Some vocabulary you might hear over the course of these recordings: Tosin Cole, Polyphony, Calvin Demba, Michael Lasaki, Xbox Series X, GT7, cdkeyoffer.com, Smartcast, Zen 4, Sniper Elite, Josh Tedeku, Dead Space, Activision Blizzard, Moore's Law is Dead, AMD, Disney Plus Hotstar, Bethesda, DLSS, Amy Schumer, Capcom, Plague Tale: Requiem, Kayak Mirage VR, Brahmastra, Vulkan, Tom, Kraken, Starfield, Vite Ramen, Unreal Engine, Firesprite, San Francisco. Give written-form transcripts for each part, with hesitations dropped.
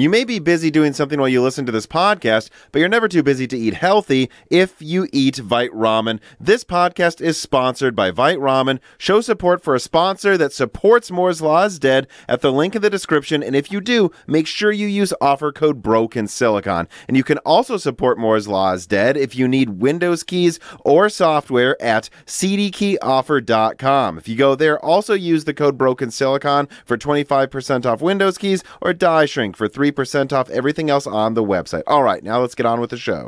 You may be busy doing something while you listen to this podcast, but you're never too busy to eat healthy if you eat Vite Ramen. This podcast is sponsored by Vite Ramen. Show support for a sponsor that supports Moore's Law is Dead at the link in the description, and if you do, make sure you use offer code Broken Silicon. And you can also support Moore's Law is Dead if you need Windows keys or software at cdkeyoffer.com. If you go there, also use the code Broken Silicon for 25% off Windows keys or Die Shrink for 3% off everything else on the website. All right, now let's get on with the show.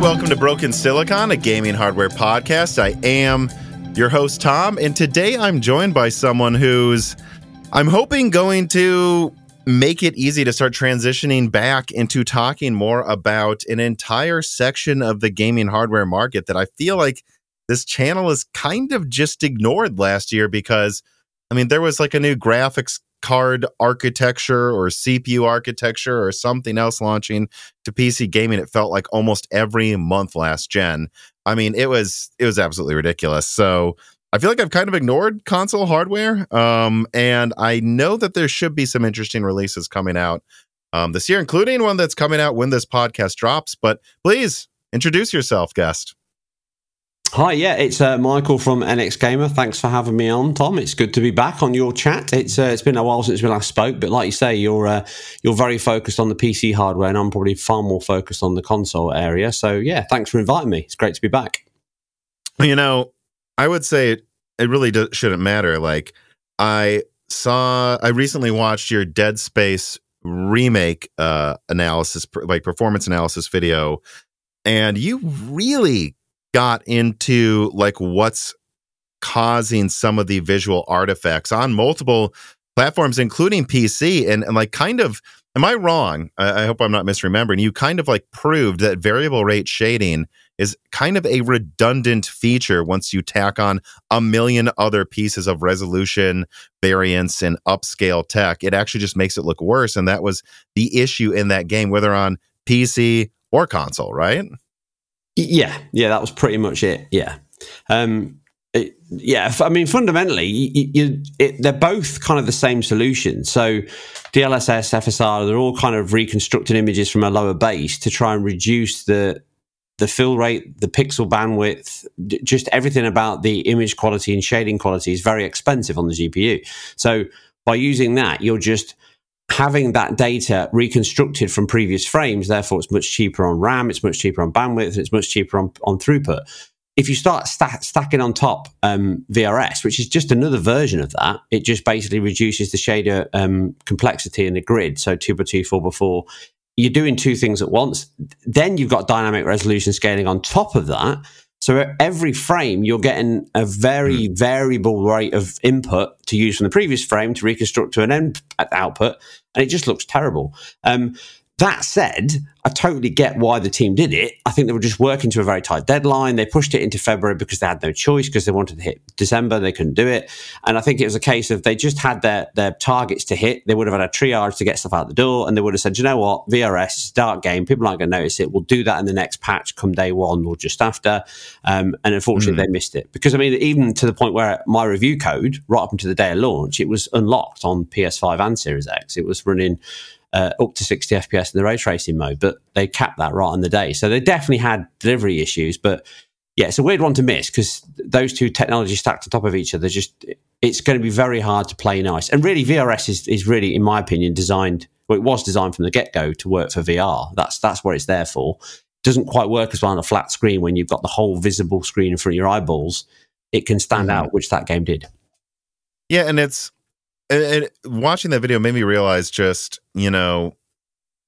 Welcome to Broken Silicon, a gaming hardware podcast. I am your host, Tom, and today I'm joined by someone who's, I'm hoping, going to make it easy to start transitioning back into talking more about an entire section of the gaming hardware market that I feel like this channel is kind of just ignored last year because, I mean, there was like a new graphics card architecture or CPU architecture or something else launching to PC gaming. It felt like almost every month last gen. I mean, it was absolutely ridiculous. So I feel like I've kind of ignored console hardware. And I know that there should be some interesting releases coming out this year, including one that's coming out when this podcast drops. But please introduce yourself, guest. Hi, yeah, it's Michael from NX Gamer. Thanks for having me on, Tom. It's good to be back on your chat. It's been a while since we last spoke, but like you say, you're very focused on the PC hardware, and I'm probably far more focused on the console area. So yeah, thanks for inviting me. It's great to be back. You know, I would say it really shouldn't matter. Like I recently watched your Dead Space remake analysis, like performance analysis video, and you really got into like what's causing some of the visual artifacts on multiple platforms, including PC, and like kind of, am I wrong? I hope I'm not misremembering. You kind of like proved that variable rate shading is kind of a redundant feature once you tack on a million other pieces of resolution, variance, and upscale tech. It actually just makes it look worse, and that was the issue in that game, whether on PC or console, right? Yeah, that was pretty much it. I mean, fundamentally, they're both kind of the same solution. So DLSS, FSR, they're all kind of reconstructed images from a lower base to try and reduce the fill rate, the pixel bandwidth, just everything about the image quality and shading quality is very expensive on the GPU. So by using that, you're just having that data reconstructed from previous frames. Therefore, it's much cheaper on RAM, it's much cheaper on bandwidth, it's much cheaper on throughput. If you start stacking on top VRS, which is just another version of that, it just basically reduces the shader complexity in the grid. So 2x2, 4x4, you're doing two things at once. Then you've got dynamic resolution scaling on top of that. So at every frame, you're getting a very variable rate of input to use from the previous frame to reconstruct to an end output, and it just looks terrible. That said, I totally get why the team did it. I think they were just working to a very tight deadline. They pushed it into February because they had no choice, because they wanted to hit December. They couldn't do it. And I think it was a case of they just had their targets to hit. They would have had a triage to get stuff out the door, and they would have said, you know what, VRS, dark game, people aren't going to notice it. We'll do that in the next patch come day one or just after. And unfortunately, they missed it. Because, I mean, even to the point where my review code, right up until the day of launch, it was unlocked on PS5 and Series X. It was running up to 60 FPS in the ray tracing mode, but they capped that right on the day. So they definitely had delivery issues, but yeah, it's a weird one to miss because those two technologies stacked on top of each other, just it's going to be very hard to play nice. And really, VRS is really, in my opinion, designed from the get-go to work for VR. That's what it's there for. It doesn't quite work as well on a flat screen when you've got the whole visible screen in front of your eyeballs. It can stand out, which that game did. Yeah, and it's, and watching that video made me realize just, you know,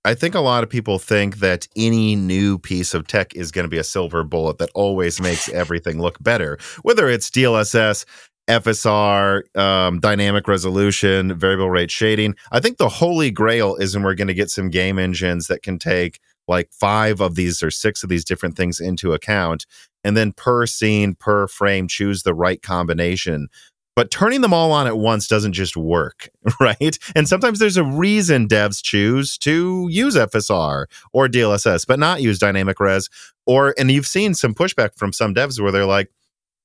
I think a lot of people think that any new piece of tech is going to be a silver bullet that always makes everything look better, whether it's DLSS, FSR, dynamic resolution, variable rate shading. I think the holy grail is when we're going to get some game engines that can take like five of these or six of these different things into account, and then per scene, per frame, choose the right combination. But turning them all on at once doesn't just work, right? And sometimes there's a reason devs choose to use FSR or DLSS, but not use dynamic res. And you've seen some pushback from some devs where they're like,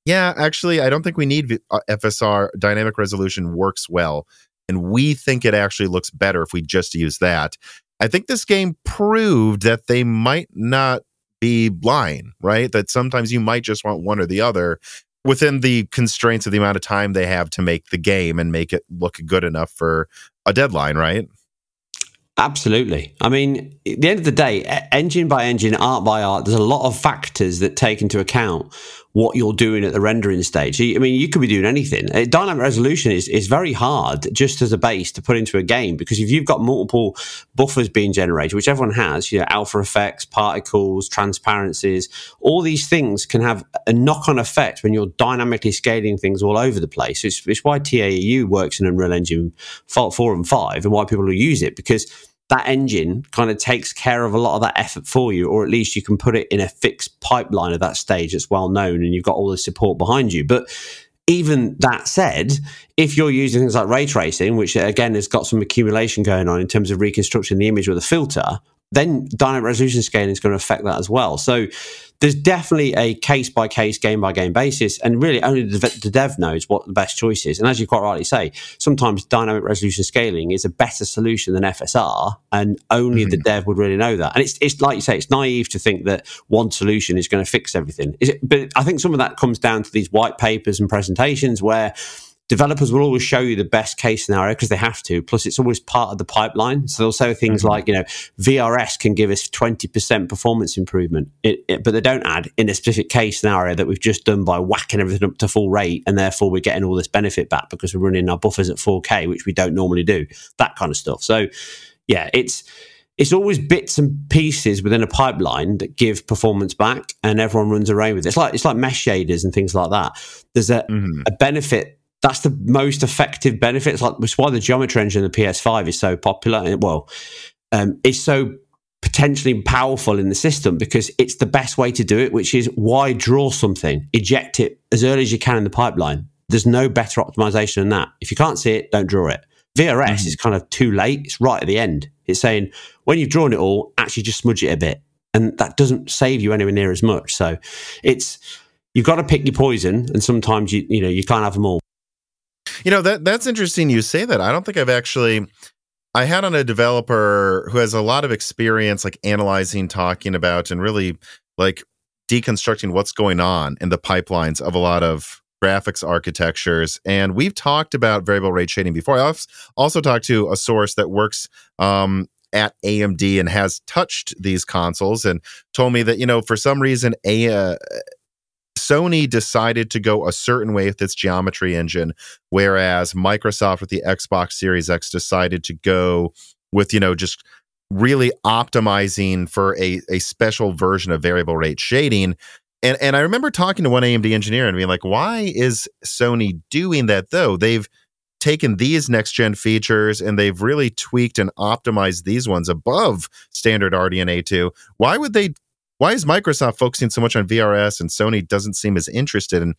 yeah, actually, I don't think we need FSR. Dynamic resolution works well, and we think it actually looks better if we just use that. I think this game proved that they might not be lying, right? That sometimes you might just want one or the other, within the constraints of the amount of time they have to make the game and make it look good enough for a deadline, right? Absolutely. I mean, at the end of the day, engine by engine, art by art, there's a lot of factors that take into account what you're doing at the rendering stage. I mean, you could be doing anything. Dynamic resolution is very hard just as a base to put into a game, because if you've got multiple buffers being generated, which everyone has, you know, alpha effects, particles, transparencies, all these things can have a knock-on effect when you're dynamically scaling things all over the place. It's why TAEU works in Unreal Engine 4 and 5 and why people will use it, because that engine kind of takes care of a lot of that effort for you, or at least you can put it in a fixed pipeline of that stage that's well known and you've got all the support behind you. But even that said, if you're using things like ray tracing, which again has got some accumulation going on in terms of reconstructing the image with a filter, then dynamic resolution scaling is going to affect that as well. So there's definitely a case-by-case, game-by-game basis, and really only the dev knows what the best choice is. And as you quite rightly say, sometimes dynamic resolution scaling is a better solution than FSR, and only the dev would really know that. And it's like you say, it's naive to think that one solution is going to fix everything. But I think some of that comes down to these white papers and presentations where developers will always show you the best case scenario because they have to. Plus, it's always part of the pipeline. So they'll say things like, you know, VRS can give us 20% performance improvement, but they don't add in a specific case scenario that we've just done by whacking everything up to full rate, and therefore we're getting all this benefit back because we're running our buffers at 4K, which we don't normally do. That kind of stuff. So, yeah, it's always bits and pieces within a pipeline that give performance back, and everyone runs around with it. It's like mesh shaders and things like that. There's a benefit. That's the most effective benefit. It's why the geometry engine of the PS5 is so popular. It's so potentially powerful in the system because it's the best way to do it, which is why draw something, eject it as early as you can in the pipeline. There's no better optimization than that. If you can't see it, don't draw it. VRS is kind of too late. It's right at the end. It's saying, when you've drawn it all, actually just smudge it a bit. And that doesn't save you anywhere near as much. So you've got to pick your poison, and sometimes you can't have them all. You know, that's interesting you say that. I don't think I had on a developer who has a lot of experience like analyzing, talking about, and really like deconstructing what's going on in the pipelines of a lot of graphics architectures. And we've talked about variable rate shading before. I've also talked to a source that works at AMD and has touched these consoles and told me that, you know, for some reason, Sony decided to go a certain way with its geometry engine, whereas Microsoft with the Xbox Series X decided to go with, you know, just really optimizing for a special version of variable rate shading. And I remember talking to one AMD engineer and being like, why is Sony doing that though? They've taken these next-gen features and they've really tweaked and optimized these ones above standard RDNA 2. Why is Microsoft focusing so much on VRS and Sony doesn't seem as interested? And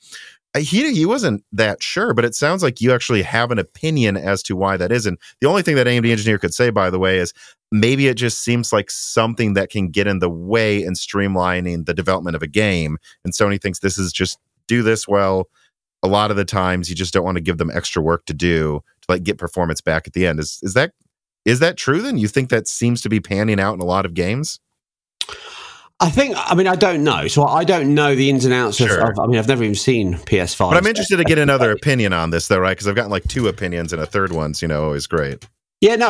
he wasn't that sure, but it sounds like you actually have an opinion as to why that is. And the only thing that AMD engineer could say, by the way, is maybe it just seems like something that can get in the way in streamlining the development of a game. And Sony thinks this is just do this well. A lot of the times you just don't want to give them extra work to do to like get performance back at the end. Is that true then? You think that seems to be panning out in a lot of games? I don't know. So I don't know the ins and outs. Sure. I've never even seen PS5. But I'm interested to get another opinion on this, though, right? Because I've gotten like two opinions, and a third one's, you know, always great. Yeah, no.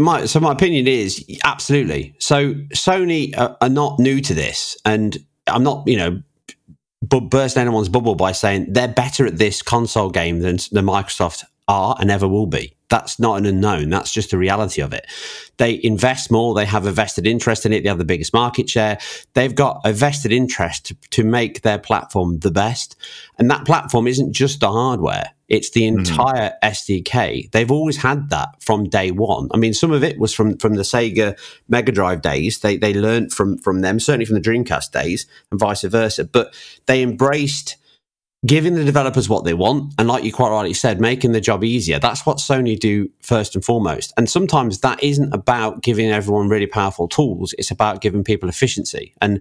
My opinion is absolutely. So Sony are not new to this, and I'm not, you know, bursting anyone's bubble by saying they're better at this console game than Microsoft are and ever will be. That's not an unknown. That's just the reality of it. They invest more. They have a vested interest in it. They have the biggest market share. They've got a vested interest to make their platform the best. And that platform isn't just the hardware. It's the entire SDK. They've always had that from day one. I mean, some of it was from the Sega Mega Drive days. They learned from them, certainly from the Dreamcast days and vice versa. But they embraced giving the developers what they want, and like you quite rightly said, making the job easier. That's what Sony do first and foremost. And sometimes that isn't about giving everyone really powerful tools. It's about giving people efficiency. And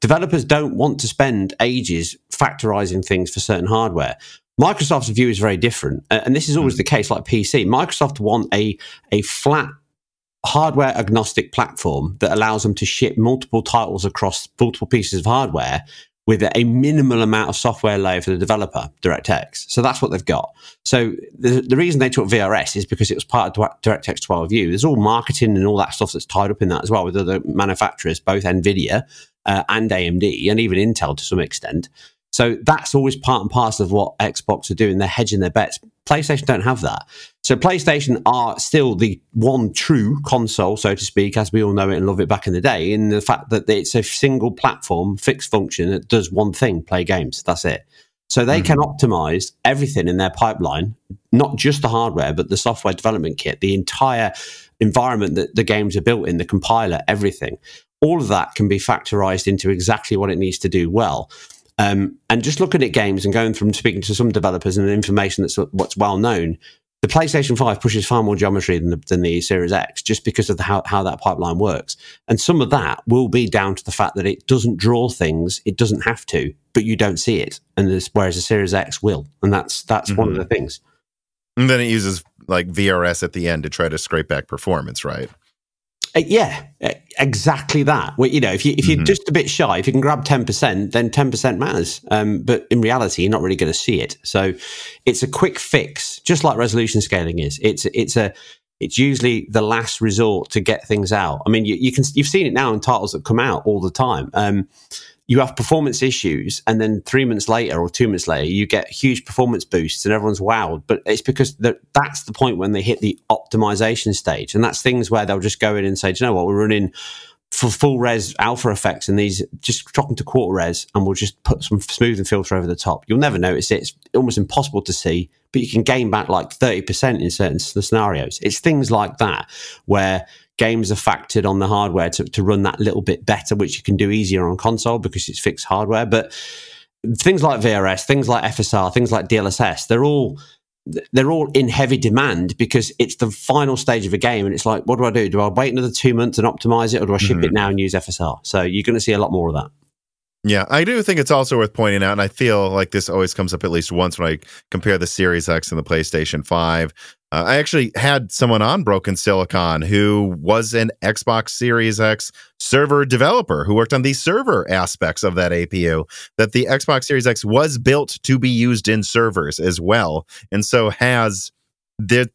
developers don't want to spend ages factorizing things for certain hardware. Microsoft's view is very different. And this is always the case, like PC. Microsoft want a flat, hardware agnostic platform that allows them to ship multiple titles across multiple pieces of hardware with a minimal amount of software layer for the developer, DirectX. So that's what they've got. So the reason they took VRS is because it was part of DirectX 12U. There's all marketing and all that stuff that's tied up in that as well with other manufacturers, both Nvidia and AMD, and even Intel to some extent. So that's always part and parcel of what Xbox are doing. They're hedging their bets. PlayStation don't have that. So PlayStation are still the one true console, so to speak, as we all know it and love it back in the day, in the fact that it's a single platform, fixed function that does one thing, play games. That's it. So they can optimize everything in their pipeline, not just the hardware, but the software development kit, the entire environment that the games are built in, the compiler, everything. All of that can be factorized into exactly what it needs to do well. And just looking at games and going from speaking to some developers and information that's what's well known, the PlayStation 5 pushes far more geometry than the Series X just because of how that pipeline works. And some of that will be down to the fact that it doesn't draw things, it doesn't have to, but you don't see it. And whereas the Series X will, and that's one of the things. And then it uses like VRS at the end to try to scrape back performance, right? Yeah, exactly that. Well, you know, if you're just a bit shy, if you can grab 10%, then 10% matters. But in reality, you're not really going to see it. So it's a quick fix, just like resolution scaling is. It's usually the last resort to get things out. I mean, you've seen it now in titles that come out all the time. You have performance issues, and then 3 months later or 2 months later, you get huge performance boosts and everyone's wowed. But it's because that's the point when they hit the optimization stage. And that's things where they'll just go in and say, do you know what, we're running for full res alpha effects and these just drop into quarter res, and we'll just put some smoothing filter over the top. You'll never notice it. It's almost impossible to see, but you can gain back like 30% in certain scenarios. It's things like that where games are factored on the hardware to run that little bit better, which you can do easier on console because it's fixed hardware. But things like VRS, things like FSR, things like DLSS, they're all in heavy demand because it's the final stage of a game, and it's like, what do I do? Do I wait another 2 months and optimize it, or do I ship it now and use FSR? So you're going to see a lot more of that. Yeah, I do think it's also worth pointing out, and I feel like this always comes up at least once when I compare the Series X and the PlayStation 5. I actually had someone on Broken Silicon who was an Xbox Series X server developer who worked on the server aspects of that APU, that the Xbox Series X was built to be used in servers as well, and so has...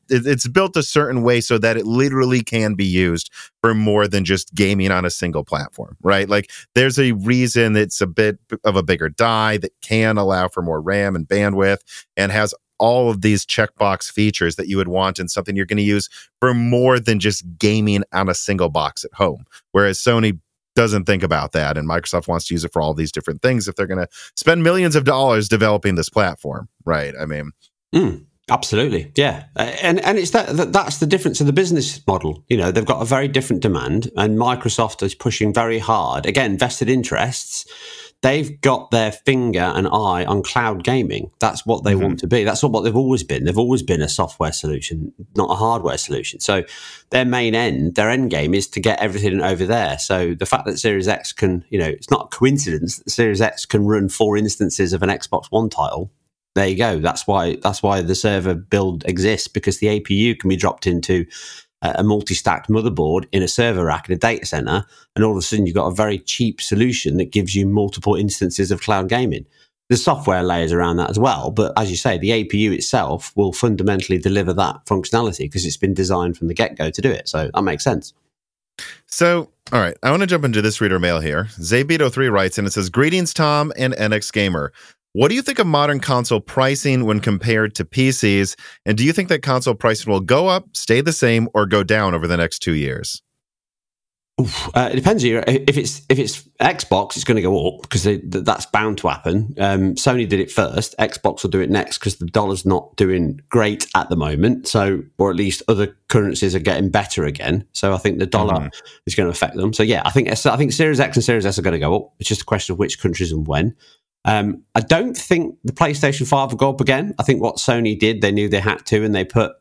It's built a certain way so that it literally can be used for more than just gaming on a single platform, right? Like, there's a reason it's a bit of a bigger die that can allow for more RAM and bandwidth and has all of these checkbox features that you would want in something you're going to use for more than just gaming on a single box at home. Whereas Sony doesn't think about that, and Microsoft wants to use it for all these different things if they're going to spend millions of dollars developing this platform, right? I mean... Absolutely, yeah, and it's that's the difference of the business model. You know, they've got a very different demand, and Microsoft is pushing very hard. Again, vested interests. They've got their finger and eye on cloud gaming. That's what they want to be. That's what they've always been. They've always been a software solution, not a hardware solution. So their end game is to get everything over there. So the fact that Series X can, you know, it's not a coincidence that Series X can run 4 instances of an Xbox One title. There you go. That's why the server build exists, because the APU can be dropped into a multi-stacked motherboard in a server rack in a data center, and all of a sudden you've got a very cheap solution that gives you multiple instances of cloud gaming. There's software layers around that as well, but as you say, the APU itself will fundamentally deliver that functionality because it's been designed from the get-go to do it. So that makes sense. So, all right, I want to jump into this reader mail here. Zabito3 writes in and says, "Greetings, Tom and NX Gamer. What do you think of modern console pricing when compared to PCs? And do you think that console pricing will go up, stay the same, or go down over the next 2 years? It depends. If it's Xbox, it's going to go up because that's bound to happen. Sony did it first. Xbox will do it next because the dollar's not doing great at the moment. So, or at least other currencies are getting better again. So I think the dollar is going to affect them. So yeah, I think Series X and Series S are going to go up. It's just a question of which countries and when. I don't think the PlayStation 5 will go up again. I think what Sony did, they knew they had to, and they put,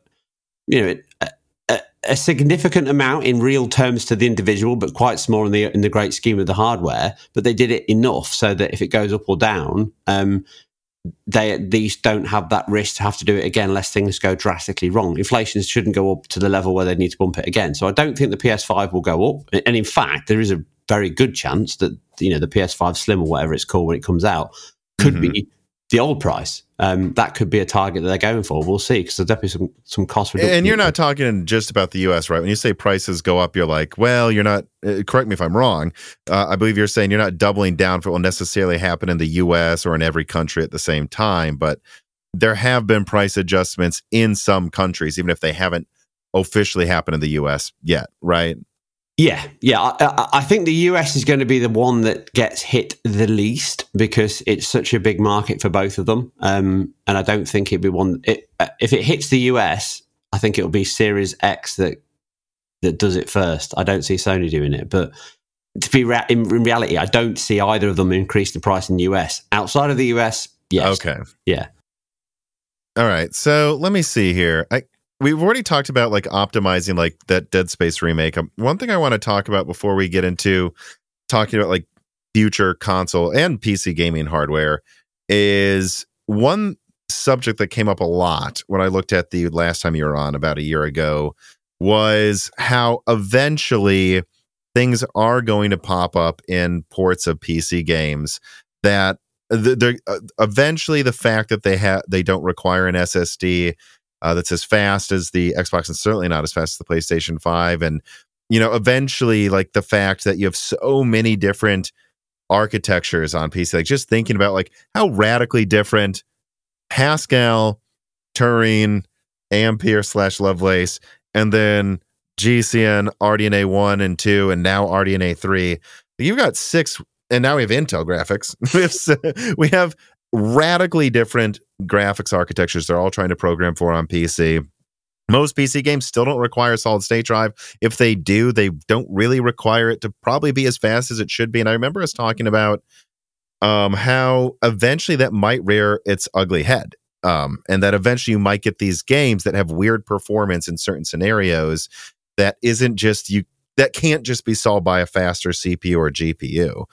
a significant amount in real terms to the individual, but quite small in the great scheme of the hardware. But they did it enough so that if it goes up or down, they at least don't have that risk to have to do it again unless things go drastically wrong. Inflation shouldn't go up to the level where they need to bump it again. So I don't think the PS5 will go up. And in fact, there is a very good chance that the PS5 Slim or whatever it's called when it comes out could be the old price. That could be a target that they're going for. We'll see, because there'll definitely some cost reduction. And you're not talking just about the US, right? When you say prices go up, you're like, well, you're not, correct me if I'm wrong, I believe you're saying you're not doubling down if it will necessarily happen in the US or in every country at the same time, but there have been price adjustments in some countries, even if they haven't officially happened in the US yet, right? Yeah. I think the US is going to be the one that gets hit the least because it's such a big market for both of them. And I don't think it'd be one. If it hits the US, I think it'll be Series X that does it first. I don't see Sony doing it. But to be in reality, I don't see either of them increase the price in the US. Outside of the US, yes. Okay. Yeah. All right. So let me see here. We've already talked about optimizing that Dead Space remake. One thing I want to talk about before we get into talking about future console and PC gaming hardware is one subject that came up a lot when I looked at the last time you were on about a year ago was how eventually things are going to pop up in ports of PC games that eventually the fact that they don't require an SSD that's as fast as the Xbox and certainly not as fast as the PlayStation 5. And, eventually, the fact that you have so many different architectures on PC, just thinking about, how radically different Pascal, Turing, Ampere/Lovelace, and then GCN, RDNA 1 and 2, and now RDNA 3. You've got 6, and now we have Intel graphics. We have radically different graphics architectures they're all trying to program for on PC. Most PC games still don't require a solid state drive. If they do, they don't really require it to probably be as fast as it should be. And I remember us talking about how eventually that might rear its ugly head, and that eventually you might get these games that have weird performance in certain scenarios that isn't just that can't just be solved by a faster CPU or GPU.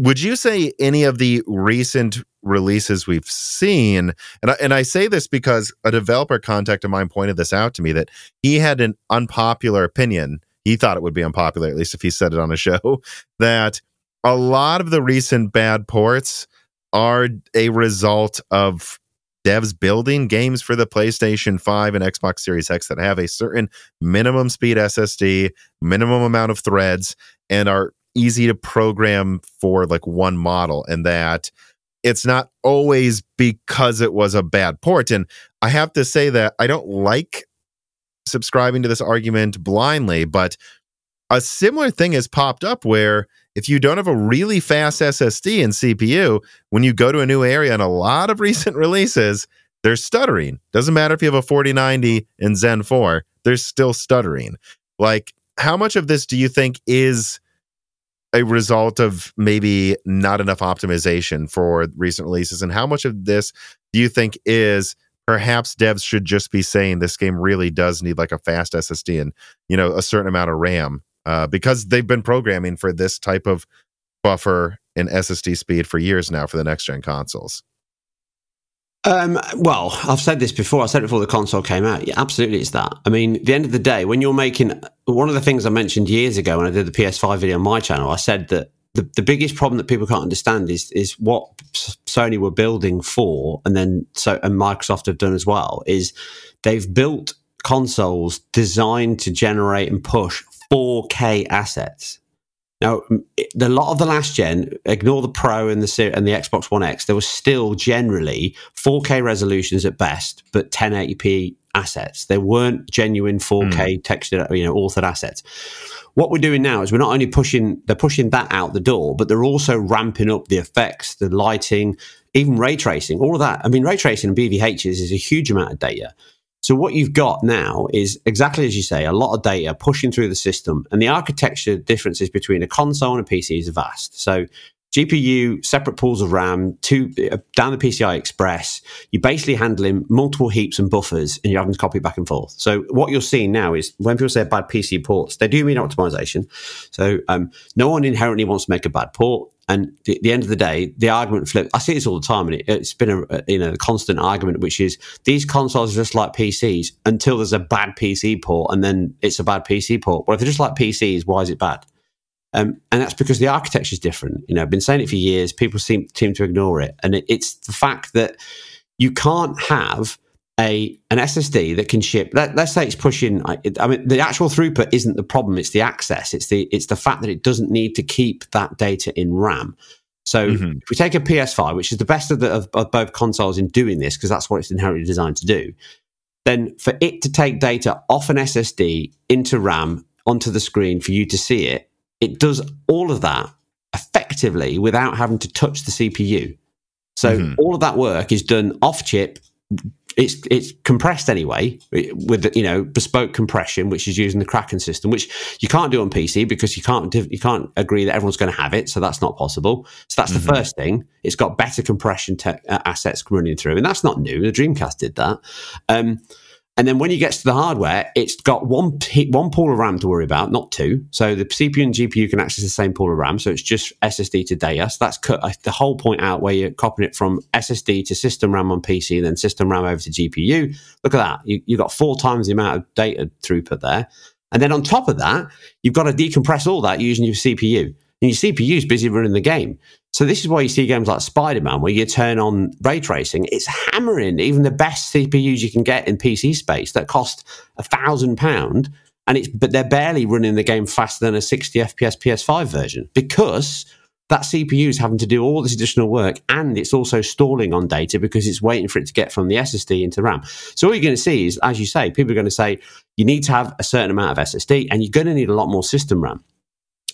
Would you say any of the recent releases we've seen, and I say this because a developer contact of mine pointed this out to me, that he had an unpopular opinion, he thought it would be unpopular, at least if he said it on a show, that a lot of the recent bad ports are a result of devs building games for the PlayStation 5 and Xbox Series X that have a certain minimum speed SSD, minimum amount of threads, and are easy to program for one model, and that it's not always because it was a bad port. And I have to say that I don't like subscribing to this argument blindly, but a similar thing has popped up where if you don't have a really fast SSD and CPU, when you go to a new area and a lot of recent releases, they're stuttering. Doesn't matter if you have a 4090 and Zen 4, they're still stuttering. How much of this do you think is a result of maybe not enough optimization for recent releases? And how much of this do you think is perhaps devs should just be saying this game really does need a fast SSD and, a certain amount of RAM because they've been programming for this type of buffer and SSD speed for years now for the next gen consoles? Well, I've said this before. I said it before the console came out. Yeah, absolutely, it's that. I mean, at the end of the day, when you're making... One of the things I mentioned years ago when I did the PS5 video on my channel, I said that the biggest problem that people can't understand is what Sony were building for, and Microsoft have done as well, is they've built consoles designed to generate and push 4K assets. Now, a lot of the last gen, ignore the Pro and the Xbox One X, there was still generally 4K resolutions at best, but 1080p assets. There weren't genuine 4K textured, authored assets. What we're doing now is we're not only pushing that out the door, but they're also ramping up the effects, the lighting, even ray tracing, all of that. I mean, ray tracing and BVHs is a huge amount of data. So what you've got now is, exactly as you say, a lot of data pushing through the system, and the architecture differences between a console and a PC is vast. So GPU, separate pools of RAM, down the PCI Express, you're basically handling multiple heaps and buffers, and you're having to copy back and forth. So what you're seeing now is, when people say bad PC ports, they do mean optimization. So no one inherently wants to make a bad port. And at the end of the day, the argument flips. I see this all the time, and it's been a constant argument, which is these consoles are just like PCs until there's a bad PC port, and then it's a bad PC port. Well, if they're just like PCs, why is it bad? And that's because the architecture is different. I've been saying it for years. People seem to ignore it, and it's the fact that you can't have an SSD that can ship. Let's say it's pushing. The actual throughput isn't the problem. It's the access. It's the fact that it doesn't need to keep that data in RAM. So if we take a PS5, which is the best of both consoles in doing this, because that's what it's inherently designed to do, then for it to take data off an SSD into RAM onto the screen for you to see it, it does all of that effectively without having to touch the CPU. So all of that work is done off chip. It's compressed anyway with bespoke compression, which is using the Kraken system, which you can't do on PC because you can't agree that everyone's going to have it, so that's not possible. So that's the first thing. It's got better compression assets running through, and that's not new. The Dreamcast did that. And then when you get to the hardware, it's got one pool of RAM to worry about, not two. So the CPU and GPU can access the same pool of RAM, so it's just SSD to data. So that's cut the whole point out where you're copying it from SSD to system RAM on PC and then system RAM over to GPU. Look at that. You've got 4 times the amount of data throughput there. And then on top of that, you've got to decompress all that using your CPU. And your CPU is busy running the game. So this is why you see games like Spider-Man, where you turn on ray tracing, it's hammering even the best CPUs you can get in PC space that cost £1,000, but they're barely running the game faster than a 60 FPS PS5 version, because that CPU is having to do all this additional work, and it's also stalling on data because it's waiting for it to get from the SSD into RAM. So what you're going to see is, as you say, people are going to say, you need to have a certain amount of SSD, and you're going to need a lot more system RAM.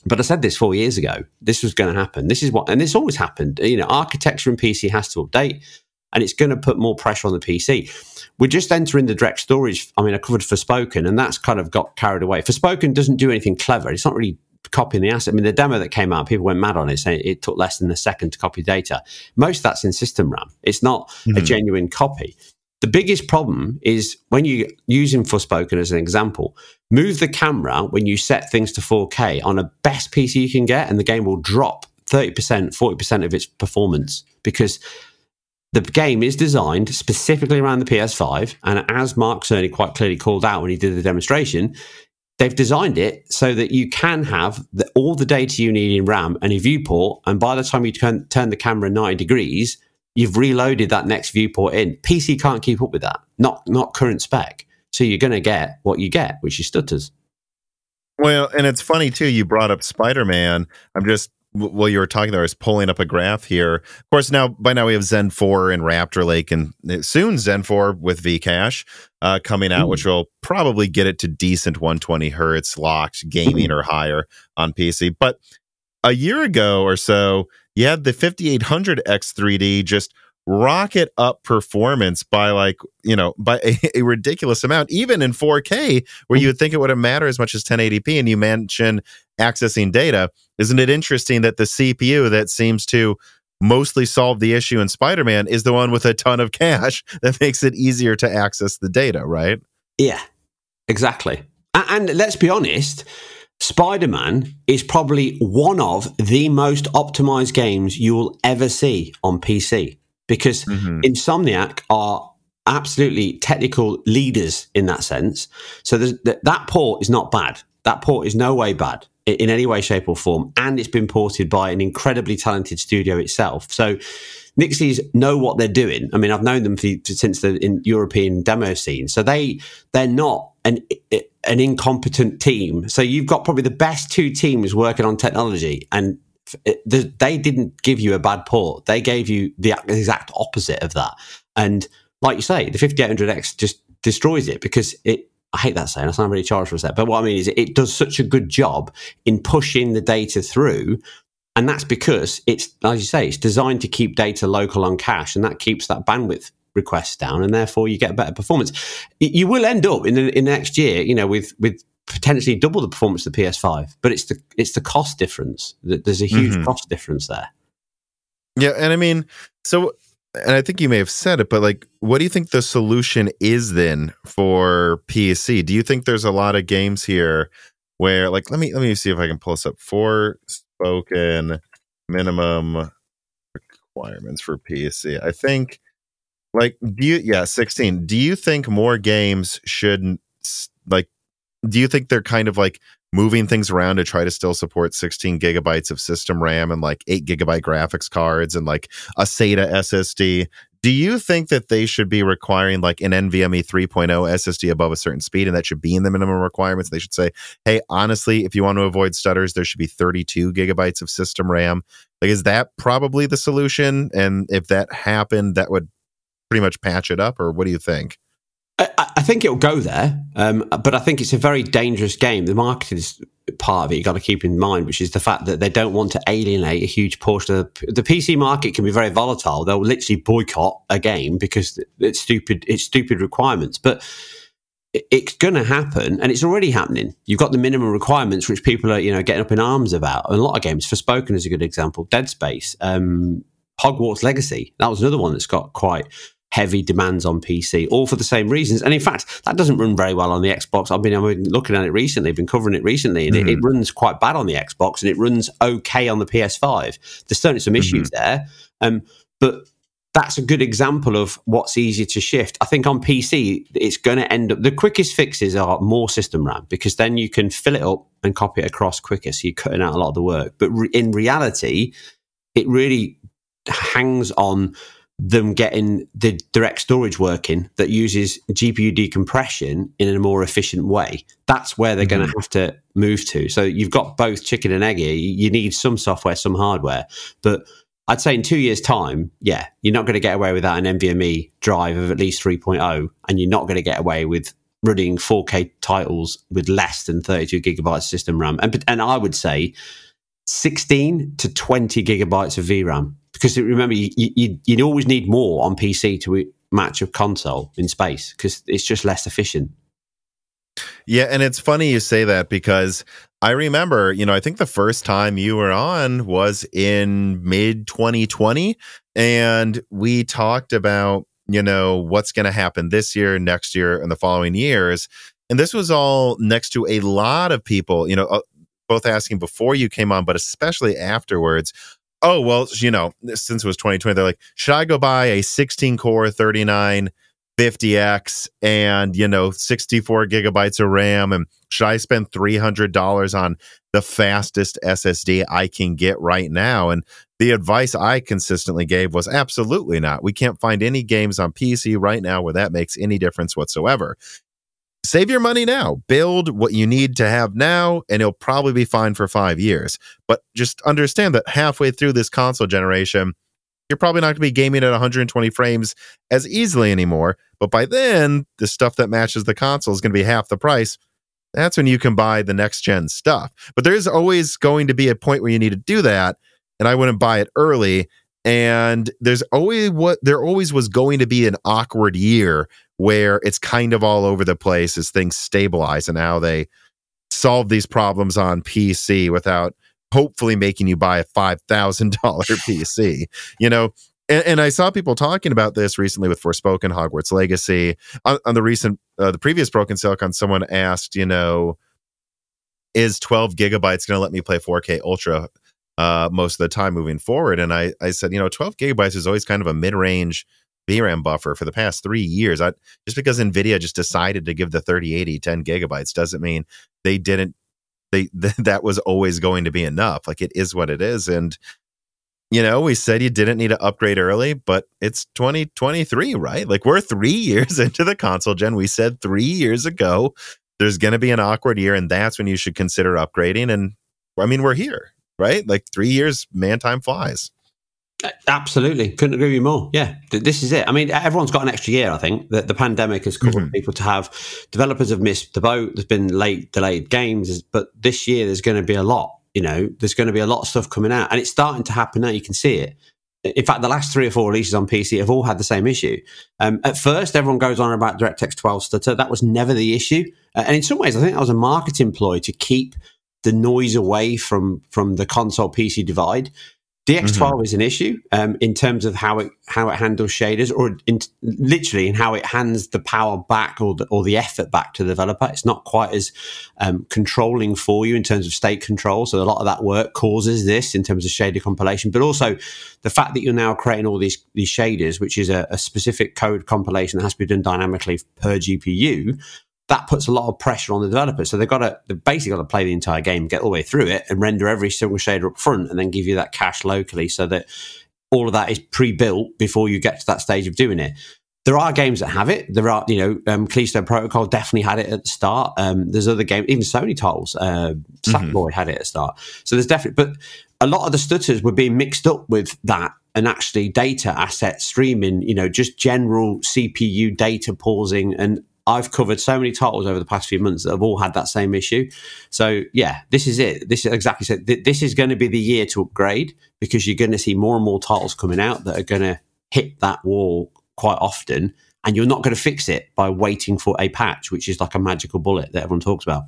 But I said this 4 years ago, this was going to happen. And this always happened. Architecture in PC has to update, and it's going to put more pressure on the PC. We're just entering the direct storage. I mean, I covered Forspoken, and that's kind of got carried away. Forspoken doesn't do anything clever. It's not really copying the asset. I mean, the demo that came out, people went mad on it, saying it took less than a second to copy data. Most of that's in system RAM. It's not a genuine copy. The biggest problem is when you're using Forspoken as an example, move the camera when you set things to 4K on a best PC you can get, and the game will drop 30%, 40% of its performance, because the game is designed specifically around the PS5. And as Mark Cerny quite clearly called out when he did the demonstration, they've designed it so that you can have all the data you need in RAM and a viewport. And by the time you turn the camera 90 degrees, you've reloaded that next viewport in. PC can't keep up with that, not current spec. So you're going to get what you get, which is stutters. Well, and it's funny, too, you brought up Spider-Man. I'm just, while you were talking there, I was pulling up a graph here. Of course, by now we have Zen 4 and Raptor Lake, and soon Zen 4 with Vcache coming out, which will probably get it to decent 120 hertz locked gaming or higher on PC. But a year ago or so, you had the 5800 X3D just rocket up performance by by a ridiculous amount, even in 4K, where you would think it wouldn't matter as much as 1080p. And you mentioned accessing data. Isn't it interesting that the CPU that seems to mostly solve the issue in Spider-Man is the one with a ton of cache that makes it easier to access the data, right? Yeah, exactly. And let's be honest, Spider-Man is probably one of the most optimized games you will ever see on PC, because Insomniac are absolutely technical leaders in that sense. So that port is not bad. That port is no way bad in any way, shape or form. And it's been ported by an incredibly talented studio itself. So Nixies know what they're doing. I mean, I've known them since the European demo scene. So they're not an an incompetent team. So you've got probably the best two teams working on technology, and they didn't give you a bad port. They gave you the exact opposite of that. And like you say, the 5800X just destroys it because it, I hate that saying, I sound really charged for a sec, but what I mean is it does such a good job in pushing the data through. And that's because it's, as you say, it's designed to keep data local on cache, and that keeps that bandwidth requests down, and therefore you get better performance. You will end up in the next year, you know, with potentially double the performance of the PS5, but it's the cost difference. There's a huge cost difference there. Yeah, and I mean, so, and I think you may have said it, but like, what do you think the solution is then for PC? Do you think there's a lot of games here where, like, let me see if I can pull this up. Forspoken minimum requirements for PC. I think. Like, 16. Do you think more games should, like, do you think they're kind of like moving things around to try to still support 16 gigabytes of system RAM and like 8 gigabyte graphics cards and like a SATA SSD? Do you think that they should be requiring like an NVMe 3.0 SSD above a certain speed, and that should be in the minimum requirements? They should say, hey, honestly, if you want to avoid stutters, there should be 32 gigabytes of system RAM. Like, is that probably the solution? And if that happened, that would pretty much patch it up, or what do you think? I think it'll go there, but I think it's a very dangerous game. The marketing part of it, you've got to keep in mind, which is the fact that they don't want to alienate a huge portion of the PC market. Can be very volatile. They'll literally boycott a game because it's stupid requirements, but it's going to happen, and it's already happening. You've got the minimum requirements, which people are, you know, getting up in arms about. And a lot of games, Forspoken is a good example, Dead Space, Hogwarts Legacy, that was another one that's got quite heavy demands on PC, all for the same reasons. And in fact, that doesn't run very well on the Xbox. I've been looking at it recently, been covering it recently, and it runs quite bad on the Xbox, and it runs okay on the PS5. There's certainly some issues there, but that's a good example of what's easy to shift. I think on PC, it's going to end up, the quickest fixes are more system RAM, because then you can fill it up and copy it across quicker, so you're cutting out a lot of the work. But in reality, it really hangs on them getting the direct storage working that uses GPU decompression in a more efficient way. That's where they're going to have to move to. So you've got both chicken and egg here. You need some software, some hardware. But I'd say in 2 years' time, yeah, you're not going to get away without an NVMe drive of at least 3.0, and you're not going to get away with running 4K titles with less than 32 gigabytes system RAM. And I would say 16 to 20 gigabytes of VRAM. Because remember, you always need more on PC to match a console in space, because it's just less efficient. Yeah, and it's funny you say that, because I remember, you know, I think the first time you were on was in mid-2020, and we talked about, you know, what's going to happen this year, next year, and the following years. And this was all next to a lot of people, you know, both asking before you came on, but especially afterwards, oh, well, you know, since it was 2020, they're like, should I go buy a 16-core 3950X and, you know, 64 gigabytes of RAM? And should I spend $300 on the fastest SSD I can get right now? And the advice I consistently gave was absolutely not. We can't find any games on PC right now where that makes any difference whatsoever. Save your money now. Build what you need to have now, and it'll probably be fine for 5 years. But just understand that halfway through this console generation, you're probably not going to be gaming at 120 frames as easily anymore. But by then, the stuff that matches the console is going to be half the price. That's when you can buy the next-gen stuff. But there's always going to be a point where you need to do that, and I wouldn't buy it early. And there always was going to be an awkward year where it's kind of all over the place as things stabilize, and how they solve these problems on PC without hopefully making you buy a $5,000 PC, you know? And I saw people talking about this recently with Forspoken, Hogwarts Legacy. On the recent, the previous Broken Silicon, someone asked, you know, is 12 gigabytes going to let me play 4K Ultra most of the time moving forward? And I said, you know, 12 gigabytes is always kind of a mid-range VRAM buffer for the past 3 years. Just because Nvidia just decided to give the 3080 10 gigabytes doesn't mean they didn't. That was always going to be enough. Like, it is what it is. And, you know, we said you didn't need to upgrade early, but it's 2023, right? Like, we're 3 years into the console gen. We said 3 years ago there's going to be an awkward year, and that's when you should consider upgrading. And I mean, we're here, right? Like 3 years, man, time flies. Absolutely. Couldn't agree with you more. Yeah, this is it. I mean, everyone's got an extra year, I think. That the pandemic has caused people to have, developers have missed the boat. There's been delayed games, but this year there's going to be a lot, you know, there's going to be a lot of stuff coming out, and it's starting to happen now. You can see it. In fact, the last 3 or 4 releases on PC have all had the same issue. At first, everyone goes on about DirectX 12 stutter. That was never the issue. And in some ways, I think that was a marketing ploy to keep the noise away from the console PC divide. DX12 is an issue in terms of how it handles shaders, or literally in how it hands the power back or the effort back to the developer. It's not quite as controlling for you in terms of state control. So a lot of that work causes this in terms of shader compilation, but also the fact that you're now creating all these shaders, which is a specific code compilation that has to be done dynamically per GPU. That puts a lot of pressure on the developers. So they've basically got to play the entire game, get all the way through it, and render every single shader up front, and then give you that cache locally so that all of that is pre-built before you get to that stage of doing it. There are games that have it. There are, you know, Callisto Protocol definitely had it at the start. There's other games, even Sony titles, Sackboy had it at the start. So there's definitely, but a lot of the stutters were being mixed up with that, and actually data assets streaming, you know, just general CPU data pausing. And I've covered so many titles over the past few months that have all had that same issue. So yeah, this is it. This is exactly so. This is going to be the year to upgrade, because you're going to see more and more titles coming out that are going to hit that wall quite often, and you're not going to fix it by waiting for a patch, which is like a magical bullet that everyone talks about.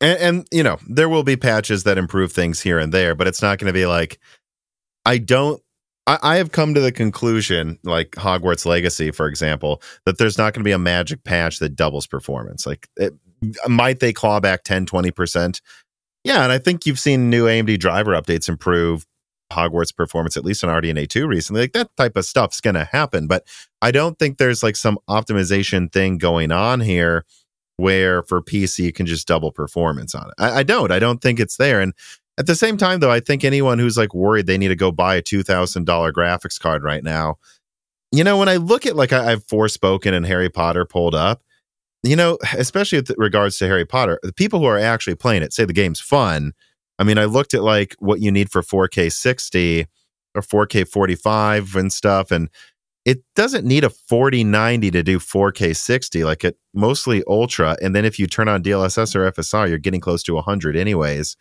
And you know, there will be patches that improve things here and there, but it's not going to be like, I have come to the conclusion, like Hogwarts Legacy, for example, that there's not going to be a magic patch that doubles performance. Like, might they claw back 10, 20%? Yeah, and I think you've seen new AMD driver updates improve Hogwarts performance, at least on RDNA 2 recently. Like, that type of stuff's going to happen. But I don't think there's like some optimization thing going on here where for PC you can just double performance on it. I don't think it's there. And at the same time, though, I think anyone who's like worried they need to go buy a $2,000 graphics card right now, you know, when I look at, like, I have Forspoken and Harry Potter pulled up, you know, especially with regards to Harry Potter, the people who are actually playing it say the game's fun. I mean, I looked at like what you need for 4K 60 or 4K 45 and stuff, and it doesn't need a 4090 to do 4K 60, like it mostly ultra. And then if you turn on DLSS or FSR, you're getting close to 100 anyways.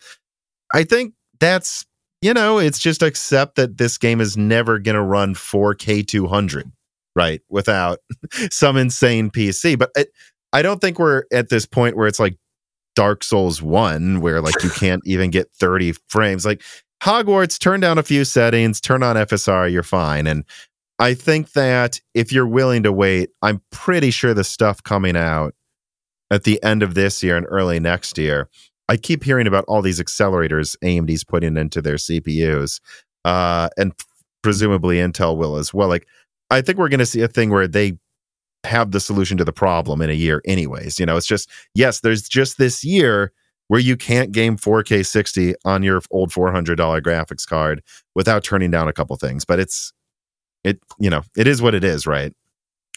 I think that's, you know, it's just accept that this game is never going to run 4K 200, right? Without some insane PC. But I don't think we're at this point where it's like Dark Souls 1, where like you can't even get 30 frames. Like Hogwarts, turn down a few settings, turn on FSR, you're fine. And I think that if you're willing to wait, I'm pretty sure the stuff coming out at the end of this year and early next year, I keep hearing about all these accelerators AMD's putting into their CPUs, and presumably Intel will as well. Like, I think we're going to see a thing where they have the solution to the problem in a year anyways. You know, it's just, yes, there's just this year where you can't game 4K 60 on your old $400 graphics card without turning down a couple things. But it is what it is, right?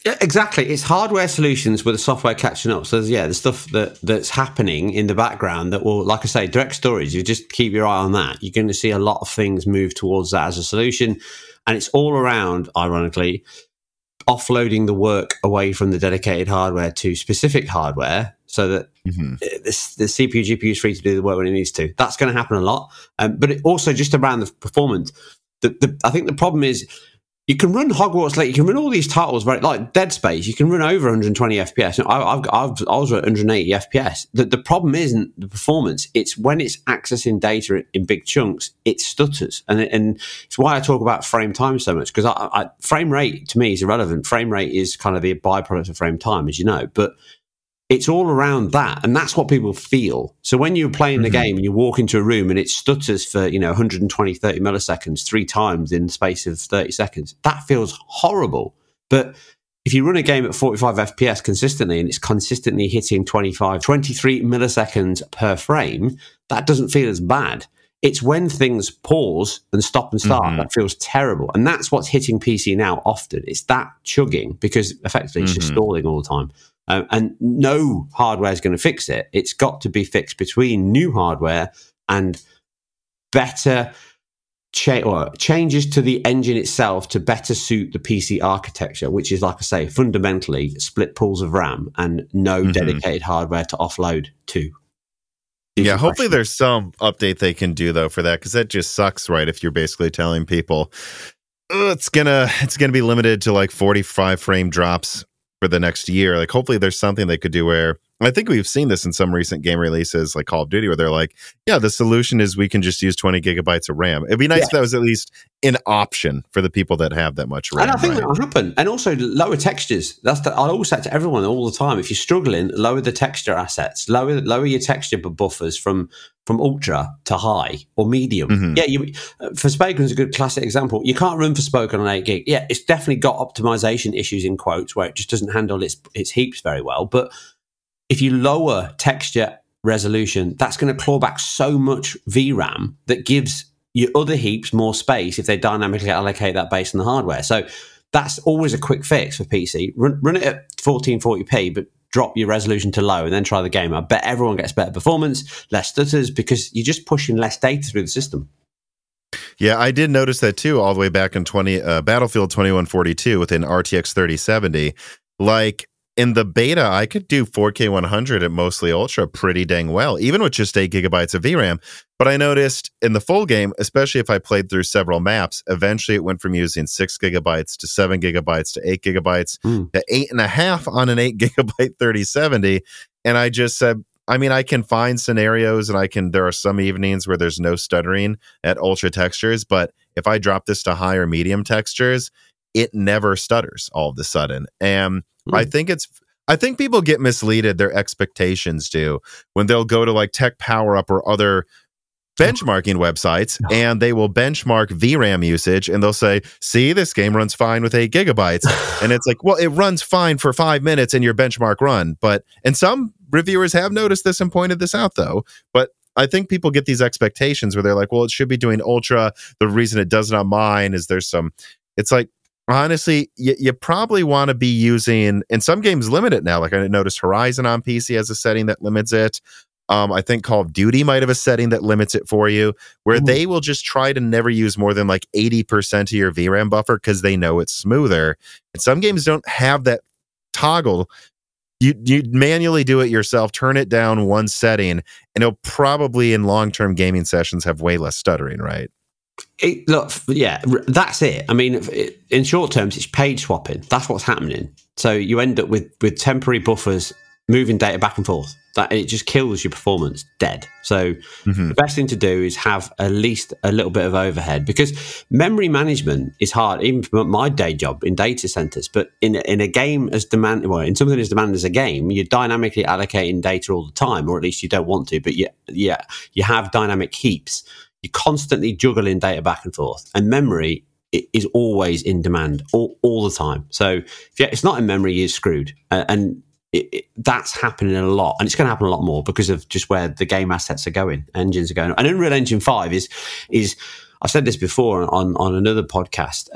Yeah, exactly. It's hardware solutions with the software catching up. So yeah, the stuff that's happening in the background that will, like I say, direct storage, you just keep your eye on that. You're going to see a lot of things move towards that as a solution. And it's all around, ironically, offloading the work away from the dedicated hardware to specific hardware so that the CPU, GPU is free to do the work when it needs to. That's going to happen a lot. But it also just around the performance. I think the problem is, you can run Hogwarts, like you can run all these titles, right? Like Dead Space, you can run over 120 FPS. I was at 180 FPS. The problem isn't the performance; it's when it's accessing data in big chunks, it stutters, and it's why I talk about frame time so much, because frame rate to me is irrelevant. Frame rate is kind of the byproduct of frame time, as you know, but it's all around that, and that's what people feel. So when you're playing the game and you walk into a room and it stutters for, you know, 120, 30 milliseconds 3 times in the space of 30 seconds, that feels horrible. But if you run a game at 45 FPS consistently and it's consistently hitting 25, 23 milliseconds per frame, that doesn't feel as bad. It's when things pause and stop and start that feels terrible. And that's what's hitting PC now often. It's that chugging, because effectively it's just stalling all the time. And no hardware is going to fix it. It's got to be fixed between new hardware and better changes to the engine itself to better suit the PC architecture, which is, like I say, fundamentally split pools of RAM and no dedicated hardware to offload to. Yeah, hopefully there's some update they can do, though, for that, because that just sucks, right? If you're basically telling people, oh, it's gonna be limited to like 45 frame drops for the next year. Like, hopefully there's something they could do where, I think we've seen this in some recent game releases like Call of Duty, where they're like, yeah, the solution is we can just use 20 gigabytes of RAM. It'd be nice if that was at least an option for the people that have that much RAM. And I think that'll happen. And also lower textures. I always say to everyone all the time, if you're struggling, lower the texture assets. Lower your texture buffers from ultra to high or medium. Yeah, Forspoken is a good classic example. You can't run Forspoken on 8 gig. Yeah, it's definitely got optimization issues in quotes where it just doesn't handle its heaps very well. But if you lower texture resolution, that's going to claw back so much VRAM that gives your other heaps more space if they dynamically allocate that based on the hardware. So that's always a quick fix for PC. Run it at 1440p, but drop your resolution to low and then try the game. I bet everyone gets better performance, less stutters, because you're just pushing less data through the system. Yeah, I did notice that too, all the way back in Battlefield 2142 with an RTX 3070. Like, in the beta, I could do 4K 100 at mostly ultra pretty dang well, even with just 8 gigabytes of VRAM. But I noticed in the full game, especially if I played through several maps, eventually it went from using 6 gigabytes to 7 gigabytes to 8 gigabytes to 8.5 on an 8 gigabyte 3070. And I just said, I can find scenarios, and there are some evenings where there's no stuttering at ultra textures. But if I drop this to high or medium textures, it never stutters all of a sudden. And I think people get misleaded, their expectations do, when they'll go to like Tech Power Up or other benchmarking websites, and they will benchmark VRAM usage, and they'll say, see, this game runs fine with 8 gigabytes. And it's like, well, it runs fine for 5 minutes in your benchmark run. And some reviewers have noticed this and pointed this out, though. But I think people get these expectations where they're like, well, it should be doing ultra. The reason it doesn't on mine is it's like, honestly, you probably want to be using, and some games limit it now. Like, I noticed Horizon on PC has a setting that limits it. I think Call of Duty might have a setting that limits it for you, where they will just try to never use more than like 80% of your VRAM buffer because they know it's smoother. And some games don't have that toggle. You manually do it yourself, turn it down one setting, and it'll probably in long-term gaming sessions have way less stuttering, right? That's it. I mean, in short terms, it's page swapping. That's what's happening. So you end up with temporary buffers moving data back and forth. It just kills your performance dead. So the best thing to do is have at least a little bit of overhead, because memory management is hard, even for my day job in data centers. But in a game as demanding, in something as demanding as a game, you're dynamically allocating data all the time, or at least you don't want to, but you have dynamic heaps. You're constantly juggling data back and forth, and memory is always in demand all the time. So if it's not in memory, you're screwed. And that's happening a lot, and it's going to happen a lot more because of just where the game assets are going, engines are going. And Unreal Engine 5 is I've said this before on another podcast.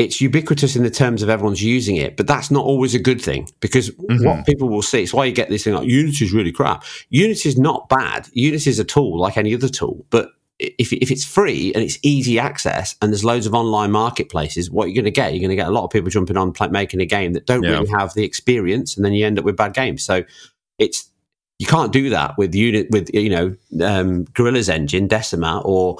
It's ubiquitous in the terms of everyone's using it, but that's not always a good thing, because what people will see, it's why you get this thing like, Unity is really crap. Unity is not bad. Unity is a tool like any other tool, but if it's free and it's easy access and there's loads of online marketplaces, what you're going to get a lot of people jumping on making a game that don't really have the experience, and then you end up with bad games. So you can't do that with Gorilla's engine, Decima, or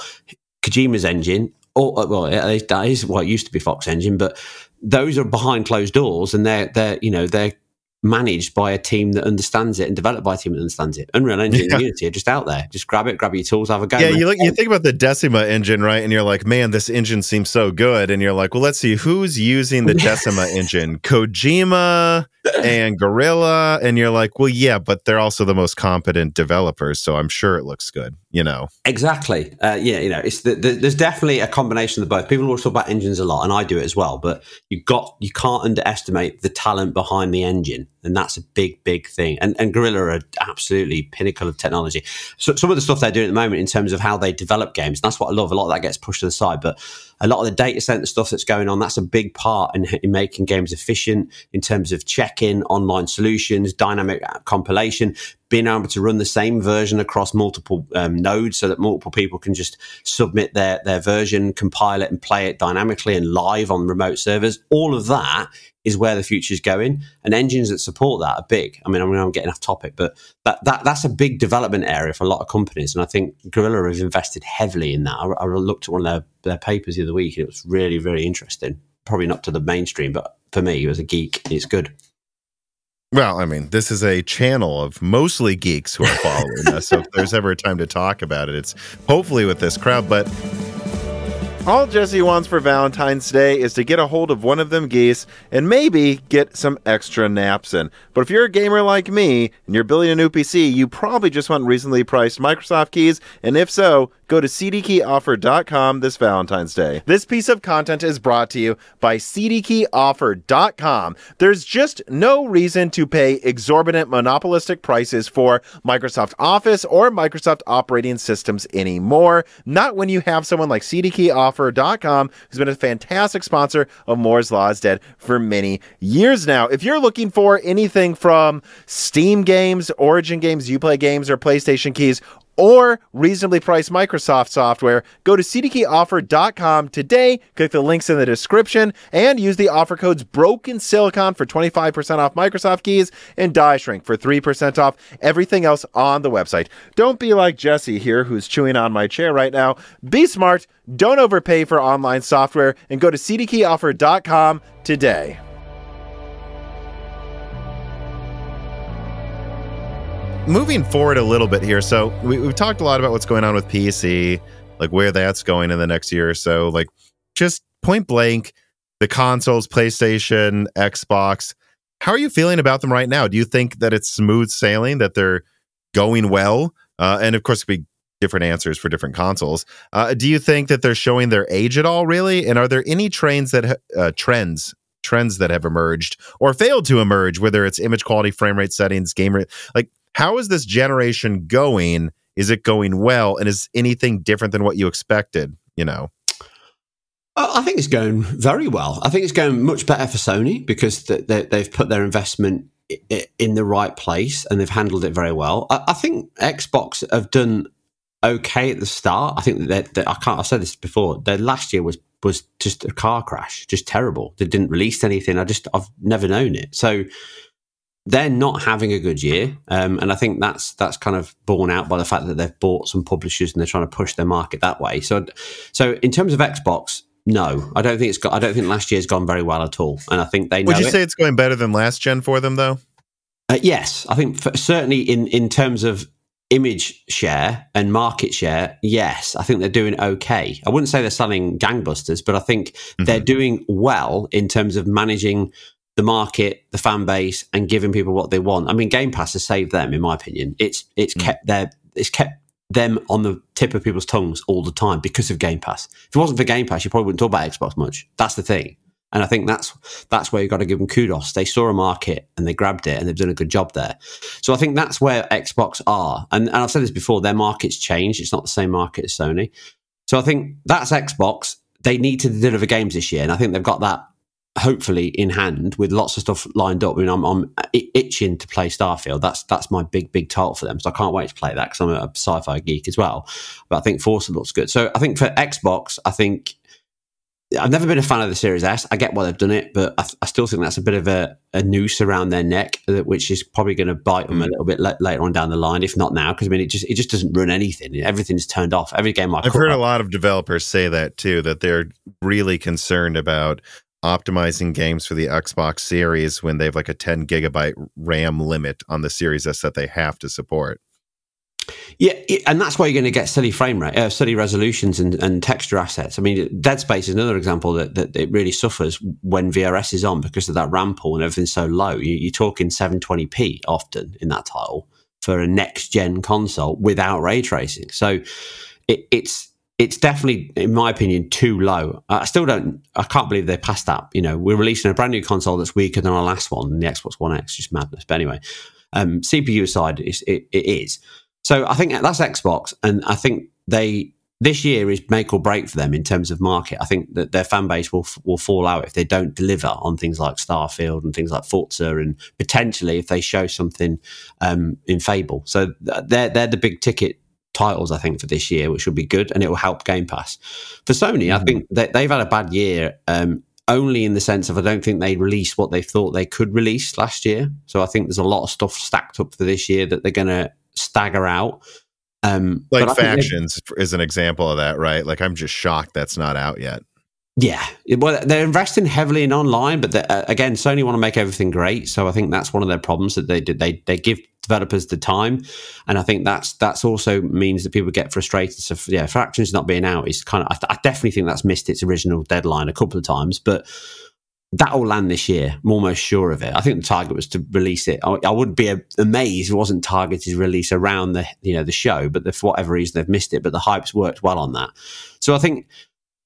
Kojima's engine. That is what used to be Fox Engine, but those are behind closed doors, and they're managed by a team that understands it and developed by a team that understands it. Unreal Engine and Unity are just out there. Just grab your tools, have a go. Yeah, you think about the Decima engine, right? And you're like, man, this engine seems so good. And you're like, well, let's see who's using the Decima engine. Kojima, and Guerrilla, and you're like, well, yeah, but they're also the most competent developers, so I'm sure it looks good, you know. Exactly. Yeah, you know, it's there's definitely a combination of both. People always talk about engines a lot, and I do it as well, but you can't underestimate the talent behind the engine, and that's a big, big thing. And Guerrilla are absolutely pinnacle of technology. So some of the stuff they're doing at the moment in terms of how they develop games, that's what I love. A lot of that gets pushed to the side, but a lot of the data center stuff that's going on, that's a big part in making games efficient in terms of check-in, online solutions, dynamic compilation, being able to run the same version across multiple nodes so that multiple people can just submit their version, compile it and play it dynamically and live on remote servers. All of that is where the future is going, and engines that support that are big. I mean, I'm getting off topic, but that's a big development area for a lot of companies, and I think Guerrilla have invested heavily in that. I looked at one of their papers the other week, and it was really, really interesting. Probably not to the mainstream, but for me as a geek, it's good. Well, I mean, this is a channel of mostly geeks who are following us, so if there's ever a time to talk about it, it's hopefully with this crowd. But all Jesse wants for Valentine's Day is to get a hold of one of them geese and maybe get some extra naps in. But if you're a gamer like me and you're building a new PC, you probably just want reasonably priced Microsoft keys. And if so, go to cdkeyoffer.com this Valentine's Day. This piece of content is brought to you by cdkeyoffer.com. There's just no reason to pay exorbitant monopolistic prices for Microsoft Office or Microsoft operating systems anymore. Not when you have someone like cdkeyoffer.com, who's been a fantastic sponsor of Moore's Law is Dead for many years now. If you're looking for anything from Steam games, Origin games, Uplay games, or PlayStation keys, or reasonably priced Microsoft software, go to cdkeyoffer.com today, click the links in the description, and use the offer codes Broken Silicon for 25% off Microsoft keys and Die Shrink for 3% off everything else on the website. Don't be like Jesse here, who's chewing on my chair right now. Be smart, don't overpay for online software, and go to cdkeyoffer.com today. Moving forward a little bit here, so we've talked a lot about what's going on with PC, like where that's going in the next year or so. Like, just point blank, the consoles, PlayStation, Xbox, how are you feeling about them right now? Do you think that it's smooth sailing, that they're going well? And of course, it could be different answers for different consoles. Do you think that they're showing their age at all, really? And are there any trends that have emerged or failed to emerge, whether it's image quality, frame rate settings, game rate, like, how is this generation going? Is it going well? And is anything different than what you expected, you know? I think it's going very well. I think it's going much better for Sony because they've put their investment in the right place and they've handled it very well. I think Xbox have done okay at the start. I think that I've said this before, their last year was just a car crash, just terrible. They didn't release anything. I've never known it. So they're not having a good year, and I think that's kind of borne out by the fact that they've bought some publishers and they're trying to push their market that way. So in terms of Xbox, no, I don't think last year's gone very well at all, and I think they know. Would you say it's going better than last gen for them though? Yes, I think certainly in terms of image share and market share, yes, I think they're doing okay. I wouldn't say they're selling gangbusters, but I think they're doing well in terms of managing the market, the fan base, and giving people what they want. I mean, Game Pass has saved them, in my opinion. It's kept them on the tip of people's tongues all the time because of Game Pass. If it wasn't for Game Pass, you probably wouldn't talk about Xbox much. That's the thing, and I think that's where you got to give them kudos. They saw a market and they grabbed it, and they've done a good job there. So I think that's where Xbox are. And I've said this before: their market's changed. It's not the same market as Sony. So I think that's Xbox. They need to deliver games this year, and I think they've got that, hopefully, in hand with lots of stuff lined up. I mean, I'm itching to play Starfield. That's my big target for them. So I can't wait to play that because I'm a sci-fi geek as well. But I think Forza looks good. So I think for Xbox, I've never been a fan of the Series S. I get why they've done it, but I still think that's a bit of a noose around their neck, which is probably going to bite them a little bit later on down the line, if not now, because I mean, it just doesn't run anything. Everything's turned off. Every game I've heard a lot of developers say that too, that they're really concerned about optimizing games for the Xbox Series when they have like a 10 gigabyte RAM limit on the Series S that they have to support. Yeah, and that's why you're going to get steady frame rate, steady resolutions and texture assets. I mean, Dead Space is another example that it really suffers when VRS is on because of that RAM pool and everything's so low. You're talking 720p often in that title for a next-gen console without ray tracing. So it's definitely, in my opinion, too low. I can't believe they passed that. You know, we're releasing a brand new console that's weaker than our last one, the Xbox One X, just madness. But anyway, CPU side, it is. So I think that's Xbox, and I think this year is make or break for them in terms of market. I think that their fan base will fall out if they don't deliver on things like Starfield and things like Forza, and potentially if they show something in Fable. So they're the big ticket titles, I think, for this year, which will be good, and it will help Game Pass. For Sony, I think they've had a bad year. Only in the sense of I don't think they released what they thought they could release last year. So I think there's a lot of stuff stacked up for this year that they're going to stagger out. Like Factions is an example of that, right? Like, I'm just shocked that's not out yet. Yeah. Well, they're investing heavily in online, but again, Sony want to make everything great. So I think that's one of their problems, that they did. They give developers the time. And I think that's also means that people get frustrated. So yeah, Fractions not being out is kind of, I definitely think that's missed its original deadline a couple of times, but that will land this year. I'm almost sure of it. I think the target was to release it. I would be amazed if it wasn't targeted release around the show, but for whatever reason they've missed it, but the hype's worked well on that. So I think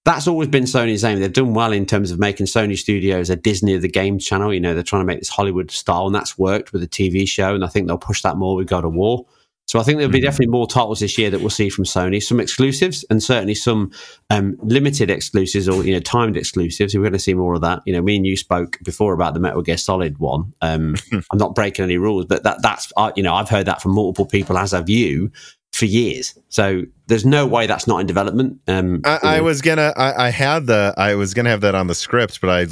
that's always been Sony's aim. They've done well in terms of making Sony Studios a Disney of the game channel. You know, they're trying to make this Hollywood style, and that's worked with the TV show, and I think they'll push that more with God of War. So I think there'll be definitely more titles this year that we'll see from Sony, some exclusives and certainly some limited exclusives or, you know, timed exclusives. We're going to see more of that. You know, me and you spoke before about the Metal Gear Solid one. I'm not breaking any rules, but that's I've heard that from multiple people, as have you, for years. So there's no way that's not in development. I was gonna have that on the script, but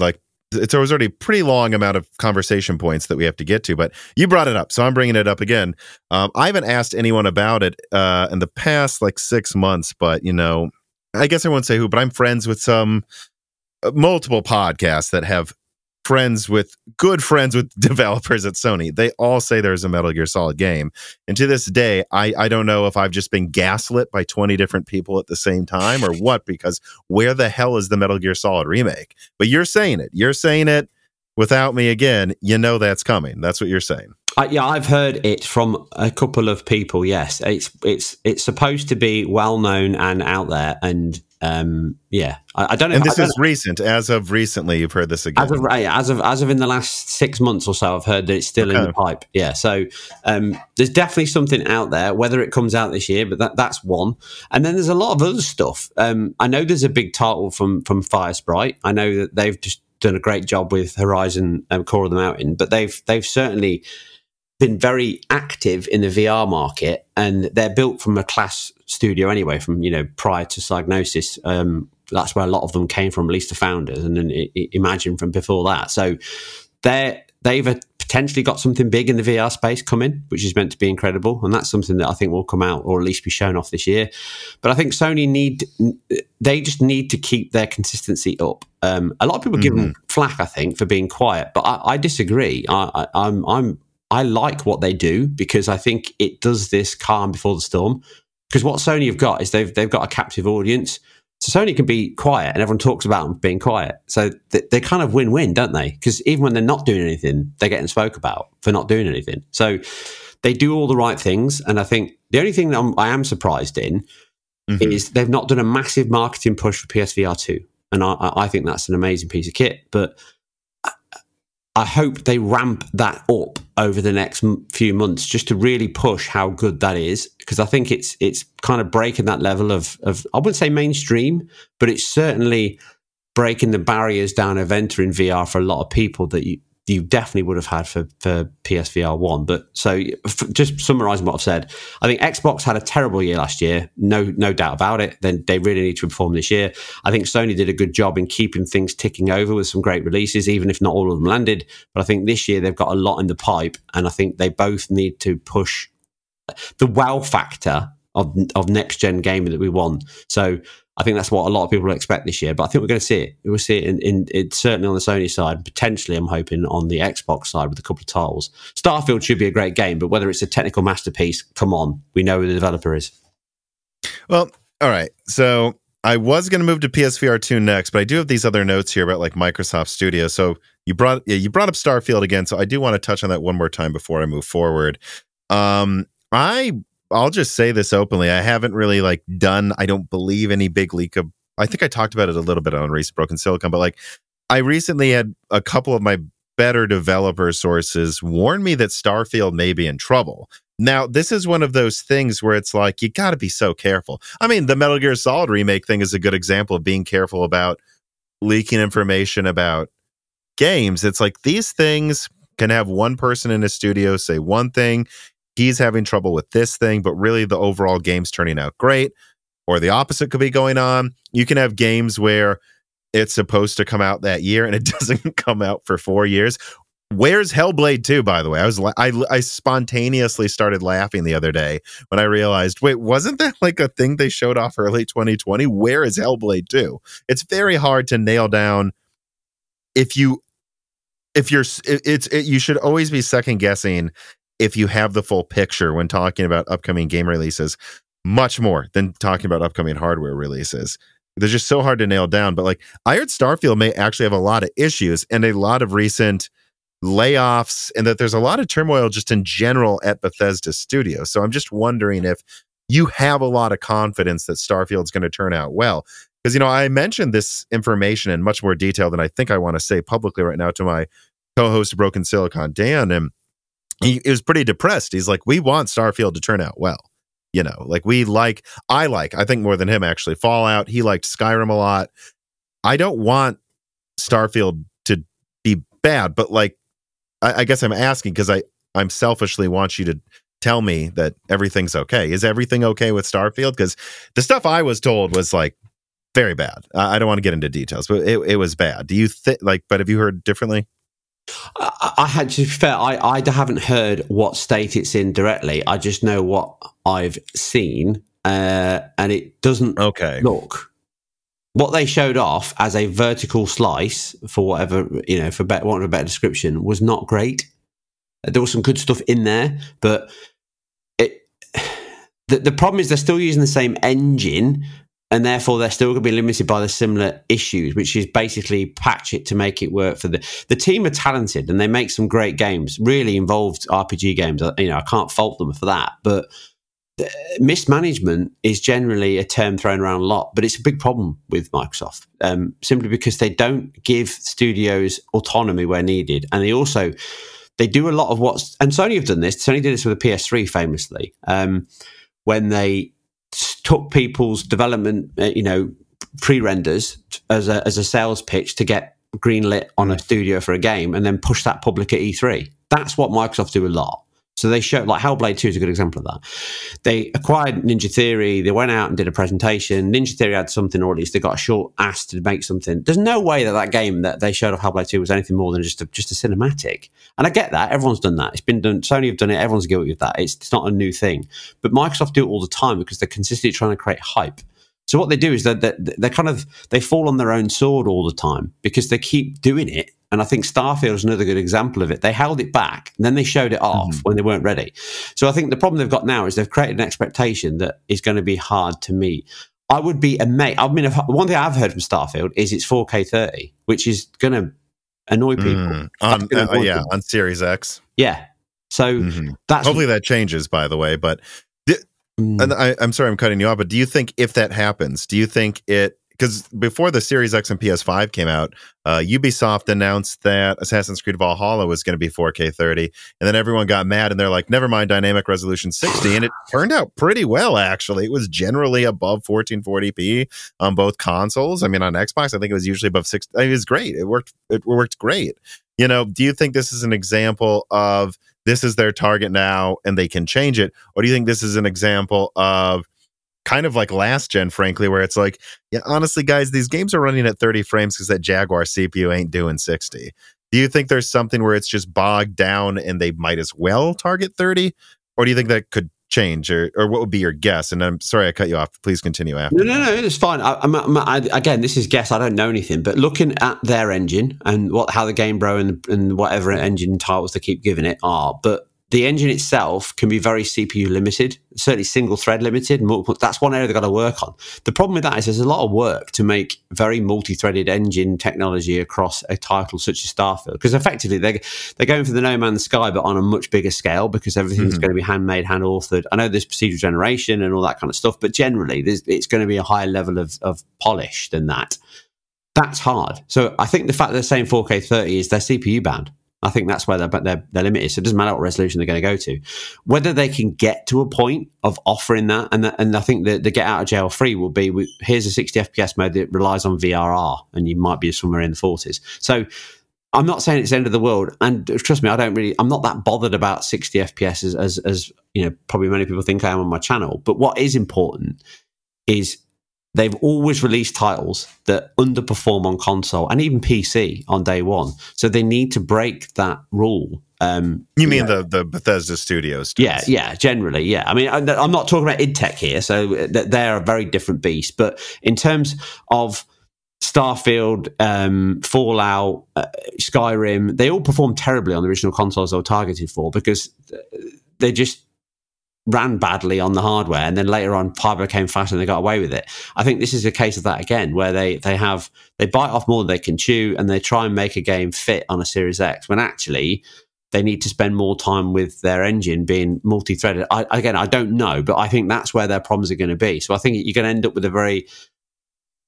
there was already a pretty long amount of conversation points that we have to get to, but you brought it up, so I'm bringing it up again. I haven't asked anyone about it in the past like 6 months, but you know, I guess I won't say who, but I'm friends with some multiple podcasts that have good friends with developers at Sony. They all say there's a Metal Gear Solid game. And to this day, I don't know if I've just been gaslit by 20 different people at the same time or what, because where the hell is the Metal Gear Solid remake? But you're saying it. You're saying it without me again. You know that's coming. That's what you're saying. Yeah, I've heard it from a couple of people, yes. It's supposed to be well-known and out there, and... I don't know. And recent. As of recently, you've heard this again. As of in the last 6 months or so, I've heard that it's still in the pipe. Yeah. So there's definitely something out there. Whether it comes out this year, but that's one. And then there's a lot of other stuff. I know there's a big title from Firesprite. I know that they've just done a great job with Horizon and Core of the Mountain, but they've certainly been very active in the VR market, and they're built from a class studio anyway, from, you know, prior to Psygnosis. That's where a lot of them came from, at least the founders, and then Imagine from before that. So they've potentially got something big in the VR space coming, which is meant to be incredible, and that's something that I think will come out or at least be shown off this year. But I think Sony just need to keep their consistency up. A lot of people give them flack, I think, for being quiet, but I disagree. I like what they do, because I think it does this calm before the storm. Because what Sony have got is they've got a captive audience. So Sony can be quiet, and everyone talks about them being quiet. So they kind of win-win, don't they? Because even when they're not doing anything, they're getting spoke about for not doing anything. So they do all the right things. And I think the only thing that I am surprised in is they've not done a massive marketing push for PSVR2. And I think that's an amazing piece of kit. But... I hope they ramp that up over the next few months just to really push how good that is, because I think it's kind of breaking that level of I wouldn't say mainstream, but it's certainly breaking the barriers down of entering VR for a lot of people that you definitely would have had for PSVR 1. But so just summarising what I've said, I think Xbox had a terrible year last year, no doubt about it. Then they really need to perform this year. I think Sony did a good job in keeping things ticking over with some great releases, even if not all of them landed. But I think this year they've got a lot in the pipe, and I think they both need to push the wow factor of next-gen gaming that we want. So I think that's what a lot of people will expect this year, but I think we're going to see it. We'll see it in certainly on the Sony side, potentially, I'm hoping, on the Xbox side with a couple of titles. Starfield should be a great game, but whether it's a technical masterpiece, come on, we know who the developer is. Well, all right. So I was going to move to PSVR2 next, but I do have these other notes here about like Microsoft Studio. So you brought up Starfield again, so I do want to touch on that one more time before I move forward. I'll just say this openly. I haven't really like done, I don't believe, any big leak of, I think I talked about it a little bit on recent Broken Silicon, but like I recently had a couple of my better developer sources warn me that Starfield may be in trouble. Now, this is one of those things where it's like, you got to be so careful. I mean, the Metal Gear Solid remake thing is a good example of being careful about leaking information about games. It's like these things can have one person in a studio say one thing, he's having trouble with this thing, but really the overall game's turning out great, or the opposite could be going on. You can have games where it's supposed to come out that year and it doesn't come out for 4 years. Where's Hellblade 2, by the way? I spontaneously started laughing the other day when I realized, wait, wasn't that like a thing they showed off early 2020? Where is Hellblade 2? It's very hard to nail down. You should always be second guessing if you have the full picture when talking about upcoming game releases, much more than talking about upcoming hardware releases. They're just so hard to nail down. But like, I heard Starfield may actually have a lot of issues and a lot of recent layoffs, and that there's a lot of turmoil just in general at Bethesda Studios. So I'm just wondering if you have a lot of confidence that Starfield's going to turn out well. Because, you know, I mentioned this information in much more detail than I think I want to say publicly right now to my co-host Broken Silicon, Dan, and he was pretty depressed. He's like, we want Starfield to turn out well. You know, like I think more than him actually, Fallout. He liked Skyrim a lot. I don't want Starfield to be bad, but like, I guess I'm asking because I'm selfishly want you to tell me that everything's okay. Is everything okay with Starfield? Because the stuff I was told was like very bad. I don't want to get into details, but it was bad. Do you think like, but have you heard differently? I had to be fair. I haven't heard what state it's in directly. I just know what I've seen, and it doesn't look. What they showed off as a vertical slice, for whatever, you know, for want of a better description, was not great. There was some good stuff in there, but the problem is they're still using the same engine, and therefore they're still going to be limited by the similar issues, which is basically patch it to make it work for the team are talented and they make some great games, really involved RPG games. You know, I can't fault them for that, but mismanagement is generally a term thrown around a lot, but it's a big problem with Microsoft, simply because they don't give studios autonomy where needed. And they do a lot of and Sony have done this. Sony did this with the PS3 famously, when they took people's development, pre-renders as a sales pitch to get greenlit on a studio for a game and then push that public at E3. That's what Microsoft do a lot. So they showed, like Hellblade 2 is a good example of that. They acquired Ninja Theory. They went out and did a presentation. Ninja Theory had something, or at least they got a short ass to make something. There's no way that game that they showed off Hellblade 2 was anything more than just a cinematic. And I get that. Everyone's done that. It's been done. Sony have done it. Everyone's guilty of that. It's not a new thing. But Microsoft do it all the time because they're consistently trying to create hype. So what they do is that they fall on their own sword all the time because they keep doing it. And I think Starfield is another good example of it. They held it back, and then they showed it off when they weren't ready. So I think the problem they've got now is they've created an expectation that is going to be hard to meet. I would be amazed. I mean, one thing I've heard from Starfield is it's 4K 30, which is going to annoy people. On Series X. Yeah. So that's... Hopefully that changes, by the way, but... And I'm sorry I'm cutting you off, but do you think if that happens, because before the Series X and PS5 came out, Ubisoft announced that Assassin's Creed Valhalla was going to be 4K 30, and then everyone got mad, and they're like, never mind dynamic resolution 60, and it turned out pretty well, actually. It was generally above 1440p on both consoles. I mean, on Xbox, I think it was usually above 60. I mean, it was great. It worked great. You know, do you think this is an example of... this is their target now and they can change it? Or do you think this is an example of kind of like last gen, frankly, where it's like, yeah, honestly, guys, these games are running at 30 frames because that Jaguar CPU ain't doing 60. Do you think there's something where it's just bogged down and they might as well target 30? Or do you think that could change, or what would be your guess? And I'm sorry I cut you off. Please continue after. No, it's fine. Again, this is guess. I don't know anything. But looking at their engine and how the Game Bro and whatever engine titles they keep giving it are, but the engine itself can be very CPU limited, certainly single thread limited. Multiple, that's one area they've got to work on. The problem with that is there's a lot of work to make very multi-threaded engine technology across a title such as Starfield, because effectively they're going for the No Man's Sky, but on a much bigger scale, because everything's going to be handmade, hand-authored. I know there's procedural generation and all that kind of stuff, but generally it's going to be a higher level of polish than that. That's hard. So I think the fact they're saying 4K 30 is they're CPU bound. I think that's where their limit is. So it doesn't matter what resolution they're going to go to. Whether they can get to a point of offering that, and I think the get out of jail free will be, here's a 60 FPS mode that relies on VRR, and you might be somewhere in the 40s. So I'm not saying it's the end of the world, and trust me, I'm not that bothered about 60 FPS as you know, probably many people think I am on my channel. But what is important is they've always released titles that underperform on console and even PC on day one. So they need to break that rule. You mean the Bethesda Studios? Yeah, generally, yeah. I mean, I'm not talking about id tech here, so they're a very different beast. But in terms of Starfield, Fallout, Skyrim, they all performed terribly on the original consoles they were targeted for, because they just ran badly on the hardware, and then later on fiber came faster and they got away with it. I think this is a case of that again, where they bite off more than they can chew, and they try and make a game fit on a Series X when actually they need to spend more time with their engine being multi-threaded. I don't know, but I think that's where their problems are going to be. So I think you're going to end up with a very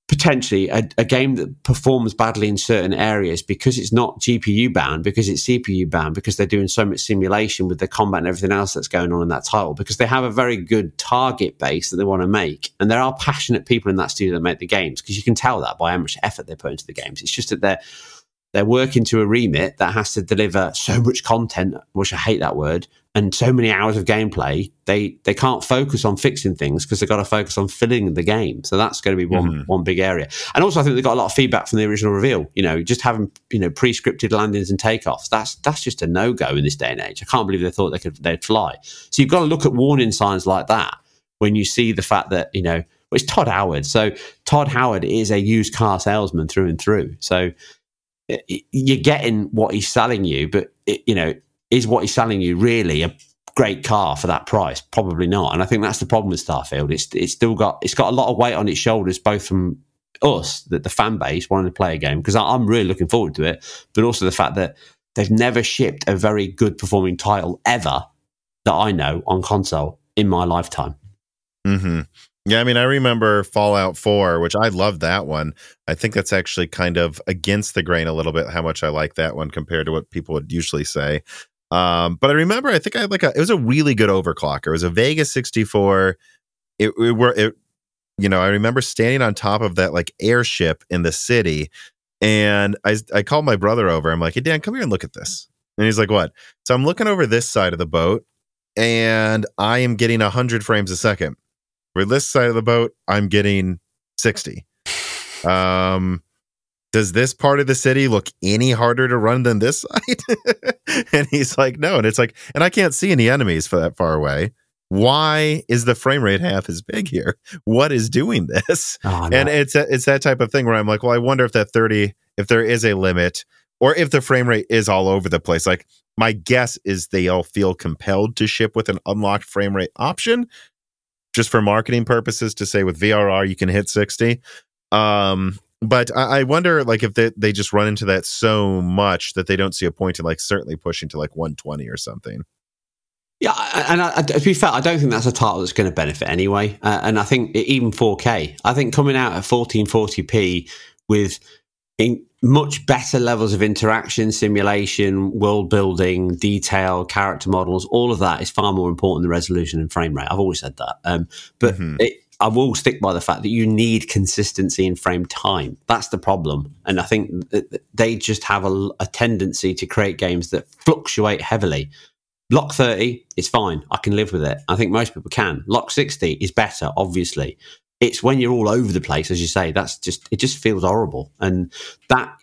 potentially a game that performs badly in certain areas because it's not GPU bound, because it's CPU bound, because they're doing so much simulation with the combat and everything else that's going on in that title, because they have a very good target base that they want to make. And there are passionate people in that studio that make the games, because you can tell that by how much effort they put into the games. It's just that they're working to a remit that has to deliver so much content, which I hate that word, and so many hours of gameplay, they can't focus on fixing things because they've got to focus on filling the game. So that's going to be one big area. And also I think they got a lot of feedback from the original reveal, you know, just having, you know, pre-scripted landings and takeoffs. That's just a no-go in this day and age. I can't believe they thought they'd fly. So you've got to look at warning signs like that when you see the fact that, you know, well, it's Todd Howard. So Todd Howard is a used car salesman through and through. So you're getting what he's selling you, but it, you know, is what he's selling you really a great car for that price? Probably not. And I think that's the problem with Starfield. It's got a lot of weight on its shoulders, both from us, the fan base, wanting to play a game, because I'm really looking forward to it, but also the fact that they've never shipped a very good performing title ever that I know on console in my lifetime. Mm-hmm. Yeah, I mean, I remember Fallout 4, which I loved that one. I think that's actually kind of against the grain a little bit, how much I like that one compared to what people would usually say. But I remember, I think I had it was a really good overclocker. It was a Vega 64. I remember standing on top of that airship in the city, and I called my brother over. I'm like, hey, Dan, come here and look at this. And he's like, what? So I'm looking over this side of the boat, and I am getting 100 frames a second. For this side of the boat, I'm getting 60. Does this part of the city look any harder to run than this side? And he's like, no. And it's like, and I can't see any enemies for that far away. Why is the frame rate half as big here? What is doing this? Oh, no. And it's that type of thing where I'm like, well, I wonder if that 30, if there is a limit, or if the frame rate is all over the place. Like, my guess is they all feel compelled to ship with an unlocked frame rate option, just for marketing purposes, to say with VRR, you can hit 60. But I wonder, if they just run into that so much that they don't see a point in, certainly pushing to, 120 or something. Yeah, and to be fair, I don't think that's a title that's going to benefit anyway. And I think even 4K, I think coming out at 1440p with much better levels of interaction, simulation, world building, detail, character models, all of that is far more important than resolution and frame rate. I've always said that. I will stick by the fact that you need consistency in frame time. That's the problem. And I think they just have a tendency to create games that fluctuate heavily. Lock 30 is fine. I can live with it. I think most people can. Lock 60 is better, obviously. It's when you're all over the place, as you say, it just feels horrible. And that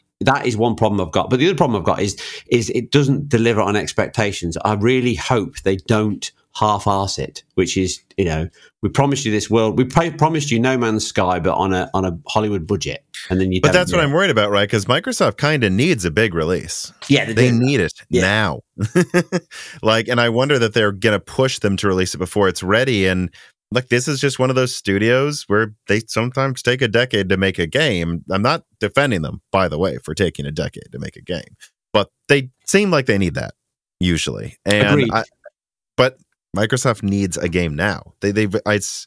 is one problem I've got. But the other problem I've got is it doesn't deliver on expectations. I really hope they don't half-arse it, which is, you know, we promised you this world, we promised you No Man's Sky, but on a Hollywood budget, and then you. But that's what I'm worried about, right? Because Microsoft kind of needs a big release. Yeah, they need it now. Like, and I wonder that they're gonna push them to release it before it's ready. And like, this is just one of those studios where they sometimes take a decade to make a game. I'm not defending them, by the way, for taking a decade to make a game, but they seem like they need that usually. And but Microsoft needs a game now. It's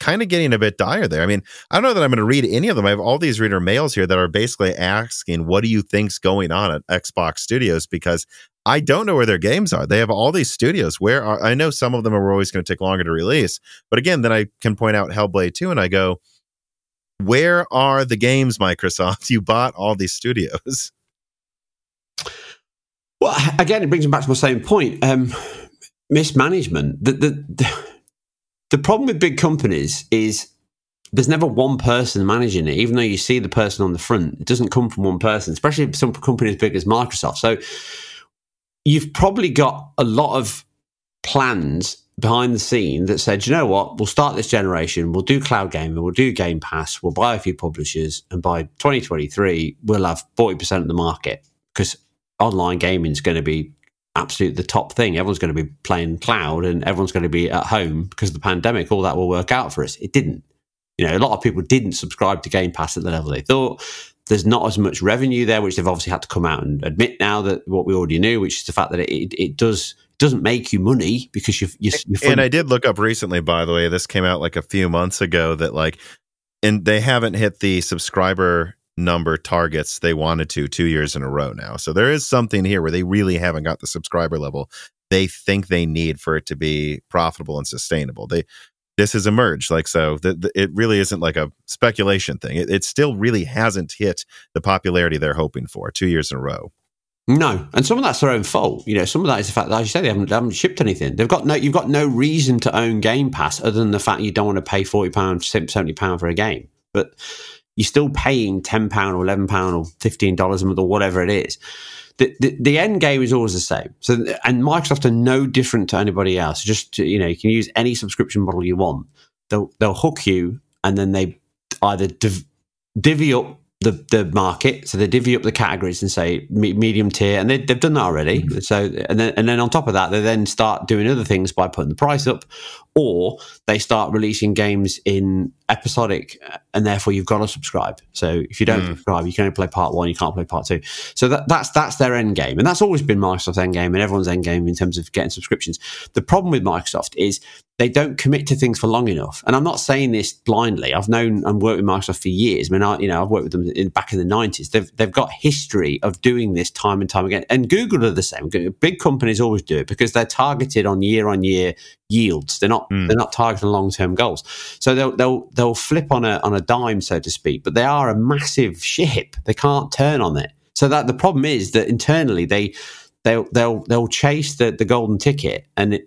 kind of getting a bit dire there. I mean, I don't know that I'm going to read any of them. I have all these reader mails here that are basically asking, what do you think's going on at Xbox Studios? Because I don't know where their games are. They have all these studios. I know some of them are always going to take longer to release. But again, then I can point out Hellblade 2 and I go, where are the games, Microsoft? You bought all these studios. Well, again, it brings me back to my same point. Mismanagement. The problem with big companies is there's never one person managing it, even though you see the person on the front. It doesn't come from one person, especially if some company as big as Microsoft. So you've probably got a lot of plans behind the scene that said, you know what, we'll start this generation, we'll do cloud gaming, we'll do Game Pass, we'll buy a few publishers, and by 2023, we'll have 40% of the market, because online gaming is going to be absolutely the top thing. Everyone's going to be playing cloud and everyone's going to be at home because of the pandemic. All that will work out for us. It didn't. You know, a lot of people didn't subscribe to Game Pass at the level they thought. There's not as much revenue there, which they've obviously had to come out and admit now, that what we already knew, which is the fact that it doesn't make you money because you're and I did look up recently, by the way, this came out like a few months ago, that like, and they haven't hit the subscriber number targets they wanted to 2 years in a row now. So there is something here where they really haven't got the subscriber level they think they need for it to be profitable and sustainable. This has emerged, like, so it really isn't like a speculation thing. It still really hasn't hit the popularity they're hoping for 2 years in a row. No, and some of that's their own fault. You know, some of that is the fact that, as you say, they haven't shipped anything. You've got no reason to own Game Pass other than the fact you don't want to pay £40, £70 for a game. But you're still paying £10 or £11 or $15 a month or whatever it is. The end game is always the same. So, and Microsoft are no different to anybody else. Just, you know, you can use any subscription model you want. They'll hook you, and then they either divvy up the market, so they divvy up the categories and say medium tier, and they've done that already. Mm-hmm. So, and then on top of that, they then start doing other things by putting the price up, or they start releasing games in episodic, and therefore you've got to subscribe. So if you don't subscribe, you can only play part one, you can't play part two. So that's their end game, and that's always been Microsoft's end game and everyone's end game in terms of getting subscriptions. The problem with Microsoft is they don't commit to things for long enough. And I'm not saying this blindly. I've known and worked with Microsoft for years. I mean, I've worked with them back in the 90s. They've got history of doing this time and time again. And Google are the same. Big companies always do it because they're targeted on year yields. They're not targeting long-term goals. So they'll flip on a dime, so to speak. But they are a massive ship. They can't turn on it. So that the problem is that internally they'll chase the golden ticket, and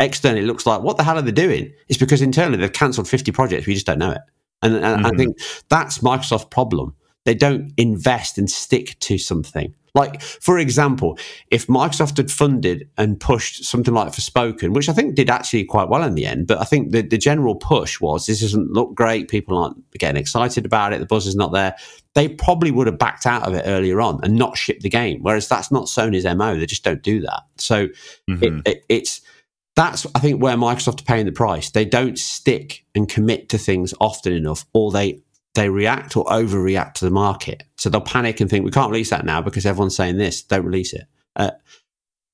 externally it looks like, what the hell are they doing? It's because internally they've cancelled 50 projects. We just don't know it. And I think that's Microsoft's problem. They don't invest and stick to something. Like, for example, if Microsoft had funded and pushed something like Forspoken, which I think did actually quite well in the end, but I think the general push was, this doesn't look great, people aren't getting excited about it, the buzz is not there, they probably would have backed out of it earlier on and not shipped the game, whereas that's not Sony's MO. They just don't do that. So that's, I think, where Microsoft are paying the price. They don't stick and commit to things often enough, or they react or overreact to the market. So they'll panic and think, we can't release that now because everyone's saying this, don't release it. But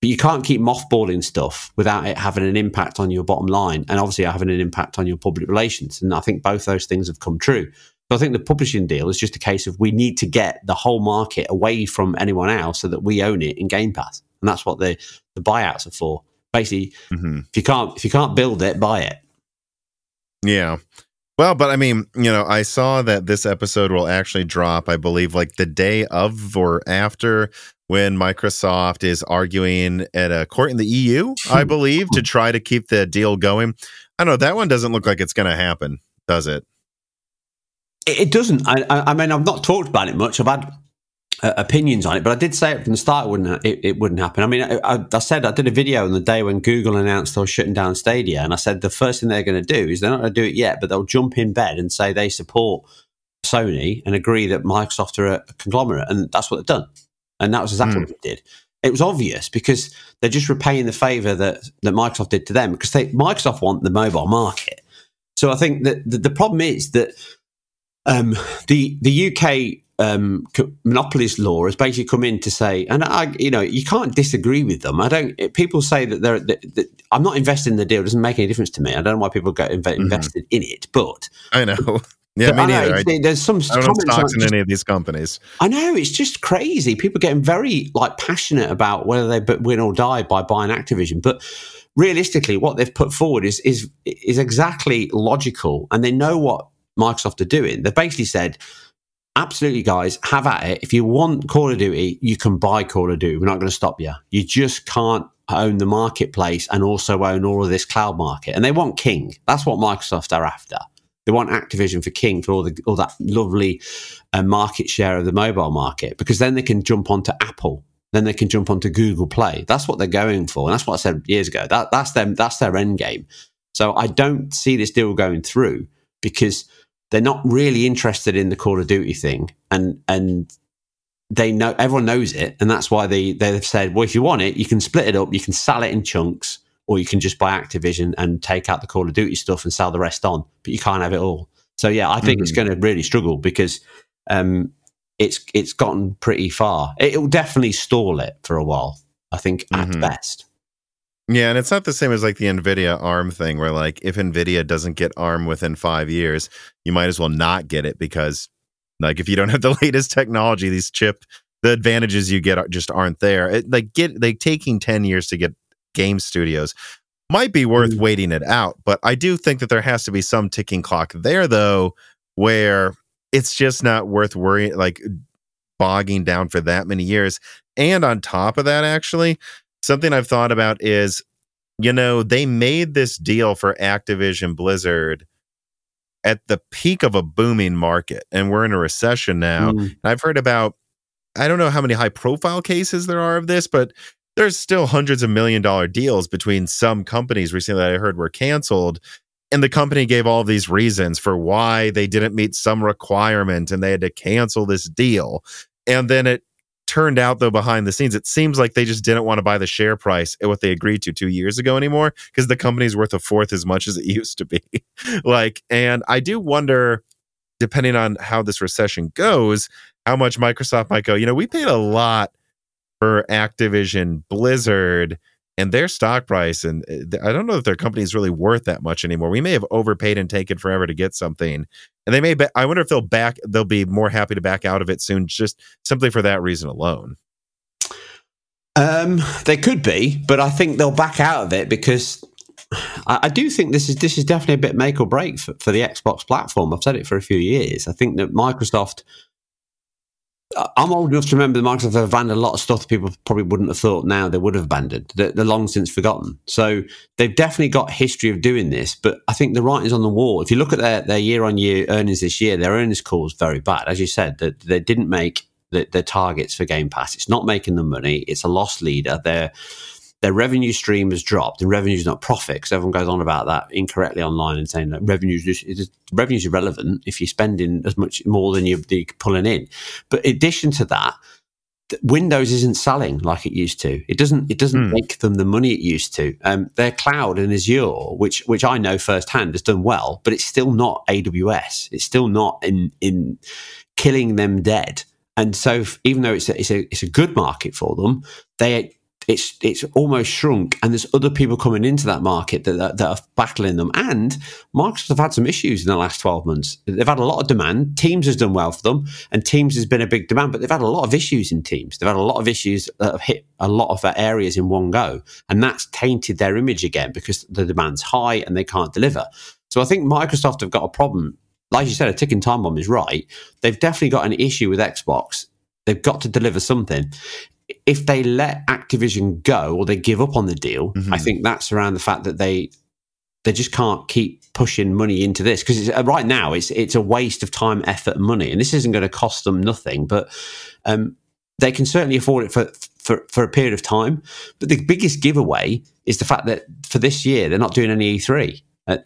you can't keep mothballing stuff without it having an impact on your bottom line, and obviously having an impact on your public relations. And I think both those things have come true. So I think the publishing deal is just a case of, we need to get the whole market away from anyone else so that we own it in Game Pass. And that's what the buyouts are for. Basically, if you can't build it, buy it. Yeah. Well, but I mean, you know, I saw that this episode will actually drop, I believe, like the day of or after, when Microsoft is arguing at a court in the EU, I believe, to try to keep the deal going. I don't know. That one doesn't look like it's going to happen, does it? It doesn't. I mean, I've not talked about it much. I've had opinions on it, but I did say it from the start it wouldn't happen. I mean, I said, I did a video on the day when Google announced they were shutting down Stadia, and I said the first thing they're going to do is they're not going to do it yet, but they'll jump in bed and say they support Sony and agree that Microsoft are a conglomerate, and that's what they've done. And that was exactly what they did. It was obvious because they're just repaying the favour that Microsoft did to them, because Microsoft want the mobile market. So I think that the problem is that the UK monopolist law has basically come in to say, and you can't disagree with them. People say that I'm not invested in the deal. It doesn't make any difference to me. I don't know why people get invested in it, but I know. Yeah, me neither. There's some comments stocks in any of these companies. I know, it's just crazy. People getting very passionate about whether they win or die by buying Activision, but realistically, what they've put forward is exactly logical, and they know what Microsoft are doing. They've basically said, absolutely, guys, have at it. If you want Call of Duty, you can buy Call of Duty. We're not going to stop you. You just can't own the marketplace and also own all of this cloud market. And they want King. That's what Microsoft are after. They want Activision for King, for all that lovely market share of the mobile market, because then they can jump onto Apple. Then they can jump onto Google Play. That's what they're going for. And that's what I said years ago. That's their end game. So I don't see this deal going through because they're not really interested in the Call of Duty thing, and they know, everyone knows it, and that's why they've said, well, if you want it, you can split it up, you can sell it in chunks, or you can just buy Activision and take out the Call of Duty stuff and sell the rest on, but you can't have it all. So yeah, I think it's going to really struggle because it's gotten pretty far. It will definitely stall it for a while, I think, at best. Yeah, and it's not the same as the NVIDIA ARM thing where if NVIDIA doesn't get ARM within 5 years, you might as well not get it, because if you don't have the latest technology, the advantages you get just aren't there. Taking 10 years to get game studios might be worth waiting it out, but I do think that there has to be some ticking clock there, though, where it's just not worth worrying, bogging down for that many years. And on top of that, actually, something I've thought about is, they made this deal for Activision Blizzard at the peak of a booming market, and we're in a recession now. And I've heard about, I don't know how many high-profile cases there are of this, but there's still hundreds of million-dollar deals between some companies recently that I heard were canceled, and the company gave all these reasons for why they didn't meet some requirement, and they had to cancel this deal. And then it turned out, though, behind the scenes, it seems like they just didn't want to buy the share price at what they agreed to 2 years ago anymore, because the company's worth a fourth as much as it used to be. And I do wonder, depending on how this recession goes, how much Microsoft might go, we paid a lot for Activision Blizzard and their stock price, and I don't know if their company is really worth that much anymore. We may have overpaid and taken forever to get something. And they may be, I wonder if they'll be more happy to back out of it soon, just simply for that reason alone. They could be, but I think they'll back out of it because I do think this is definitely a bit make or break for the Xbox platform. I've said it for a few years. I think that Microsoft, I'm old enough to remember that Microsoft have abandoned a lot of stuff that people probably wouldn't have thought now they would have abandoned. They're long since forgotten. So they've definitely got history of doing this, but I think the writing's on the wall. If you look at their year-on-year earnings this year, their earnings call's very bad. As you said, they didn't make their targets for Game Pass. It's not making them money. It's a loss leader. Their revenue stream has dropped, and revenue's not profit, because everyone goes on about that incorrectly online and saying that revenue's irrelevant if you're spending as much more than you're pulling in. But in addition to that, Windows isn't selling like it used to. It doesn't make them the money it used to. Their cloud and Azure, which I know firsthand, has done well, but it's still not AWS. It's still not in killing them dead. And so even though it's a good market for them, it's almost shrunk, and there's other people coming into that market that are battling them. And Microsoft have had some issues in the last 12 months. They've had a lot of demand. Teams has done well for them, and Teams has been a big demand, but they've had a lot of issues in Teams. They've had a lot of issues that have hit a lot of areas in one go, and that's tainted their image again because the demand's high and they can't deliver. So I think Microsoft have got a problem. Like you said, a ticking time bomb is right. They've definitely got an issue with Xbox. They've got to deliver something. If they let Activision go or they give up on the deal, I think that's around the fact that they just can't keep pushing money into this, because right now it's a waste of time, effort, and money, and this isn't going to cost them nothing. But they can certainly afford it for a period of time. But the biggest giveaway is the fact that for this year, they're not doing any E3.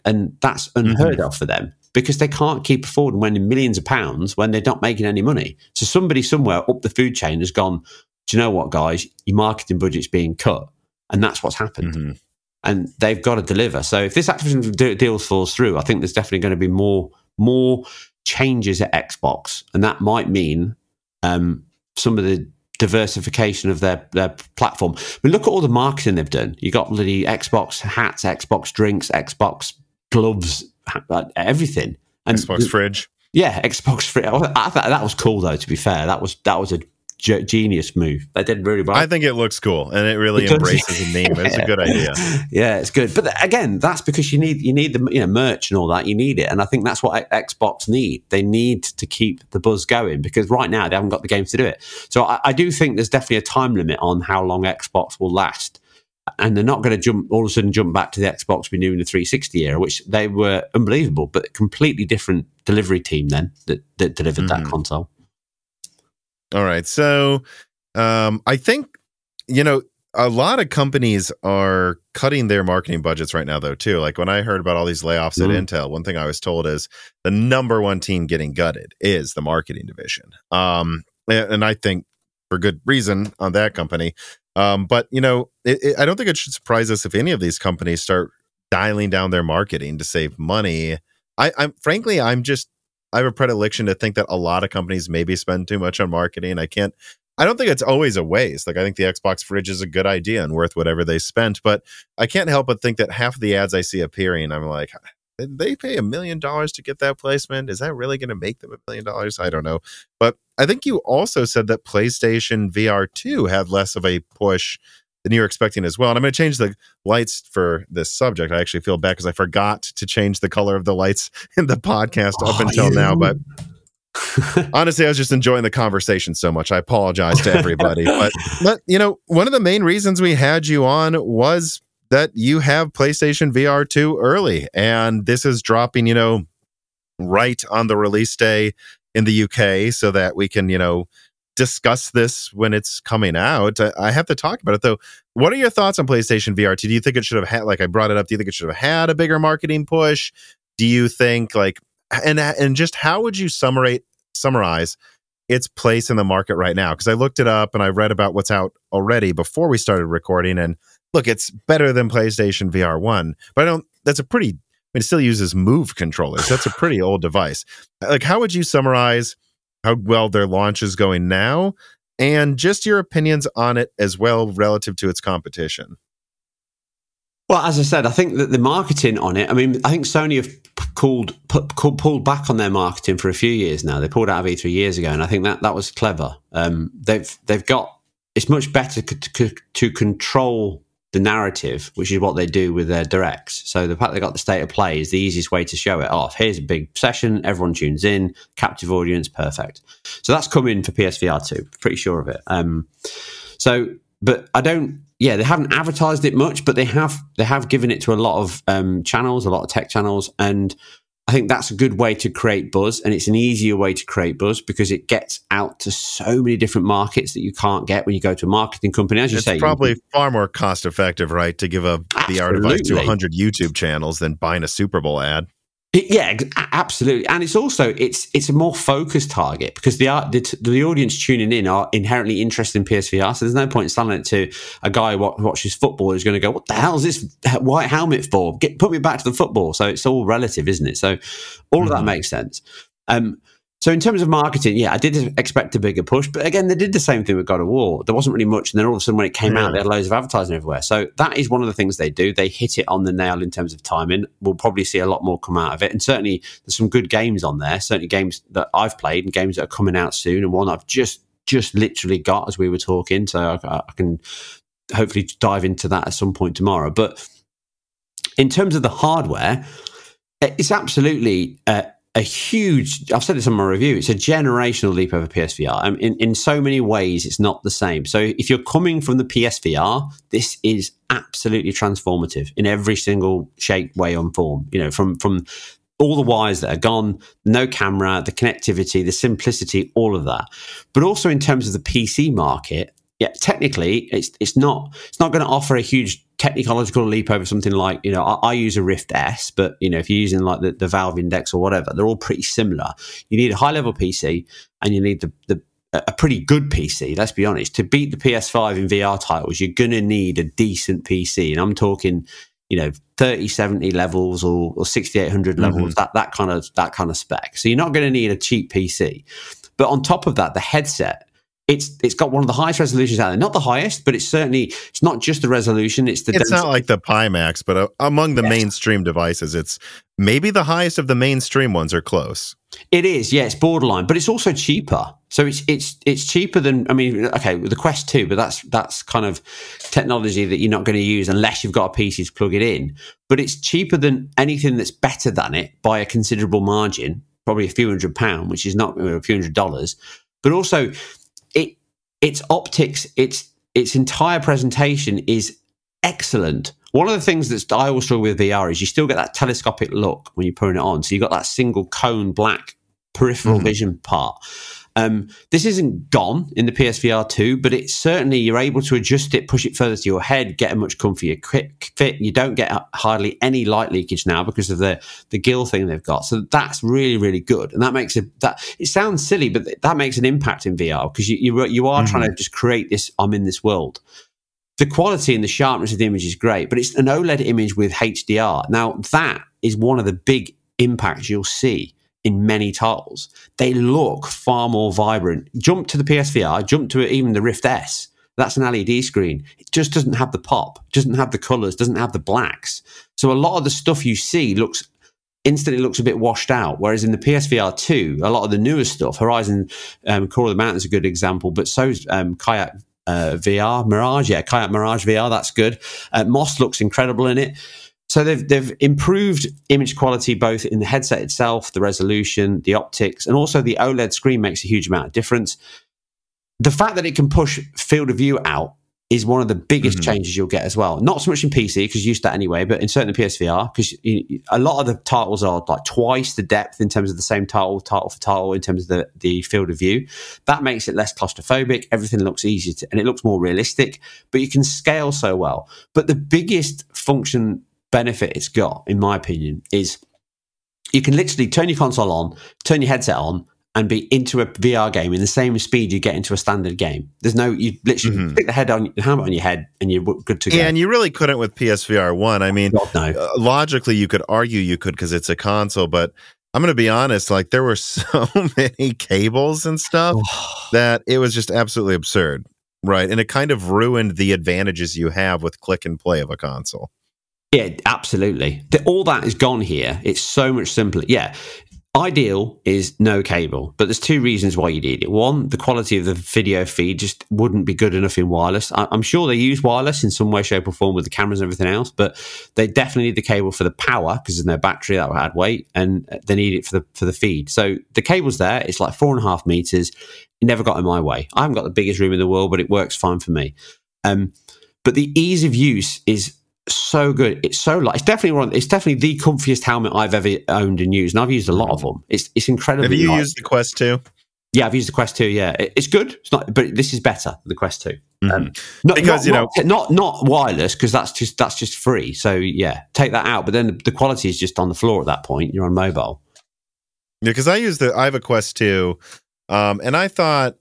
And that's unheard of for them, because they can't keep affording winning millions of pounds when they're not making any money. So somebody somewhere up the food chain has gone, do you know what, guys? Your marketing budget's being cut. And that's what's happened. Mm-hmm. And they've got to deliver. So if this Activision deal falls through, I think there's definitely going to be more changes at Xbox. And that might mean some of the diversification of their platform. But look at all the marketing they've done. You got bloody Xbox hats, Xbox drinks, Xbox gloves, everything. And Xbox fridge. Yeah, Xbox fridge. I thought that was cool, though, to be fair. That was a genius move. They did really well. I think it looks cool, and it really embraces the name. It's a good idea. Yeah, it's good. But again, that's because you need the merch and all that. You need it, and I think that's what Xbox need. They need to keep the buzz going, because right now they haven't got the games to do it. So I do think there's definitely a time limit on how long Xbox will last, and they're not going to all of a sudden jump back to the Xbox we knew in the 360 era, which they were unbelievable, but completely different delivery team then that delivered that console. All right. So I think, a lot of companies are cutting their marketing budgets right now, though, too. Like when I heard about all these layoffs at Intel, one thing I was told is the number one team getting gutted is the marketing division. And I think for good reason on that company. But, I don't think it should surprise us if any of these companies start dialing down their marketing to save money. I have a predilection to think that a lot of companies maybe spend too much on marketing. I don't think it's always a waste. Like, I think the Xbox fridge is a good idea and worth whatever they spent, but I can't help but think that half of the ads I see appearing, I'm like, did they pay $1 million to get that placement? Is that really going to make them $1 million? I don't know. But I think you also said that PlayStation VR2 had less of a push than you were expecting as well. And I'm going to change the lights for this subject. I actually feel bad because I forgot to change the color of the lights in the podcast up until now. But honestly, I was just enjoying the conversation so much. I apologize to everybody. But one of the main reasons we had you on was that you have PlayStation VR 2 early. And this is dropping, right on the release day in the UK, so that we can, discuss this when it's coming out. I have to talk about it, though. What are your thoughts on PlayStation VR2? Do you think it should have had, like I brought it up, do you think it should have had a bigger marketing push? Do you think, like, and just how would you summarize its place in the market right now? Because I looked it up and I read about what's out already before we started recording, and look, it's better than PlayStation VR1, but it still uses Move controllers. That's a pretty old device. Like, how would you summarize how well their launch is going now, and just your opinions on it as well relative to its competition? Well, as I said, I think that the marketing on it, I think Sony have pulled back on their marketing for a few years now. They pulled out of E3 years ago, and I think that was clever. They've got, it's much better to control the narrative, which is what they do with their directs. So the fact they got the state of play is the easiest way to show it off. Here's a big session, everyone tunes in, captive audience, perfect. So that's coming for PSVR 2, pretty sure of it. They haven't advertised it much, but they have given it to a lot of channels, a lot of tech channels, and I think that's a good way to create buzz, and it's an easier way to create buzz because it gets out to so many different markets that you can't get when you go to a marketing company. As you say, it's probably far more cost effective, right, to give a VR device to 100 YouTube channels than buying a Super Bowl ad. Yeah, absolutely. And it's also it's a more focused target because the audience tuning in are inherently interested in PSVR, so there's no point selling it to a guy who watches football who's going to go, what the hell is this white helmet for? Put me back to the football. So it's all relative, isn't it? So all of that makes sense. So in terms of marketing, yeah, I did expect a bigger push, but again, they did the same thing with God of War. There wasn't really much, and then all of a sudden when it came out, they had loads of advertising everywhere. So that is one of the things they do. They hit it on the nail in terms of timing. We'll probably see a lot more come out of it, and certainly there's some good games on there, certainly games that I've played and games that are coming out soon, and one I've just literally got as we were talking, so I can hopefully dive into that at some point tomorrow. But in terms of the hardware, it's absolutely... a huge, I've said this on my review, it's a generational leap over PSVR. In so many ways, it's not the same. So if you're coming from the PSVR, this is absolutely transformative in every single shape, way, and form. From all the wires that are gone, no camera, the connectivity, the simplicity, all of that. But also in terms of the PC market, yeah, technically it's not going to offer a huge technological leap over something like, you know, I use a Rift S, but you know, if you're using like the Valve Index or whatever, they're all pretty similar. You need a high level PC and you need a pretty good PC, let's be honest. To beat the PS5 in VR titles, you're going to need a decent PC. And I'm talking, you know, 3070 levels or 6800 levels, that kind of spec. So you're not going to need a cheap PC. But on top of that, the headset, it's got one of the highest resolutions out there. Not the highest, but it's certainly, it's not just the resolution, it's the... It's not like the Pimax, but among the mainstream devices, it's maybe the highest of the mainstream ones or close. It is, yeah, it's borderline, but it's also cheaper. So it's cheaper than, I mean, okay, the Quest 2, but that's kind of technology that you're not going to use unless you've got a PC to plug it in. But it's cheaper than anything that's better than it by a considerable margin, probably £100, which is not $a few hundred dollars. But also, its optics, its entire presentation is excellent. One of the things that I always struggle with VR is you still get that telescopic look when you're putting it on. So you've got that single cone black peripheral vision part. This isn't gone in the PSVR 2, but it's certainly, you're able to adjust it, push it further to your head, get a much comfier fit. You don't get hardly any light leakage now because of the gill thing they've got. So that's really, really good. And that makes it sounds silly, but that makes an impact in VR because you are trying to just create this, I'm in this world. The quality and the sharpness of the image is great, but it's an OLED image with HDR. Now that is one of the big impacts you'll see in many titles. They look far more vibrant. Jump to the PSVR, jump to even the Rift S. That's an LED screen. It just doesn't have the pop, doesn't have the colors, doesn't have the blacks. So a lot of the stuff you see instantly looks a bit washed out, whereas in the PSVR 2, a lot of the newer stuff, Horizon, Core of the Mountain is a good example, but so's Kayak VR, Mirage, yeah, Kayak Mirage VR, that's good. Moss looks incredible in it. So they've improved image quality both in the headset itself, the resolution, the optics, and also the OLED screen makes a huge amount of difference. The fact that it can push field of view out is one of the biggest changes you'll get as well. Not so much in PC, because you used that anyway, but in certainly PSVR, because a lot of the titles are like twice the depth in terms of the same title for title in terms of the field of view. That makes it less claustrophobic. Everything looks easier and it looks more realistic, but you can scale so well. But the biggest benefit it's got, in my opinion, is you can literally turn your console on, turn your headset on, and be into a VR game in the same speed you get into a standard game. There's no, you literally stick the helmet on your head and you're good to go. Yeah, and you really couldn't with PSVR 1. I mean, God, no. Logically, you could argue you could because it's a console, but I'm going to be honest, like there were so many cables and stuff that it was just absolutely absurd, right? And it kind of ruined the advantages you have with click and play of a console. Yeah, absolutely. All that is gone here. It's so much simpler. Yeah, ideal is no cable, but there's two reasons why you need it. One, the quality of the video feed just wouldn't be good enough in wireless. I'm sure they use wireless in some way, shape, or form with the cameras and everything else, but they definitely need the cable for the power because there's no battery, that would add weight, and they need it for the feed. So the cable's there. It's like 4.5 meters. It never got in my way. I haven't got the biggest room in the world, but it works fine for me. But the ease of use is so good. It's so light. It's definitely the comfiest helmet I've ever owned and used, and I've used a lot of them. It's incredibly light. Have you used the Quest 2? Yeah, I've used the Quest 2, yeah. It's good. It's not, but this is better, the Quest 2. Not wireless, because that's just free. So yeah, take that out. But then the quality is just on the floor at that point. You're on mobile. Yeah, because I have a Quest 2, and I thought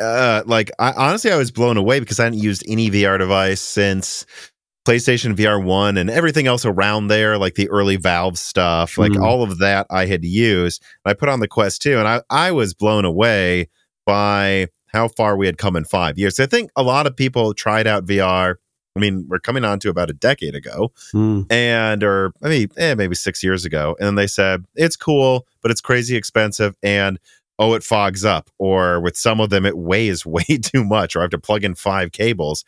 honestly I was blown away because I hadn't used any VR device since PlayStation VR 1 and everything else around there, like the early Valve stuff, like all of that I had used. And I put on the Quest 2 and I was blown away by how far we had come in 5 years. So I think a lot of people tried out VR. I mean, we're coming on to about a decade ago maybe 6 years ago. And they said, it's cool, but it's crazy expensive. And it fogs up, or with some of them, it weighs way too much, or I have to plug in 5 cables.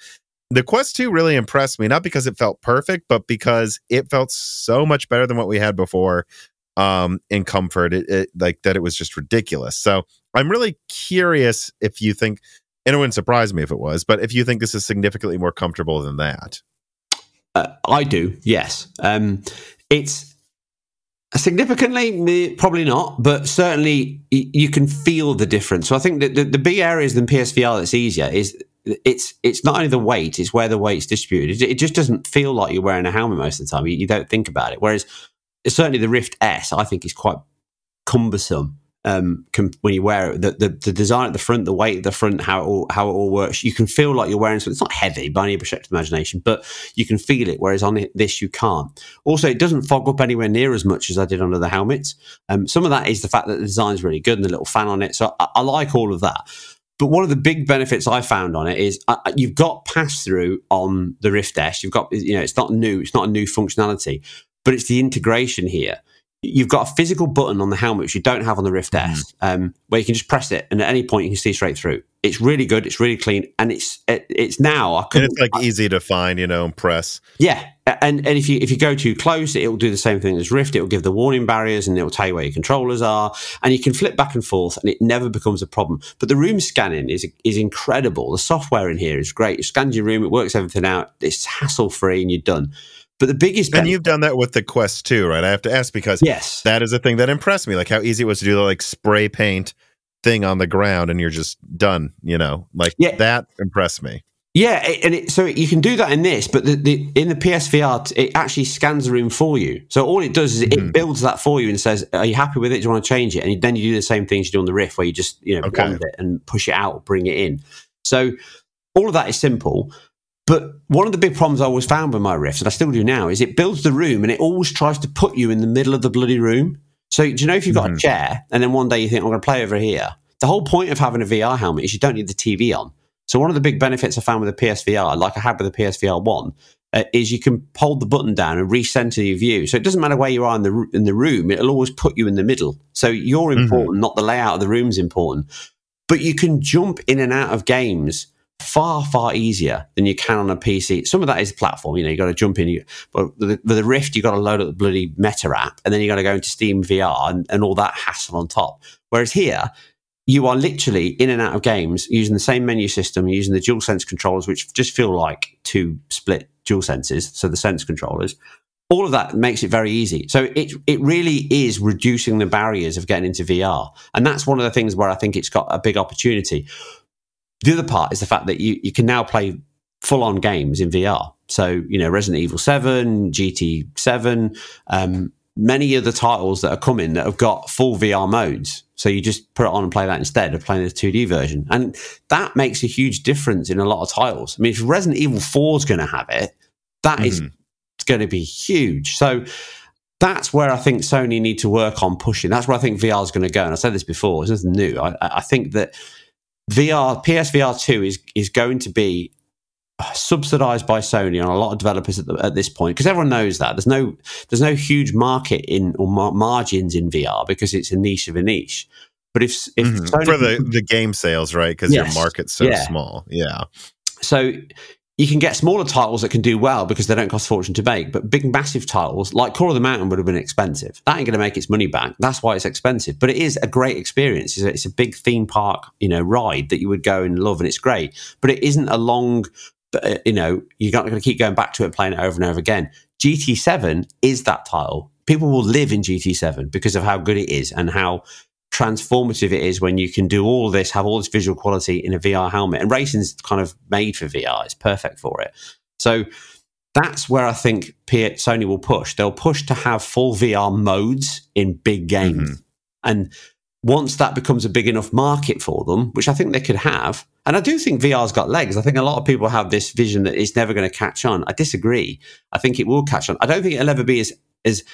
The Quest 2 really impressed me, not because it felt perfect, but because it felt so much better than what we had before in comfort. It was just ridiculous. So I'm really curious if you think, and it wouldn't surprise me if it was, but if you think this is significantly more comfortable than that. I do, yes. It's Significantly, probably not, but certainly you can feel the difference. So I think that the big areas than PSVR that's easier is it's not only the weight, it's where the weight's distributed. It just doesn't feel like you're wearing a helmet most of the time. You don't think about it. Whereas certainly the Rift S, I think, is quite cumbersome when you wear it. The design at the front, the weight at the front, how it all works, you can feel like you're wearing something. It's not heavy by any stretch of the imagination, but you can feel it, whereas on this you can't. Also, it doesn't fog up anywhere near as much as I did on other helmets. Some of that is the fact that the design's really good and the little fan on it, so I like all of that. But one of the big benefits I found on it is you've got pass-through on the Rift S. You've got, it's not new. It's not a new functionality, but it's the integration here. You've got a physical button on the helmet, which you don't have on the Rift S, where you can just press it, and at any point you can see straight through. It's really good. It's really clean, and it's now. It's easy to find, and press. Yeah, and if you go too close, it will do the same thing as Rift. It will give the warning barriers, and it will tell you where your controllers are, and you can flip back and forth, and it never becomes a problem. But the room scanning is incredible. The software in here is great. It scans your room, it works everything out. It's hassle free, and you're done. But the biggest benefit, and you've done that with the Quest 2, right? I have to ask because that is a thing that impressed me, like how easy it was to do the spray paint thing on the ground, and you're just done. That impressed me. Yeah, so you can do that in this, but in the PSVR, it actually scans the room for you. So all it does is it builds that for you and says, "Are you happy with it? Do you want to change it?" And then you do the same things you do on the Rift, where you just blend it and push it out, bring it in. So all of that is simple. But one of the big problems I always found with my Rifts, and I still do now, is it builds the room and it always tries to put you in the middle of the bloody room. So do you know if you've got a chair and then one day you think, I'm going to play over here? The whole point of having a VR helmet is you don't need the TV on. So one of the big benefits I found with the PSVR, like I had with the PSVR 1, is you can hold the button down and recenter your view. So it doesn't matter where you are in the room, it'll always put you in the middle. So you're important, not the layout of the room's important. But you can jump in and out of games far, far easier than you can on a PC. Some of that is platform, you got to jump in. But with the Rift, you got to load up the bloody Meta app, and then you got to go into Steam VR and all that hassle on top. Whereas here, you are literally in and out of games using the same menu system, using the DualSense controllers, which just feel like two split DualSenses, so the Sense controllers. All of that makes it very easy. So it really is reducing the barriers of getting into VR, and that's one of the things where I think it's got a big opportunity. The other part is the fact that you can now play full-on games in VR. So, Resident Evil 7, GT 7, many other titles that are coming that have got full VR modes. So you just put it on and play that instead of playing the 2D version. And that makes a huge difference in a lot of titles. I mean, if Resident Evil 4 is going to have it, that is going to be huge. So that's where I think Sony need to work on pushing. That's where I think VR is going to go. And I said this before, it's nothing new. I think that PSVR2 is going to be subsidized by Sony on a lot of developers at this point, because everyone knows that there's no huge market in or margins in VR, because it's a niche of a niche. But if Sony, for the game sales, right? Because your market's so small, So you can get smaller titles that can do well because they don't cost a fortune to make, but big, massive titles like Call of the Mountain would have been expensive. That ain't going to make its money back. That's why it's expensive. But it is a great experience. It's a big theme park, ride that you would go and love, and it's great. But it isn't a long, you're not going to keep going back to it and playing it over and over again. GT7 is that title. People will live in GT7 because of how good it is and how transformative it is when you can do all this, have all this visual quality in a VR helmet. And racing's kind of made for VR. It's perfect for it. So that's where I think Sony will push. They'll push to have full VR modes in big games. And once that becomes a big enough market for them, which I think they could have, and I do think VR's got legs. I think a lot of people have this vision that it's never going to catch on. I disagree. I think it will catch on. I don't think it'll ever be as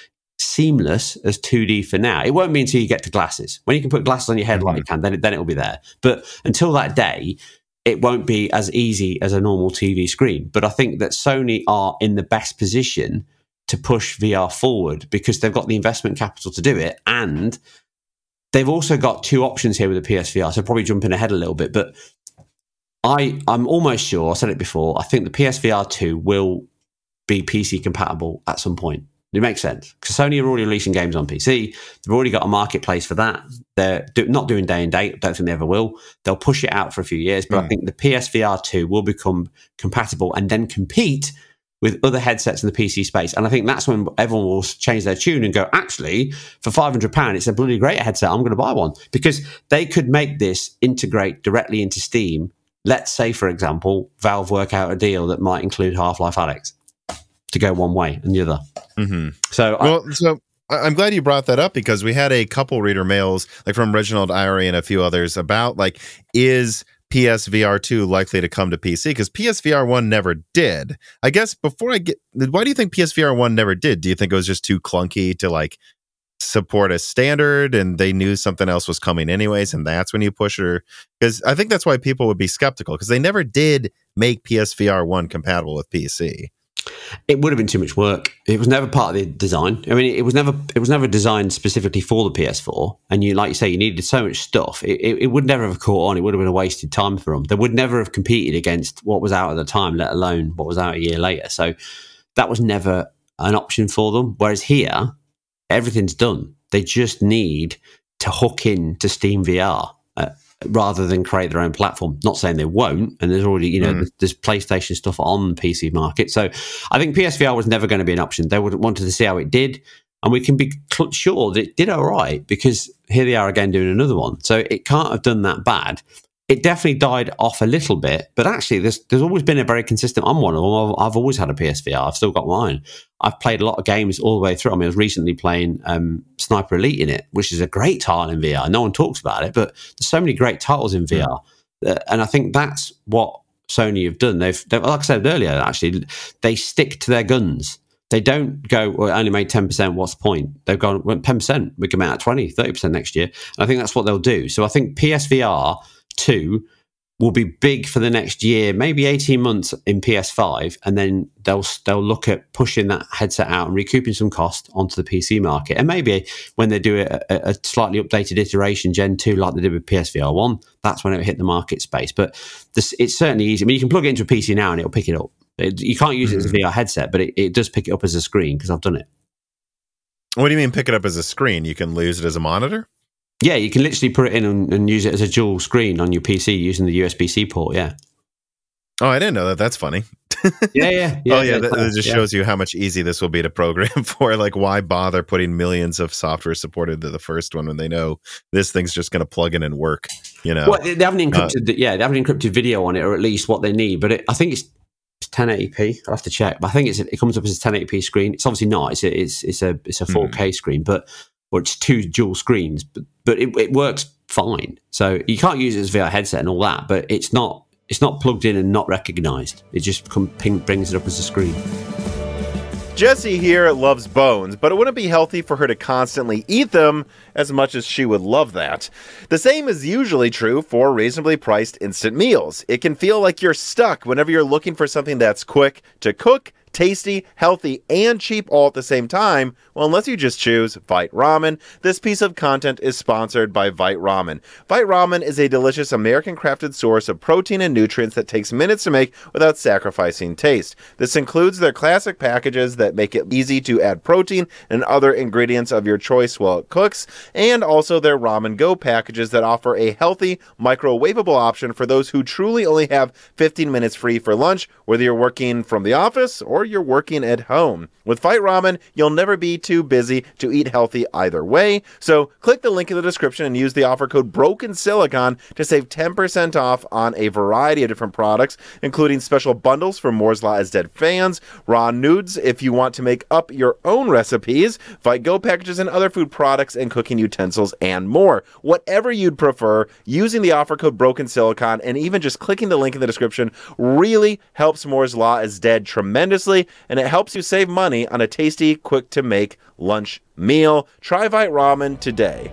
seamless as 2D for now. It won't be until you get to glasses. When you can put glasses on your head like you can, then it'll be there. But until that day, it won't be as easy as a normal TV screen. But I think that Sony are in the best position to push VR forward because they've got the investment capital to do it, and they've also got two options here with the PSVR. So probably jumping ahead a little bit, but I'm almost sure, I said it before, I think the PSVR 2 will be PC compatible at some point. It makes sense because Sony are already releasing games on PC. They've already got a marketplace for that. They're not doing day and date. I don't think they ever will. They'll push it out for a few years, but I think the PSVR 2 will become compatible and then compete with other headsets in the PC space. And I think that's when everyone will change their tune and go, actually, for £500, it's a bloody great headset. I'm going to buy one. Because they could make this integrate directly into Steam. Let's say, for example, Valve work out a deal that might include Half-Life Alyx to go one way and the other. Mm-hmm. So I'm glad you brought that up, because we had a couple reader mails, like from Reginald Irie and a few others, about like, is PSVR2 likely to come to PC? Because PSVR1 never did. I guess before I get, why do you think PSVR1 never did? Do you think it was just too clunky to like support a standard, and they knew something else was coming anyways, and that's when you push it? Because I think that's why people would be skeptical, because they never did make PSVR1 compatible with PC. It would have been too much work. It was never part of the design. I mean, it was never designed specifically for the PS4. And you, like you say, you needed so much stuff. It would never have caught on. It would have been a wasted time for them. They would never have competed against what was out at the time, let alone what was out a year later. So that was never an option for them. Whereas here, everything's done. They just need to hook in to Steam VR. Rather than create their own platform. Not saying they won't, and there's already, you know, there's PlayStation stuff on the PC market. So I think PSVR was never going to be an option. They would wanted to see how it did, and we can be sure that it did all right, because here they are again doing another one. So it can't have done that bad. It definitely died off a little bit, but actually there's always been a very consistent, I'm one of them. I've always had a PSVR. I've still got mine. I've played a lot of games all the way through. I mean, I was recently playing Sniper Elite in it, which is a great title in VR. No one talks about it, but there's so many great titles in VR. And I think that's what Sony have done. They've, like I said earlier, actually, they stick to their guns. They don't go, well, I only made 10%, what's the point? They've gone, well, 10%, we can make out 20%, 30% next year. And I think that's what they'll do. So I think PSVR 2 will be big for the next year, maybe 18 months in PS5, and then they'll look at pushing that headset out and recouping some cost onto the PC market. And maybe when they do a slightly updated iteration, Gen 2, like they did with PSVR 1, that's when it will hit the market space. But it's certainly easy. I mean, you can plug it into a PC now and it'll pick it up. You can't use it as a VR headset, but it does pick it up as a screen, because I've done it. What do you mean pick it up as a screen? You can lose it as a monitor? Yeah, you can literally put it in and use it as a dual screen on your PC using the USB-C port, yeah. Oh, I didn't know that. That's funny. Yeah. That just shows you how much easy this will be to program for. Like, why bother putting millions of software supported to the first one when they know this thing's just going to plug in and work, you know? Well, they haven't encrypted they haven't encrypted video on it, or at least what they need, but I think it's 1080p. I'll have to check, but I think it comes up as a 1080p screen. It's obviously not. It's a 4K screen, but... or it's two dual screens, but it works fine. So you can't use it as a VR headset and all that, but it's not plugged in and not recognized. It just brings it up as a screen. Jessie here loves bones, but it wouldn't be healthy for her to constantly eat them as much as she would love that. The same is usually true for reasonably priced instant meals. It can feel like you're stuck whenever you're looking for something that's quick to cook, tasty, healthy, and cheap all at the same time. Well, unless you just choose Vite Ramen. This piece of content is sponsored by Vite Ramen. Vite Ramen is a delicious American-crafted source of protein and nutrients that takes minutes to make without sacrificing taste. This includes their classic packages that make it easy to add protein and other ingredients of your choice while it cooks, and also their Ramen Go packages that offer a healthy, microwavable option for those who truly only have 15 minutes free for lunch, whether you're working from the office or you're working at home. With Vite Ramen, you'll never be too busy to eat healthy either way. So click the link in the description and use the offer code Broken Silicon to save 10% off on a variety of different products, including special bundles for Moore's Law is Dead fans, raw nudes if you want to make up your own recipes, Vite Go packages and other food products and cooking utensils and more. Whatever you'd prefer, using the offer code Broken Silicon and even just clicking the link in the description really helps Moore's Law is Dead tremendously, and it helps you save money on a tasty, quick-to-make lunch meal. Try Vite Ramen today.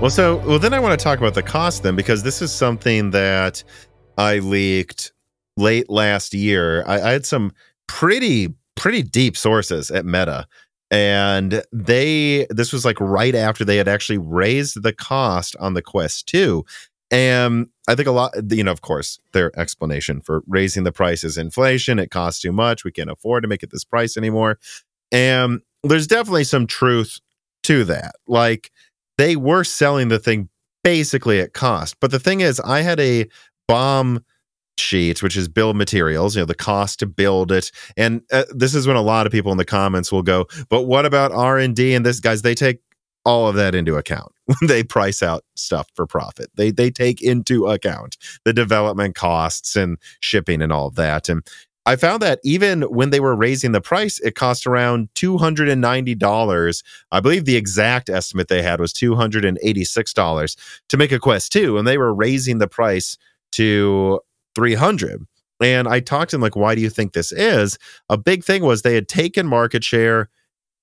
Well, then I want to talk about the cost then, because this is something that I leaked late last year. I had some pretty deep sources at Meta, and this was like right after they had actually raised the cost on the Quest 2. And I think a lot, you know, of course, their explanation for raising the price is inflation. It costs too much. We can't afford to make it this price anymore. And there's definitely some truth to that. Like, they were selling the thing basically at cost. But the thing is, I had a BOM sheet, which is build materials, you know, the cost to build it. And this is when a lot of people in the comments will go, but what about R&D? And this, guys, they take all of that into account when they price out stuff for profit. They take into account the development costs and shipping and all of that. And I found that even when they were raising the price, it cost around $290. I believe the exact estimate they had was $286 to make a Quest 2, and they were raising the price to $300. And I talked to him, like, why do you think this is? A big thing was they had taken market share.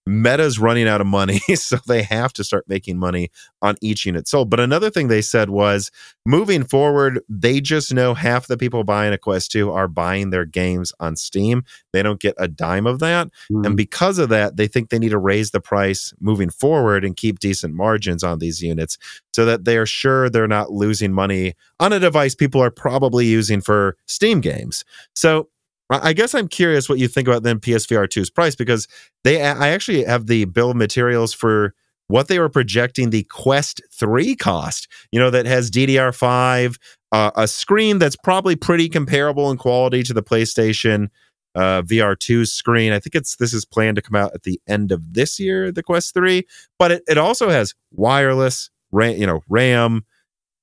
Meta's running out of money, so they have to start making money on each unit sold. But another thing they said was, moving forward, they just know half the people buying a Quest 2 are buying their games on Steam. They don't get a dime of that. Mm. And because of that, they think they need to raise the price moving forward and keep decent margins on these units so that they are sure they're not losing money on a device people are probably using for Steam games. So I guess I'm curious what you think about then PSVR2's price, because I actually have the bill of materials for what they were projecting the Quest 3 cost, you know, that has DDR5, a screen that's probably pretty comparable in quality to the PlayStation VR2 screen. I think this is planned to come out at the end of this year, the Quest 3, but it also has wireless, RAM,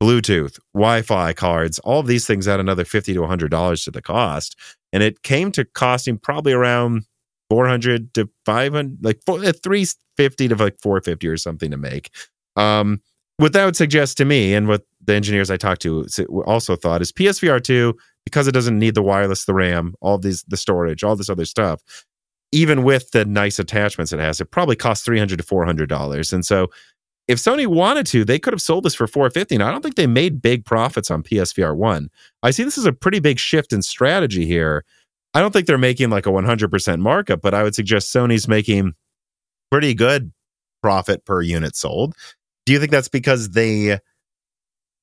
Bluetooth, Wi-Fi cards, all of these things add another $50 to $100 to the cost. And it came to costing probably around $400 to $500, like $350 to like $450 or something to make. What that would suggest to me, and what the engineers I talked to also thought, is PSVR2, because it doesn't need the wireless, the RAM, all these, the storage, all this other stuff, even with the nice attachments it has, it probably costs $300 to $400. And so if Sony wanted to, they could have sold this for $450. And I don't think they made big profits on PSVR 1. I see this as a pretty big shift in strategy here. I don't think they're making like a 100% markup, but I would suggest Sony's making pretty good profit per unit sold. Do you think that's because they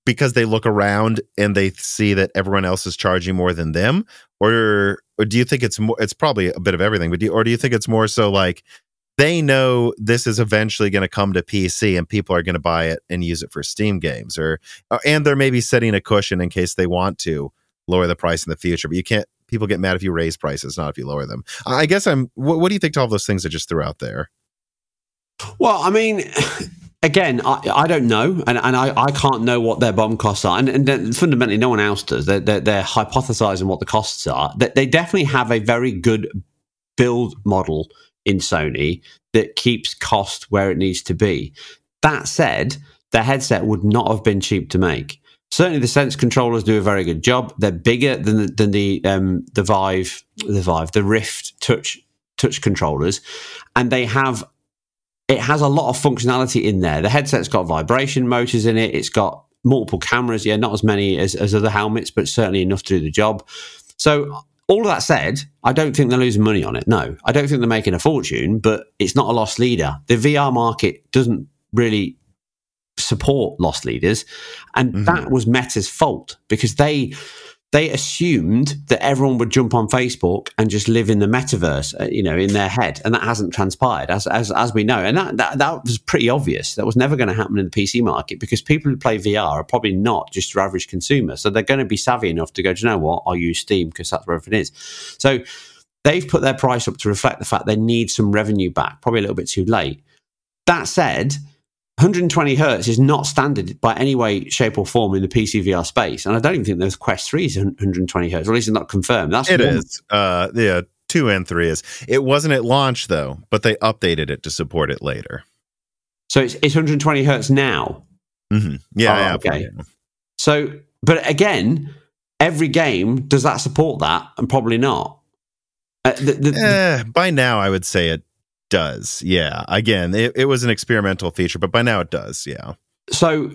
look around and they see that everyone else is charging more than them, or do you think it's more? It's probably a bit of everything, but do you think it's more so like, they know this is eventually going to come to PC and people are going to buy it and use it for Steam games, and they're maybe setting a cushion in case they want to lower the price in the future. But people get mad if you raise prices, not if you lower them. I guess what do you think to all those things I just threw out there? Well, I mean, again, I don't know, and I can't know what their BOM costs are, and fundamentally no one else does. They're hypothesizing what the costs are. They definitely have a very good build model in Sony that keeps cost where it needs to be. That said, the headset would not have been cheap to make. Certainly the Sense controllers do a very good job. They're bigger than the Vive, the Rift touch controllers, and it has a lot of functionality in there. The headset's got vibration motors in it. It's got multiple cameras. Yeah, not as many as other helmets, but certainly enough to do the job. So all of that said, I don't think they're losing money on it. No, I don't think they're making a fortune, but it's not a lost leader. The VR market doesn't really support lost leaders. And that was Meta's fault, because they assumed that everyone would jump on Facebook and just live in the metaverse, in their head. And that hasn't transpired, as we know. And that was pretty obvious. That was never going to happen in the PC market, because people who play VR are probably not just your average consumer. So they're going to be savvy enough to go, do you know what? I'll use Steam because that's where everything is. So they've put their price up to reflect the fact they need some revenue back, probably a little bit too late. That said, 120 hertz is not standard by any way, shape, or form in the PC VR space. And I don't even think those Quest 3 is 120 hertz, or at least it's not confirmed. It is. Yeah, 2 and 3 is. It wasn't at launch, though, but they updated it to support it later. So it's 120 hertz now? Mm-hmm. Yeah, okay. So, but again, every game, does that support that? And probably not. By now, I would say it does. Yeah. Again, it was an experimental feature, but by now it does. Yeah. So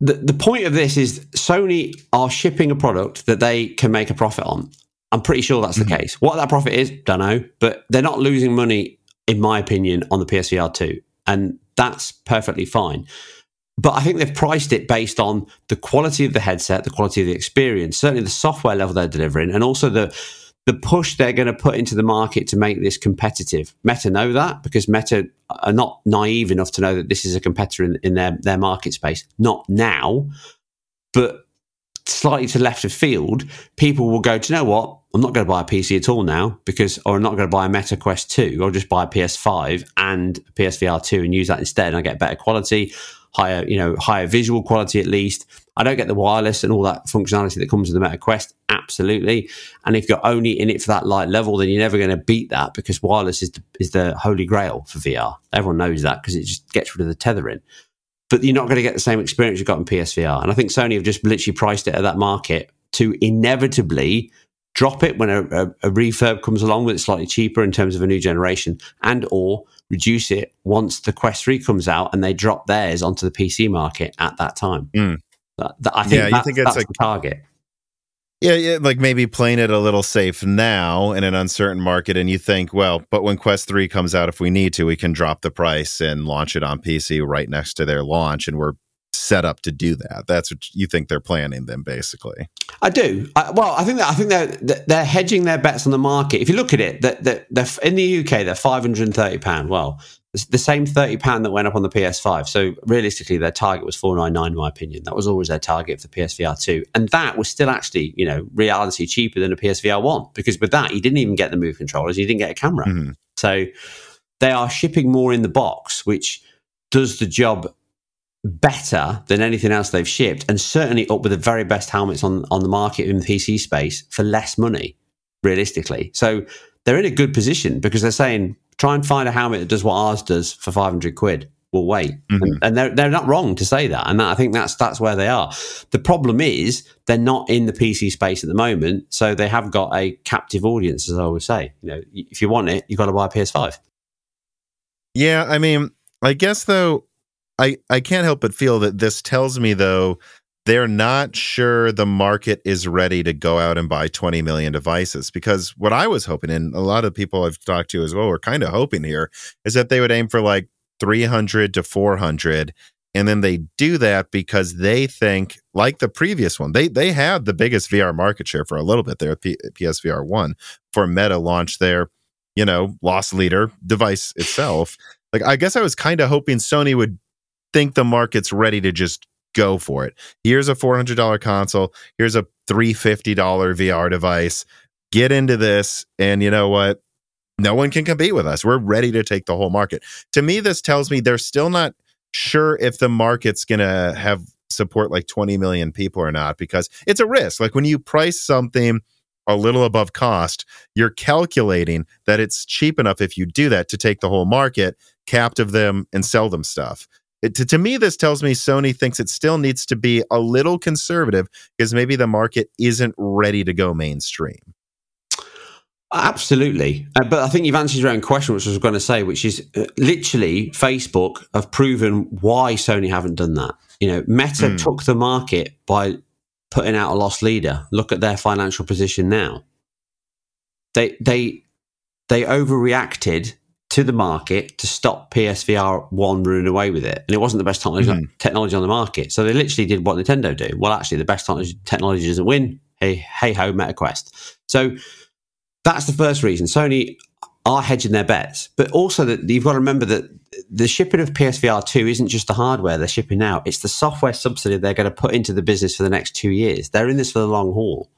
the point of this is Sony are shipping a product that they can make a profit on. I'm pretty sure that's the case. What that profit is, don't know, but they're not losing money, in my opinion, on the PSVR 2. And that's perfectly fine. But I think they've priced it based on the quality of the headset, the quality of the experience, certainly the software level they're delivering, and also the the push they're going to put into the market to make this competitive. Meta know that, because Meta are not naive enough to know that this is a competitor in their market space. Not now, but slightly to left of field, people will go, do you know what? I'm not going to buy a PC at all now, because, or I'm not going to buy a Meta Quest 2. I'll just buy a PS5 and a PSVR2 and use that instead, and I get better quality, higher visual quality at least. I don't get the wireless and all that functionality that comes with the Meta Quest, absolutely. And if you're only in it for that light level, then you're never going to beat that, because wireless is the holy grail for VR. Everyone knows that, because it just gets rid of the tethering. But you're not going to get the same experience you've got in PSVR. And I think Sony have just literally priced it at that market to inevitably drop it when a refurb comes along with it slightly cheaper in terms of a new generation, and or reduce it once the Quest 3 comes out and they drop theirs onto the PC market at that time. Mm. I think that's the target. Yeah, like maybe playing it a little safe now in an uncertain market, and you think, well, but when Quest 3 comes out, if we need to, we can drop the price and launch it on PC right next to their launch, and we're set up to do that. That's what you think they're planning, then, basically. I do. I think they're hedging their bets on the market. If you look at it, that in the UK, they're £530. Well, it's the same £30 that went up on the PS5. So realistically, their target was £499, in my opinion. That was always their target for the PSVR2. And that was still actually, reality cheaper than a PSVR1, because with that, you didn't even get the Move controllers, you didn't get a camera. Mm-hmm. So they are shipping more in the box, which does the job better than anything else they've shipped, and certainly up with the very best helmets on the market in the PC space for less money, realistically. So they're in a good position, because they're saying, try and find a helmet that does what ours does for £500. We'll wait. Mm-hmm. And they're not wrong to say that. And I think that's where they are. The problem is they're not in the PC space at the moment, so they have got a captive audience, as I always say. If you want it, you've got to buy a PS5. Yeah, I mean, I guess, though, I can't help but feel that this tells me, though, they're not sure the market is ready to go out and buy 20 million devices, because what I was hoping, and a lot of people I've talked to as well were kind of hoping here, is that they would aim for like 300 to 400. And then they do that because they think, like the previous one, they had the biggest VR market share for a little bit there, PSVR1, for Meta launch their, loss leader device itself. Like, I guess I was kind of hoping Sony would think the market's ready to just go for it. Here's a $400 console. Here's a $350 VR device. Get into this, and you know what? No one can compete with us. We're ready to take the whole market. To me, this tells me they're still not sure if the market's going to have support like 20 million people or not, because it's a risk. Like, when you price something a little above cost, you're calculating that it's cheap enough, if you do that, to take the whole market, captive them, and sell them stuff. To me, this tells me Sony thinks it still needs to be a little conservative, because maybe the market isn't ready to go mainstream. Absolutely. But I think you've answered your own question, which I was going to say, which is literally Facebook have proven why Sony haven't done that. Meta took the market by putting out a loss leader. Look at their financial position now. They overreacted to the market to stop PSVR1 running away with it. And it wasn't the best technology on the market. So they literally did what Nintendo do. Well, actually, the best technology doesn't win. Hey ho, MetaQuest. So that's the first reason. Sony are hedging their bets. But also, that you've got to remember that the shipping of PSVR2 isn't just the hardware they're shipping now. It's the software subsidy they're going to put into the business for the next 2 years. They're in this for the long haul.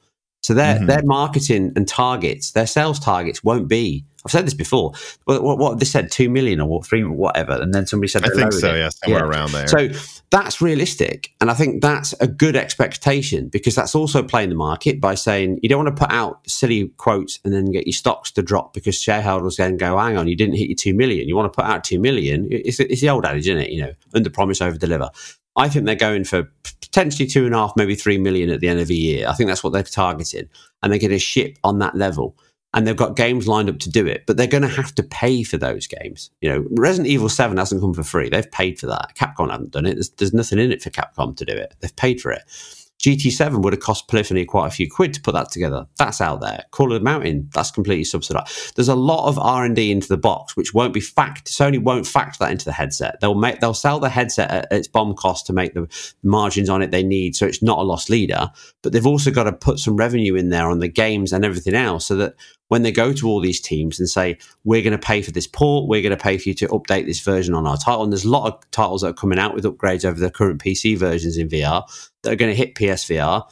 So their marketing and targets, their sales targets won't be, I've said this before, what they said, 2 million or 3 or whatever, and then somebody said, I think so, yeah, somewhere around there. So that's realistic, and I think that's a good expectation, because that's also playing the market by saying, you don't want to put out silly quotes and then get your stocks to drop because shareholders then go, hang on, you didn't hit your 2 million. You want to put out 2 million. It's the old adage, isn't it? Under promise, over deliver. I think they're going for potentially 2.5, maybe 3 million at the end of the year. I think that's what they're targeting, and they're going to ship on that level. And they've got games lined up to do it, but they're going to have to pay for those games. Resident Evil 7 hasn't come for free; they've paid for that. Capcom haven't done it. There's nothing in it for Capcom to do it. They've paid for it. GT7 would have cost Polyphony quite a few quid to put that together. That's out there. Call of the Mountain, that's completely subsidized. There's a lot of R&D into the box, which won't be fact. Sony won't factor that into the headset. They'll sell the headset at its bomb cost to make the margins on it they need, so it's not a loss leader. But they've also got to put some revenue in there on the games and everything else, so that when they go to all these teams and say, we're going to pay for this port, we're going to pay for you to update this version on our title, and there's a lot of titles that are coming out with upgrades over the current PC versions in VR that are going to hit PSVR,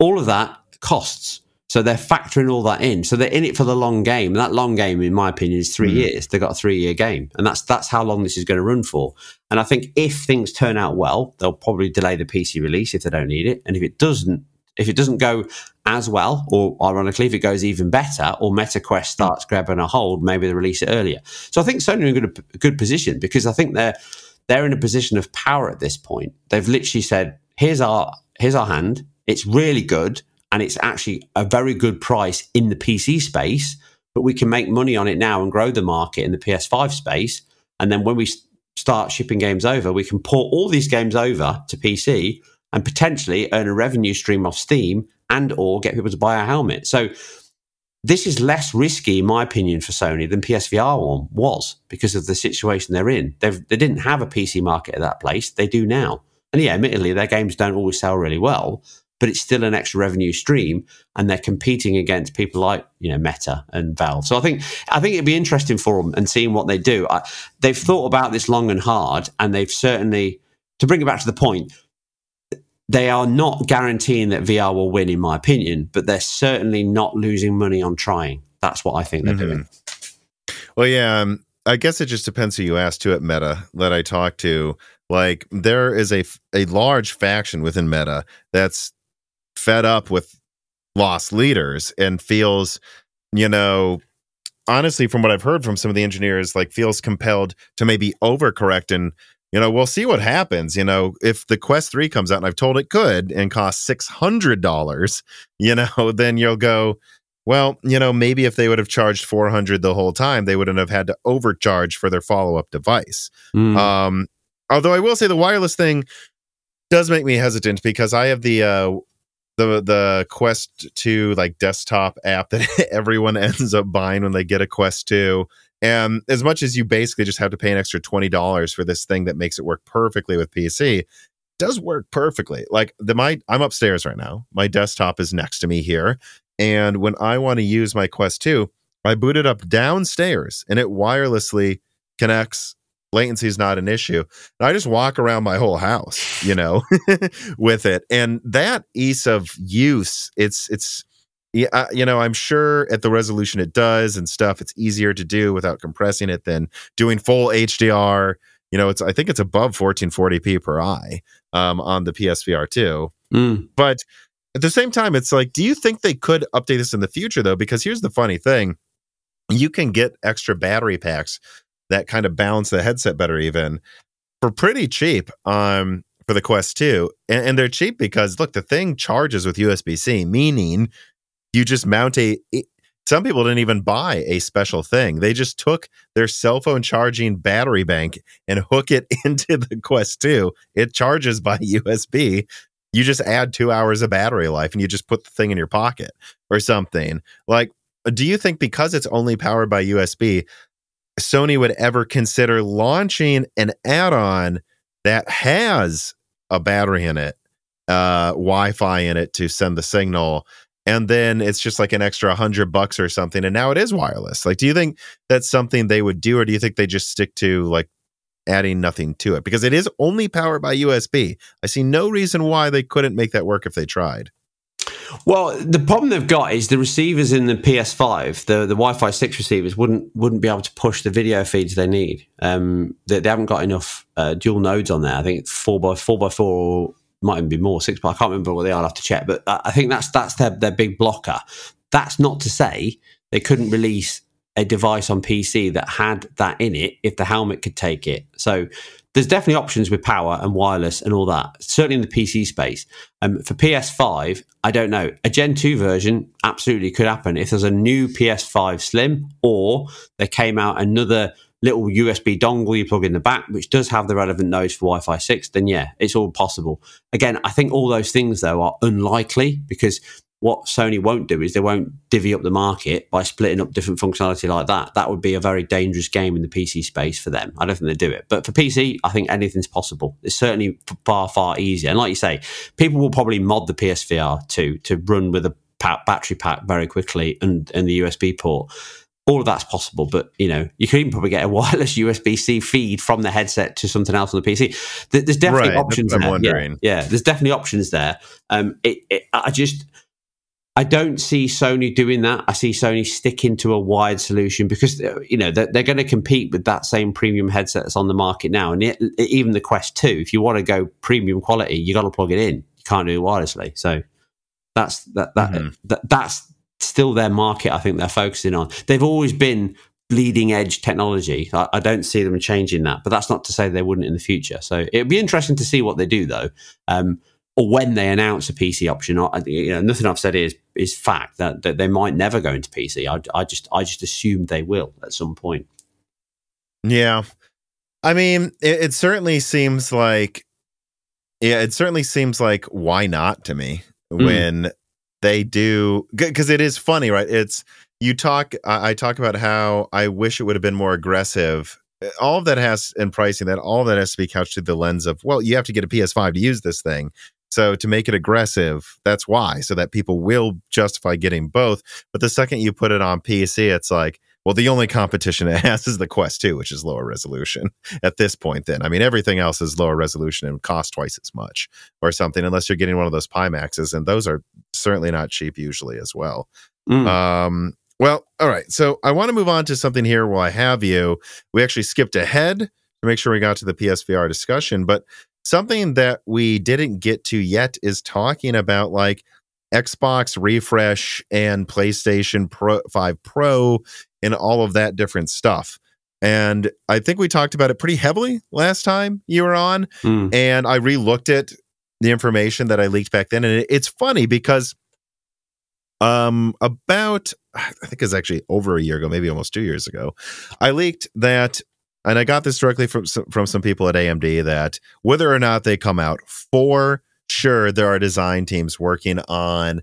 all of that costs. So they're factoring all that in. So they're in it for the long game. And that long game, in my opinion, is 3 years. They've got a 3-year game. And that's how long this is going to run for. And I think if things turn out well, they'll probably delay the PC release if they don't need it. And if it doesn't go as well, or ironically, if it goes even better, or MetaQuest starts grabbing a hold, maybe they release it earlier. So I think Sony are in a good position, because I think they're in a position of power at this point. They've literally said, here's our hand. It's really good, and it's actually a very good price in the PC space, but we can make money on it now and grow the market in the PS5 space. And then when we start shipping games over, we can port all these games over to PC and potentially earn a revenue stream off Steam and or get people to buy a helmet. So this is less risky, in my opinion, for Sony than PSVR one was, because of the situation they're in. They didn't have a PC market at that place. They do now. And yeah, admittedly, their games don't always sell really well, but it's still an extra revenue stream, and they're competing against people like, Meta and Valve. So I think it'd be interesting for them and seeing what they do. They've thought about this long and hard, and they've certainly, to bring it back to the point, they are not guaranteeing that VR will win, in my opinion, but they're certainly not losing money on trying. That's what I think they're doing. Well, yeah, I guess it just depends who you ask to at Meta that I talk to. Like, there is a large faction within Meta that's fed up with lost leaders and feels, honestly, from what I've heard from some of the engineers, like, feels compelled to maybe overcorrect and, we'll see what happens. If the Quest 3 comes out, and I've told it could, and costs $600, then you'll go, well, maybe if they would have charged $400 the whole time, they wouldn't have had to overcharge for their follow-up device. Although I will say the wireless thing does make me hesitant, because I have the Quest 2 like desktop app that everyone ends up buying when they get a Quest 2. And as much as you basically just have to pay an extra $20 for this thing that makes it work perfectly with PC, it does work perfectly. Like I'm upstairs right now. My desktop is next to me here. And when I want to use my Quest 2, I boot it up downstairs and it wirelessly connects. Latency is not an issue. And I just walk around my whole house, with it. And that ease of use, it's yeah, I'm sure at the resolution it does and stuff, it's easier to do without compressing it than doing full HDR. I think it's above 1440p per eye on the PSVR 2. But at the same time, it's like, do you think they could update this in the future, though? Because here's the funny thing. You can get extra battery packs that kind of balance the headset better, even for pretty cheap for the Quest 2. And they're cheap because, look, the thing charges with USB-C, meaning... you just mount some people didn't even buy a special thing. They just took their cell phone charging battery bank and hook it into the Quest 2. It charges by USB. You just add 2 hours of battery life and you just put the thing in your pocket or something. Like, do you think because it's only powered by USB, Sony would ever consider launching an add-on that has a battery in it, Wi-Fi in it to send the signal? And then it's just like an extra $100 or something. And now it is wireless. Like, do you think that's something they would do? Or do you think they just stick to like adding nothing to it? Because it is only powered by USB. I see no reason why they couldn't make that work if they tried. Well, the problem they've got is the receivers in the PS5, the Wi-Fi 6 receivers, wouldn't be able to push the video feeds they need. They haven't got enough dual nodes on there. I think it's 4x4 or... might even be more, 6, but I can't remember what they are. I'll have to check. But I think that's their big blocker. That's not to say they couldn't release a device on PC that had that in it if the helmet could take it. So there's definitely options with power and wireless and all that, certainly in the PC space. For PS5, I don't know. A Gen 2 version absolutely could happen if there's a new PS5 Slim, or there came out another little USB dongle you plug in the back, which does have the relevant nodes for Wi-Fi 6, then yeah, it's all possible. Again, I think all those things, though, are unlikely, because what Sony won't do is they won't divvy up the market by splitting up different functionality like that. That would be a very dangerous game in the PC space for them. I don't think they do it. But for PC, I think anything's possible. It's certainly far, far easier. And like you say, people will probably mod the PSVR2 to run with a battery pack very quickly and the USB port. All of that's possible, but you know, you could even probably get a wireless USB-C feed from the headset to something else on the PC. There's definitely options there. Yeah, there's definitely options there. I don't see Sony doing that. I see Sony sticking to a wide solution because, you know, they're going to compete with that same premium headset that's on the market now. And even the Quest 2, if you want to go premium quality, you got to plug it in. You can't do it wirelessly. So that's still their market. I think they're focusing on. They've always been leading edge technology. I don't see them changing that, but that's not to say they wouldn't in the future. So it'd be interesting to see what they do, though, or when they announce a PC option. You know, nothing I've said is fact that they might never go into PC. I just assumed they will at some point. Yeah, I mean, it certainly seems like, why not to me when. They do, because it is funny, right? I talk about how I wish it would have been more aggressive. All of that has in pricing, that all of that has to be couched through the lens of, well, you have to get a PS5 to use this thing. So to make it aggressive, that's why, so that people will justify getting both. But the second you put it on PC, it's like, well, the only competition it has is the Quest 2, which is lower resolution at this point then. I mean, everything else is lower resolution and costs twice as much or something, unless you're getting one of those Pimaxes, and those are certainly not cheap usually as well. Well, all right. So I want to move on to something here while I have you. We actually skipped ahead to make sure we got to the PSVR discussion, but something that we didn't get to yet is talking about like Xbox refresh and PlayStation 5 Pro and all of that different stuff. And I think we talked about it pretty heavily last time you were on. And I re-looked at the information that I leaked back then. And it's funny because I think it's actually over a year ago, maybe almost 2 years ago, I leaked that, and I got this directly from some people at AMD, that whether or not they come out, for sure there are design teams working on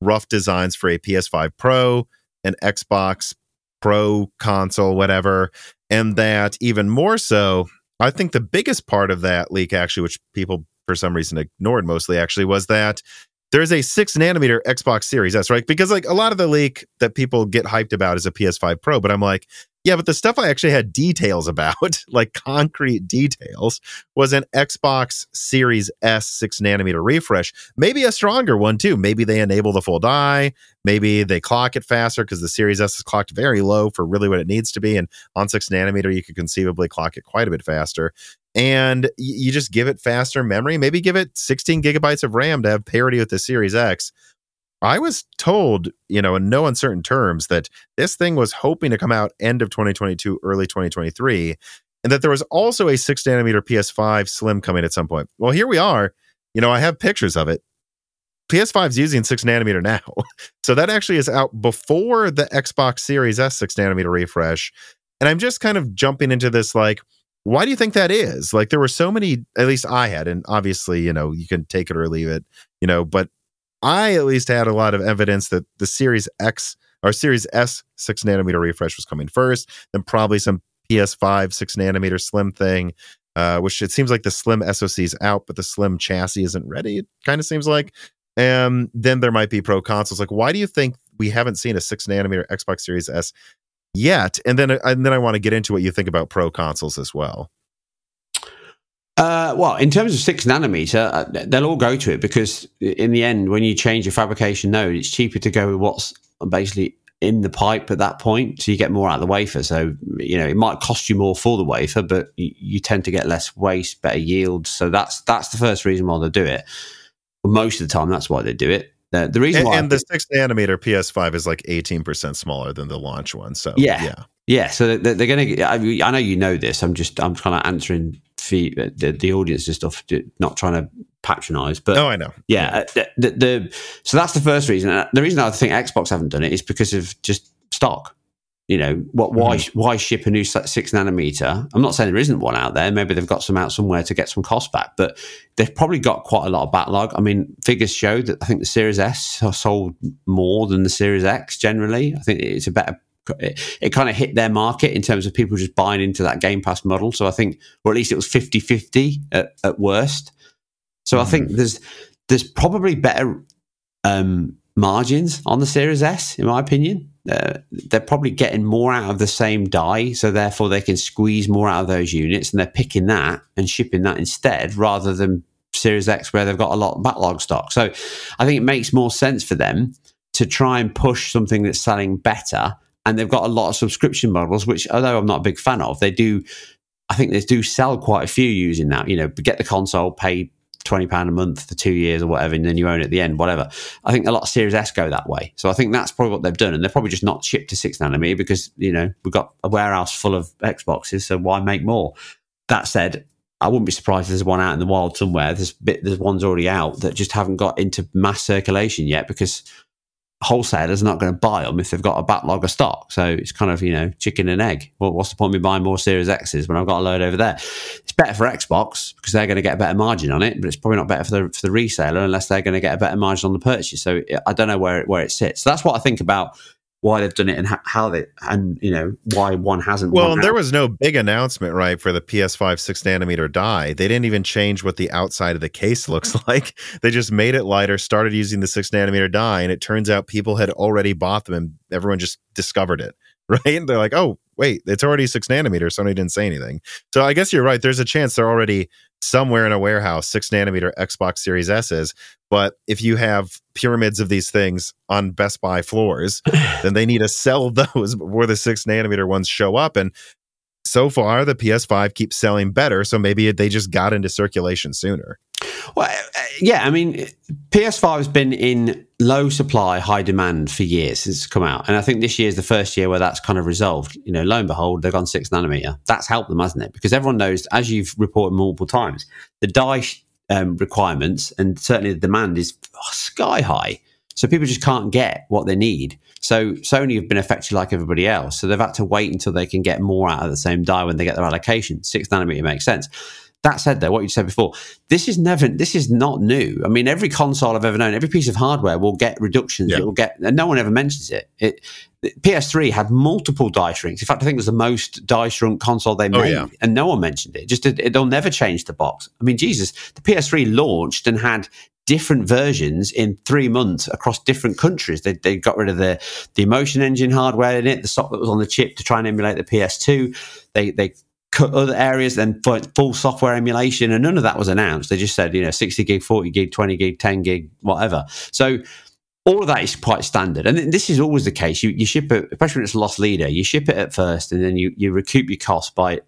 rough designs for a PS5 Pro, an Xbox Pro console, whatever. And that even more so, I think the biggest part of that leak actually, which people for some reason ignored mostly actually, was that there's a 6-nanometer Xbox Series S, right? Because like a lot of the leak that people get hyped about is a PS5 Pro, but I'm like, yeah, but the stuff I actually had details about, like concrete details, was an Xbox Series S 6-nanometer refresh. Maybe a stronger one, too. Maybe they enable the full die. Maybe they clock it faster because the Series S is clocked very low for really what it needs to be. And on 6-nanometer, you could conceivably clock it quite a bit faster. And you just give it faster memory. Maybe give it 16 gigabytes of RAM to have parity with the Series X. I was told, you know, in no uncertain terms, that this thing was hoping to come out end of 2022, early 2023, and that there was also a 6-nanometer PS5 Slim coming at some point. Well, here we are. You know, I have pictures of it. PS5's using 6-nanometer now. So that actually is out before the Xbox Series S 6-nanometer refresh. And I'm just kind of jumping into this, like, why do you think that is? Like, there were so many, at least I had, and obviously, you know, you can take it or leave it, you know, but I at least had a lot of evidence that the Series X or Series S 6-nanometer refresh was coming first, then probably some PS5 6-nanometer Slim thing, which it seems like the Slim SoC is out, but the Slim chassis isn't ready, it kind of seems like. And then there might be Pro consoles. Like, why do you think we haven't seen a 6-nanometer Xbox Series S yet? And then I want to get into what you think about Pro consoles as well. Well, in terms of 6 nanometer, they'll all go to it because in the end, when you change your fabrication node, it's cheaper to go with what's basically in the pipe at that point, so you get more out of the wafer. So, you know, it might cost you more for the wafer, but you tend to get less waste, better yield. So that's the first reason why they do it. Most of the time, that's why they do it. The reason why the 6-nanometer PS5 is like 18% smaller than the launch one. So yeah. So they're going to. I know you know this. I'm kind of answering the audience and stuff, not trying to patronize. But oh, I know. Yeah. So that's the first reason. The reason I think Xbox haven't done it is because of just stock. You know, what? Why ship a new 6 nanometer? I'm not saying there isn't one out there. Maybe they've got some out somewhere to get some cost back, but they've probably got quite a lot of backlog. I mean, figures show that I think the Series S sold more than the Series X generally. I think it's a better... It kind of hit their market in terms of people just buying into that Game Pass model. So I think, or at least it was 50-50 at worst. So I think there's probably better margins on the Series S, in my opinion. They're probably getting more out of the same die, so therefore they can squeeze more out of those units, and they're picking that and shipping that instead, rather than Series X where they've got a lot of backlog stock. So I think it makes more sense for them to try and push something that's selling better, and they've got a lot of subscription models, which, although I'm not a big fan of, they do, I think they do sell quite a few using that. You know, get the console, pay £20 a month for 2 years or whatever, and then you own it at the end, whatever. I think a lot of Series S go that way. So I think that's probably what they've done. And they're probably just not shipped to 6 nanometer because, you know, we've got a warehouse full of Xboxes, so why make more? That said, I wouldn't be surprised if there's one out in the wild somewhere. There's ones already out that just haven't got into mass circulation yet because wholesalers are not going to buy them if they've got a backlog of stock. So it's kind of, you know, chicken and egg. Well, what's the point of me buying more Series X's when I've got a load over there? It's better for Xbox because they're going to get a better margin on it, but it's probably not better for the reseller unless they're going to get a better margin on the purchase. So I don't know where it sits. So that's what I think about why they've done it and how they, and you know, why one hasn't. Well, there was no big announcement, right, for the PS5 6 nanometer die. They didn't even change what the outside of the case looks like. They just made it lighter, started using the 6 nanometer die, and it turns out people had already bought them, and everyone just discovered it, right? And they're like, oh, wait, it's already 6 nanometer. Sony didn't say anything. So I guess you're right. There's a chance they're already somewhere in a warehouse, 6 nanometer Xbox Series S's. But if you have pyramids of these things on Best Buy floors, then they need to sell those before the 6 nanometer ones show up. And so far, the PS5 keeps selling better. So maybe they just got into circulation sooner. Well, yeah, I mean, PS5 has been in low supply, high demand for years since it's come out. And I think this year is the first year where that's kind of resolved. You know, lo and behold, they've gone 6 nanometer. That's helped them, hasn't it? Because everyone knows, as you've reported multiple times, the die requirements and certainly the demand is sky high. So people just can't get what they need. So Sony have been affected like everybody else. So they've had to wait until they can get more out of the same die when they get their allocation. 6 nanometer makes sense. That said, though, what you said before, this is not new. I mean, every console I've ever known, every piece of hardware will get reductions. Yeah. It will get, and no one ever mentions it. PS3 had multiple die shrinks. In fact, I think it was the most die shrunk console they made, and no one mentioned it. Just they'll never change the box. I mean, Jesus, the PS3 launched and had different versions in 3 months across different countries. They got rid of the emotion engine hardware in it, the sock that was on the chip to try and emulate the PS2. They cut other areas, then full software emulation, and none of that was announced. They just said, you know, 60 gig, 40 gig, 20 gig, 10 gig, whatever. So all of that is quite standard. And this is always the case. You ship it, especially when it's a loss leader, you ship it at first, and then you recoup your cost by,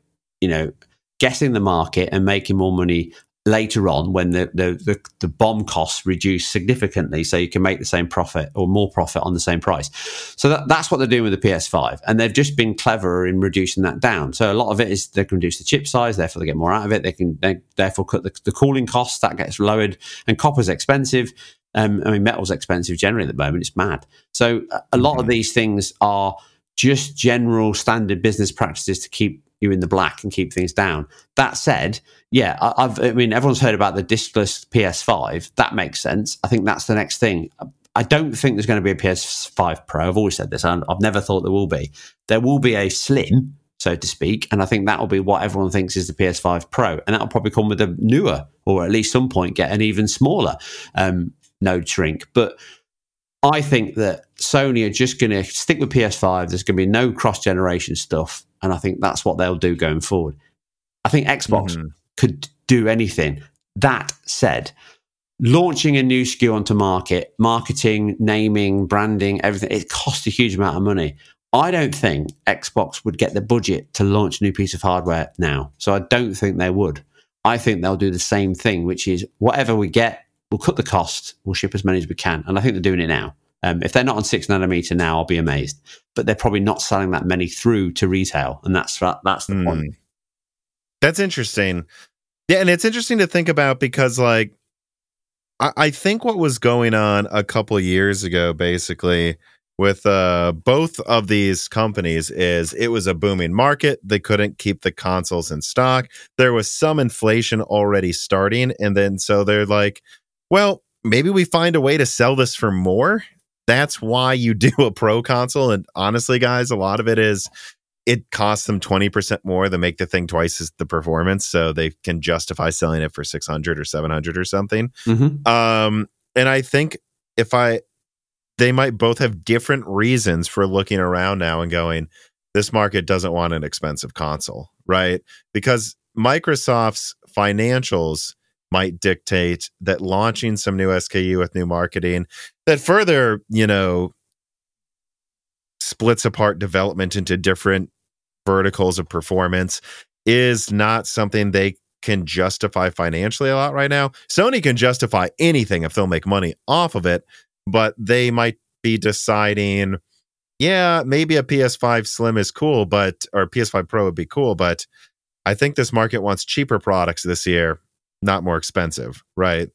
you know, guessing the market and making more money later on when the bomb costs reduce significantly, so you can make the same profit or more profit on the same price. So that's what they're doing with the PS5, and they've just been cleverer in reducing that down. So a lot of it is they can reduce the chip size, therefore they get more out of it. They can therefore cut the cooling costs, that gets lowered, and copper's expensive. I mean, metal's expensive generally at the moment. It's mad. So a lot of these things are just general standard business practices to keep you in the black and keep things down. That said, yeah, I mean, everyone's heard about the discless PS5. That makes sense. I think that's the next thing. I don't think there's going to be a PS5 Pro. I've always said this, and I've never thought there will be. There will be a Slim, so to speak, and I think that will be what everyone thinks is the PS5 Pro, and that'll probably come with a newer, or at least some point get an even smaller node shrink. But I think that Sony are just going to stick with PS5. There's going to be no cross-generation stuff, and I think that's what they'll do going forward. I think Xbox could do anything. That said, launching a new SKU onto market, marketing, naming, branding, everything, it costs a huge amount of money. I don't think Xbox would get the budget to launch a new piece of hardware now, so I don't think they would. I think they'll do the same thing, which is whatever we get, we'll cut the cost, we'll ship as many as we can, and I think they're doing it now. If they're not on 6 nanometer now, I'll be amazed. But they're probably not selling that many through to retail, and that's the point. That's interesting. Yeah, and it's interesting to think about because, like, I think what was going on a couple years ago, basically, with both of these companies is it was a booming market. They couldn't keep the consoles in stock. There was some inflation already starting. And then so they're like, well, maybe we find a way to sell this for more. That's why you do a pro console. And honestly, guys, a lot of it is it costs them 20% more to make the thing twice as the performance. So they can justify selling it for 600 or 700 or something. Mm-hmm. And I think they might both have different reasons for looking around now and going, this market doesn't want an expensive console, right? Because Microsoft's financials might dictate that launching some new SKU with new marketing that further, you know, splits apart development into different verticals of performance is not something they can justify financially a lot right now. Sony can justify anything if they'll make money off of it, but they might be deciding, yeah, maybe a PS5 Slim is cool, or PS5 Pro would be cool, but I think this market wants cheaper products this year, not more expensive, right?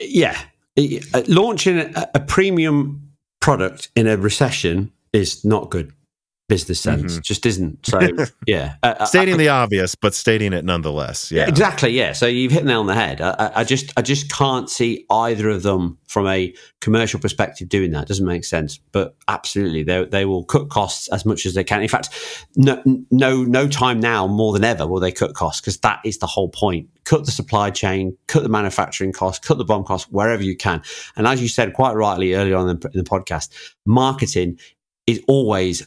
Yeah. Launching a premium product in a recession is not good business sense. Mm-hmm. Just isn't. So, yeah. Stating the obvious, but stating it nonetheless. Yeah. Exactly, yeah. So you've hit the nail on the head. I just can't see either of them from a commercial perspective doing that. It doesn't make sense. But absolutely, they will cut costs as much as they can. In fact, no time now more than ever will they cut costs, because that is the whole point. Cut the supply chain, cut the manufacturing costs, cut the BOM costs wherever you can. And as you said quite rightly earlier on in the podcast, marketing is always...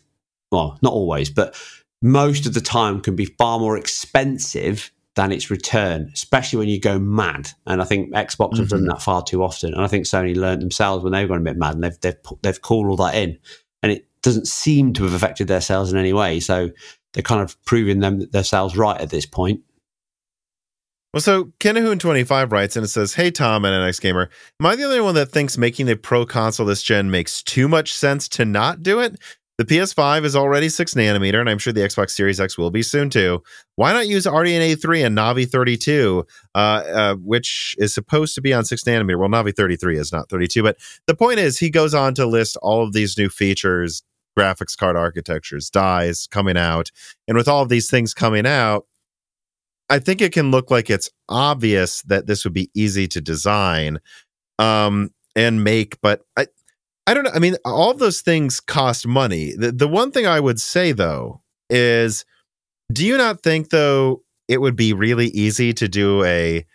well, not always, but most of the time can be far more expensive than its return, especially when you go mad. And I think Xbox have done that far too often. And I think Sony learned themselves when they've gone a bit mad, and they've called all that in. And it doesn't seem to have affected their sales in any way. So they're kind of proving themselves right at this point. Well, so Kenahoon25 writes and it says, "Hey, Tom and NX Gamer, am I the only one that thinks making a pro console this gen makes too much sense to not do it? The PS5 is already 6nm, and I'm sure the Xbox Series X will be soon, too. Why not use RDNA 3 and Navi 32, which is supposed to be on 6nm? Well, Navi 33 is, not 32. But the point is, he goes on to list all of these new features, graphics card architectures, dies coming out. And with all of these things coming out, I think it can look like it's obvious that this would be easy to design and make. But I don't know. I mean, all those things cost money. The one thing I would say, though, is do you not think, though, it would be really easy to do a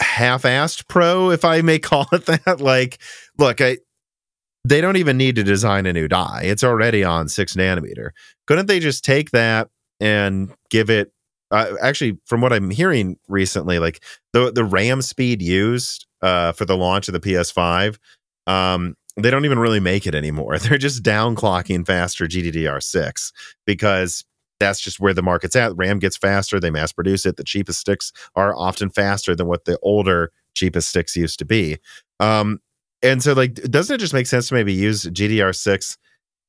half-assed pro, if I may call it that? Like, look, they don't even need to design a new die. It's already on 6nm. Couldn't they just take that and give it... actually, from what I'm hearing recently, like the RAM speed used for the launch of the PS5... they don't even really make it anymore. They're just downclocking faster GDDR6 because that's just where the market's at. RAM gets faster. They mass produce it. The cheapest sticks are often faster than what the older cheapest sticks used to be. And so, like, doesn't it just make sense to maybe use GDDR6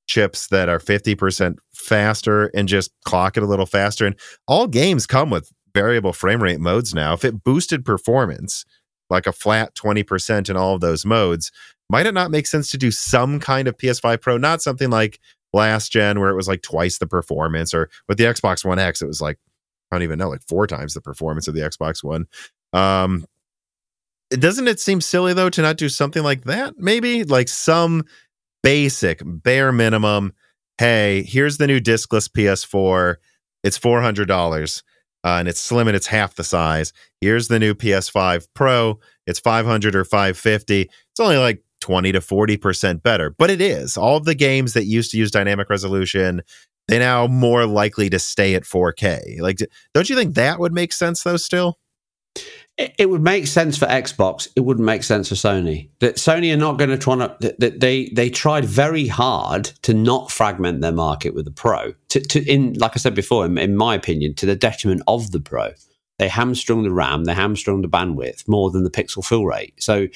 chips that are 50% faster and just clock it a little faster? And all games come with variable frame rate modes now. If it boosted performance, like a flat 20% in all of those modes, might it not make sense to do some kind of PS5 Pro? Not something like last gen where it was like twice the performance, or with the Xbox One X, it was like, I don't even know, like 4 times the performance of the Xbox One. Doesn't it seem silly, though, to not do something like that? Maybe like some basic bare minimum. Hey, here's the new discless PS4. It's $400. And it's slim and it's half the size. Here's the new PS5 Pro. It's $500 or $550. It's only like 20 to 40% better, but it is. All of the games that used to use dynamic resolution, they're now more likely to stay at 4K. Like, don't you think that would make sense, though, still? It would make sense for Xbox. It wouldn't make sense for Sony. That Sony are not going to try that they tried very hard to not fragment their market with the Pro. In like I said before, in my opinion, to the detriment of the Pro. They hamstrung the RAM, they hamstrung the bandwidth more than the pixel fill rate. So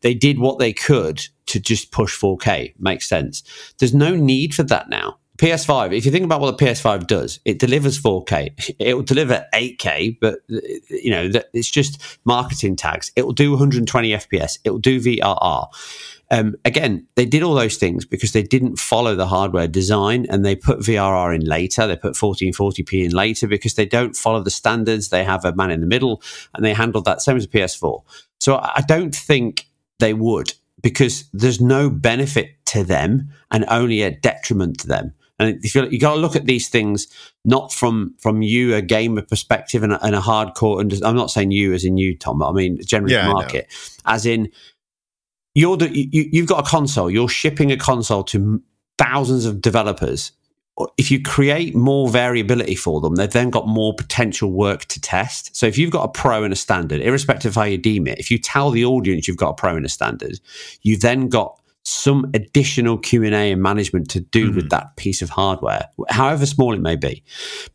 they did what they could to just push 4K. Makes sense. There's no need for that now. PS5, if you think about what the PS5 does, it delivers 4K. It will deliver 8K, but you know, it's just marketing tags. It will do 120 FPS. It will do VRR. Again, they did all those things because they didn't follow the hardware design, and they put VRR in later. They put 1440p in later because they don't follow the standards. They have a man in the middle, and they handled that same as the PS4. So I don't think they would, because there's no benefit to them and only a detriment to them. And if you got to look at these things not from you, a gamer perspective, and a hardcore. And I'm not saying you as in you, Tom. I mean generally the market, as in. You've got a console. You're shipping a console to thousands of developers. If you create more variability for them, they've then got more potential work to test. So if you've got a pro and a standard, irrespective of how you deem it, if you tell the audience you've got a pro and a standard, you've then got some additional Q&A and management to do with that piece of hardware, however small it may be.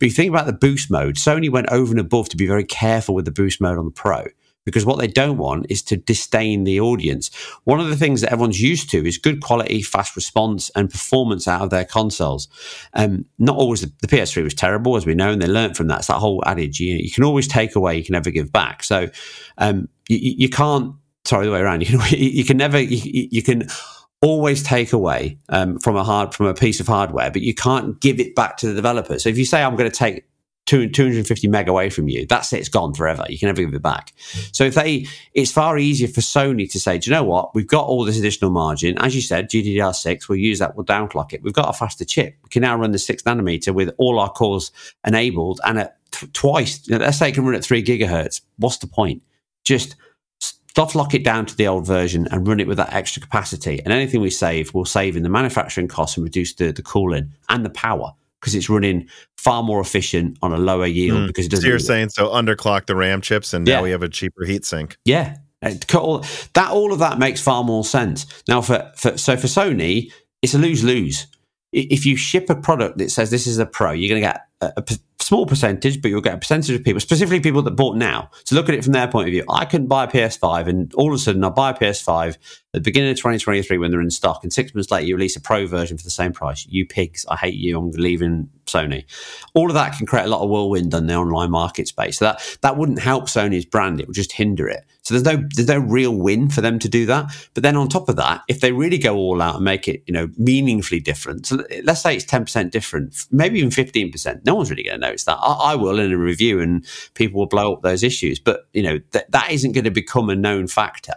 But you think about the boost mode. Sony went over and above to be very careful with the boost mode on the pro, because what they don't want is to disdain the audience. One of the things that everyone's used to is good quality, fast response, and performance out of their consoles. Not always. The PS3 was terrible, as we know, and they learned from that. It's that whole adage, you can always take away, you can never give back. So you can't, sorry, the way around, you can always take away from a piece of hardware, but you can't give it back to the developer. So if you say, I'm going to take 250 meg away from you, that's it, it's gone forever. You can never give it back. So it's far easier for Sony to say, do you know what? We've got all this additional margin. As you said, GDDR6, we'll use that, we'll downclock it. We've got a faster chip. We can now run the 6 nanometer with all our cores enabled and at twice. Let's say it can run at 3 gigahertz. What's the point? Just soft lock it down to the old version and run it with that extra capacity. And anything we save, we'll save in the manufacturing costs and reduce the cooling and the power, because it's running far more efficient on a lower yield. Because it doesn't. So you're saying underclock the RAM chips, and now we have a cheaper heat sink. Yeah, all of that makes far more sense now. For Sony, it's a lose-lose. If you ship a product that says this is a pro, you're going to get a small percentage, but you'll get a percentage of people, specifically people that bought now. So look at it from their point of view. I couldn't buy a PS5, and all of a sudden I buy a PS5 at the beginning of 2023 when they're in stock, and 6 months later you release a pro version for the same price. You pigs, I hate you, I'm leaving Sony. All of that can create a lot of whirlwind on the online market space. So that wouldn't help Sony's brand, it would just hinder it. So there's no real win for them to do that. But then on top of that, if they really go all out and make it, meaningfully different, so let's say it's 10% different, maybe even 15%, no one's really going to notice that. I will in a review, and people will blow up those issues. But that isn't going to become a known factor.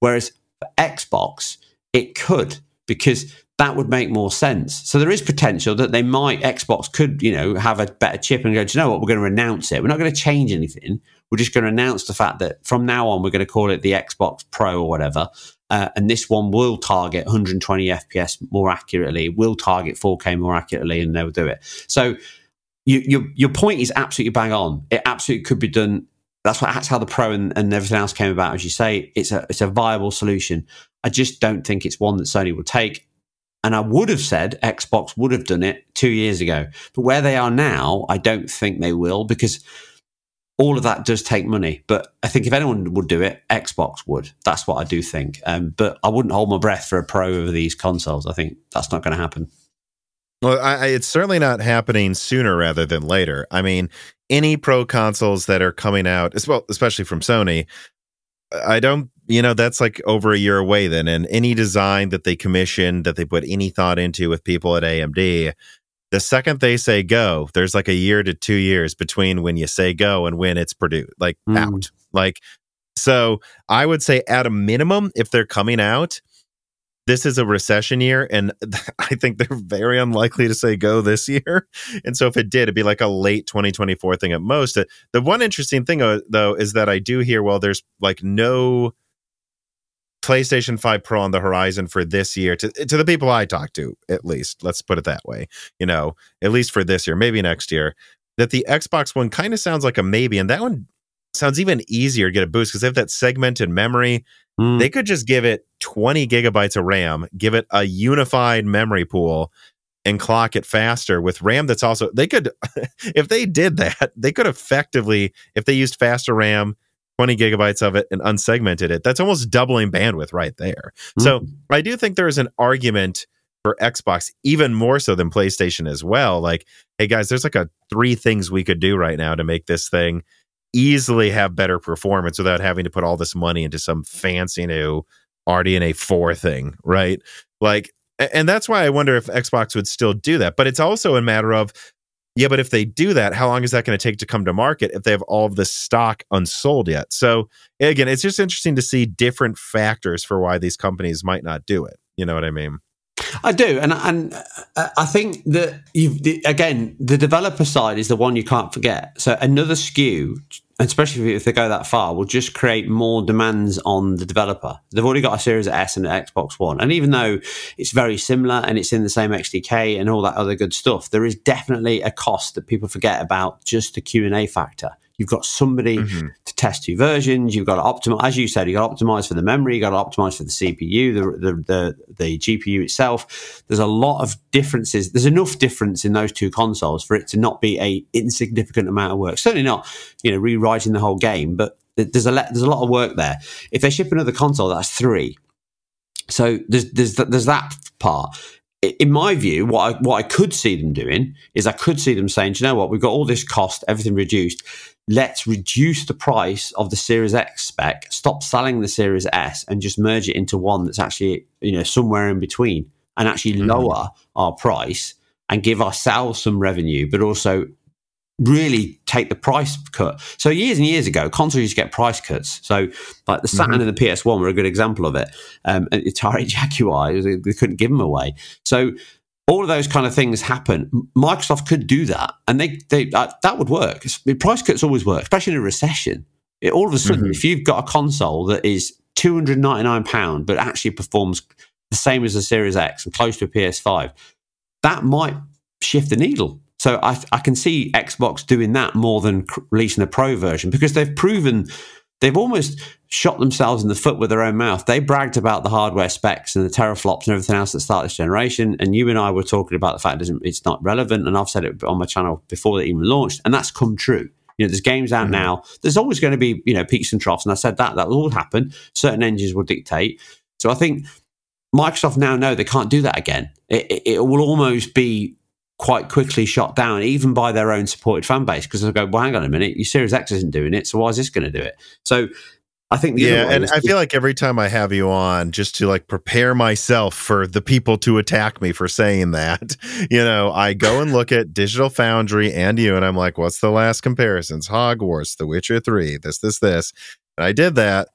Whereas for Xbox, it could, because that would make more sense. So there is potential that Xbox could, have a better chip and go, do you know what? We're going to announce it. We're not going to change anything. We're just going to announce the fact that from now on, we're going to call it the Xbox Pro or whatever. And this one will target 120 FPS more accurately, will target 4K more accurately, and they'll do it. So your point is absolutely bang on. It absolutely could be done. That's how the Pro and everything else came about. As you say, it's a viable solution. I just don't think it's one that Sony will take. And I would have said Xbox would have done it 2 years ago. But where they are now, I don't think they will, because all of that does take money. But I think if anyone would do it, Xbox would. That's what I do think. But I wouldn't hold my breath for a Pro over these consoles. I think that's not going to happen. Well, it's certainly not happening sooner rather than later. I mean, any pro consoles that are coming out, especially from Sony, I don't, that's like over a year away then. And any design that they commissioned, that they put any thought into with people at AMD, the second they say go, there's like a year to 2 years between when you say go and when it's produced, out. So I would say at a minimum, if they're coming out, this is a recession year, and I think they're very unlikely to say go this year. And so if it did, it'd be like a late 2024 thing at most. The one interesting thing, though, is that I do hear, there's like no PlayStation 5 Pro on the horizon for this year, to the people I talk to, at least. Let's put it that way. At least for this year, maybe next year. That the Xbox one kind of sounds like a maybe, and that one sounds even easier to get a boost because they have that segmented memory. They could just give it 20 gigabytes of RAM, give it a unified memory pool, and clock it faster with RAM. That's also, they could, if they did that, they could effectively, if they used faster RAM, 20 gigabytes of it and unsegmented it, that's almost doubling bandwidth right there. So I do think there is an argument for Xbox, even more so than PlayStation as well. Like, hey guys, there's like a 3 things we could do right now to make this thing easily have better performance without having to put all this money into some fancy new RDNA 4 thing, right? Like, and that's why I wonder if Xbox would still do that. But it's also a matter of, yeah, but if they do that, how long is that going to take to come to market if they have all of this stock unsold yet? So again, it's just interesting to see different factors for why these companies might not do it. You know what I mean? I do. And I think that, again, the developer side is the one you can't forget. So another SKU, especially if they go that far, will just create more demands on the developer. They've already got a Series S and an Xbox One. And even though it's very similar and it's in the same XDK and all that other good stuff, there is definitely a cost that people forget about, just the Q&A factor. You've got somebody to test 2 versions. You've got to optimize, as you said, you got to optimize for the memory. You got to optimize for the CPU, the GPU itself. There's a lot of differences. There's enough difference in those 2 consoles for it to not be a insignificant amount of work. Certainly not, you know, rewriting the whole game, but there's a lot of work there. If they ship another console, that's 3. So there's that part. In my view, what I could see them doing is I could see them saying, do you know what, we've got all this cost, everything reduced. Let's reduce the price of the Series X spec, stop selling the Series S, and just merge it into one that's actually, you know, somewhere in between, and actually lower our price and give ourselves some revenue, but also really take the price cut. So years and years ago, consoles used to get price cuts. So like the Saturn and the PS1 were a good example of it. And Atari Jaguar, they couldn't give them away. So all of those kind of things happen. Microsoft could do that, and they that would work. Price cuts always work, especially in a recession. All of a sudden, if you've got a console that is £299 but actually performs the same as a Series X and close to a PS5, that might shift the needle. So I can see Xbox doing that more than releasing the Pro version, because they've proven they've almost shot themselves in the foot with their own mouth. They bragged about the hardware specs and the teraflops and everything else that started this generation. And you and I were talking about the fact it's not relevant. And I've said it on my channel before they even launched. And that's come true. You know, there's games out now. There's always going to be, you know, peaks and troughs. And I said that will all happen. Certain engines will dictate. So I think Microsoft now know they can't do that again. It will almost be quite quickly shot down, even by their own supported fan base, because they'll go, well, hang on a minute, your Series X isn't doing it, so why is this going to do it? So I think I feel like every time I have you on, just to like prepare myself for the people to attack me for saying that, you know, I go and look at Digital Foundry and you, and I'm like, what's the last comparisons? Hogwarts, The Witcher 3, this. And I did that.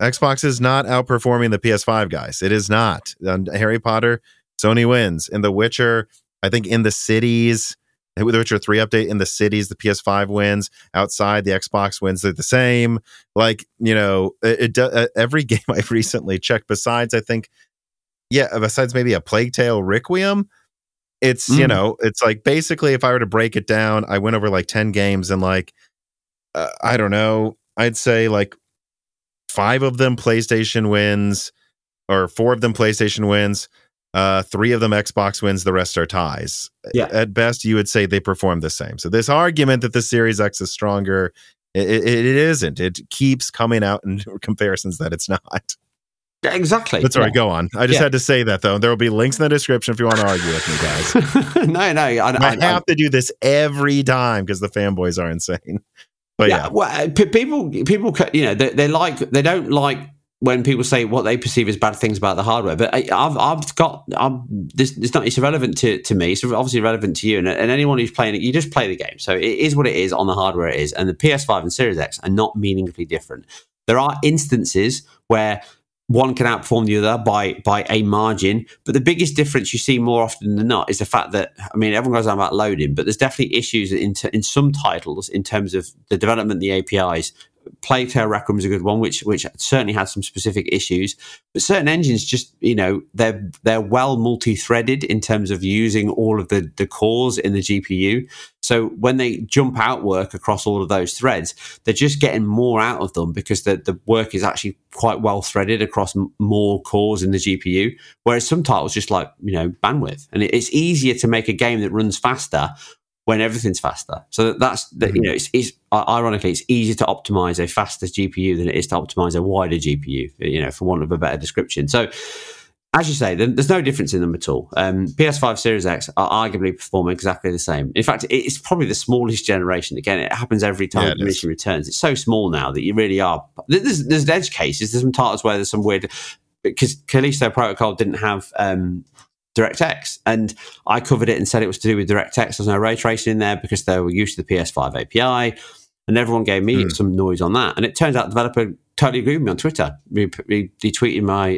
Xbox is not outperforming the PS5, guys. It is not. On Harry Potter, Sony wins. In The Witcher, I think in the cities, the Witcher 3 update, in the cities, the PS5 wins. Outside, the Xbox wins. They're the same. Like, you know, every game I've recently checked, besides maybe a Plague Tale Requiem, it's, you know, it's like basically if I were to break it down, I went over like 10 games and like, I don't know, I'd say like 5 of them PlayStation wins, or 4 of them PlayStation wins. 3 of them Xbox wins, the rest are ties. Yeah. At best, you would say they perform the same. So this argument that the Series X is stronger, it isn't. It keeps coming out in comparisons that it's not. Exactly. But sorry, go on. I just had to say that, though. There will be links in the description if you want to argue with me, guys. No. I have to do this every time because the fanboys are insane. But yeah. Well, people, you know, they don't like when people say what they perceive as bad things about the hardware, but it's not, it's irrelevant to me. It's obviously relevant to you and anyone who's playing it. You just play the game, so it is what it is on the hardware it is. And the PS5 and Series X are not meaningfully different. There are instances where one can outperform the other by a margin, but the biggest difference you see more often than not is the fact that, I mean, everyone goes on about loading, but there's definitely issues in some titles in terms of the development, the APIs. Plague Tale Requiem is a good one, which certainly had some specific issues. But certain engines just, you know, they're well multi-threaded in terms of using all of the cores in the GPU. So when they jump out work across all of those threads, they're just getting more out of them because the work is actually quite well threaded across more cores in the GPU. Whereas some titles just like, you know, bandwidth. And it's easier to make a game that runs faster when everything's faster. So that's you know, ironically, it's easier to optimize a faster GPU than it is to optimize a wider GPU, you know, for want of a better description. So as you say, there's no difference in them at all. PS5 Series X are arguably performing exactly the same. In fact, it's probably the smallest generation. Again, it happens every time the mission returns. It's so small now that you really are... There's edge cases. There's some titles where there's some weird... Because Callisto Protocol didn't have DirectX, and I covered it and said it was to do with DirectX. There's no ray tracing in there because they were used to the PS5 API, and everyone gave me some noise on that. And it turns out the developer totally agreed with me on Twitter. He tweeted my...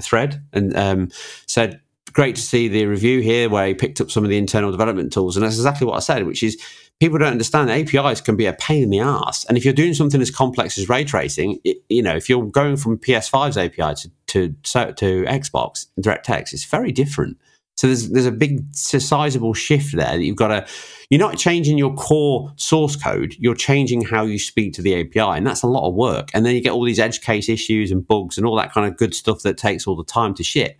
thread and said, great to see the review here where he picked up some of the internal development tools. And that's exactly what I said, which is people don't understand APIs can be a pain in the ass. And if you're doing something as complex as ray tracing, if you're going from PS5's API to Xbox DirectX, it's very different. So there's a big sizable shift there that you've got to, you're not changing your core source code, you're changing how you speak to the API, and that's a lot of work. And then you get all these edge case issues and bugs and all that kind of good stuff that takes all the time to ship.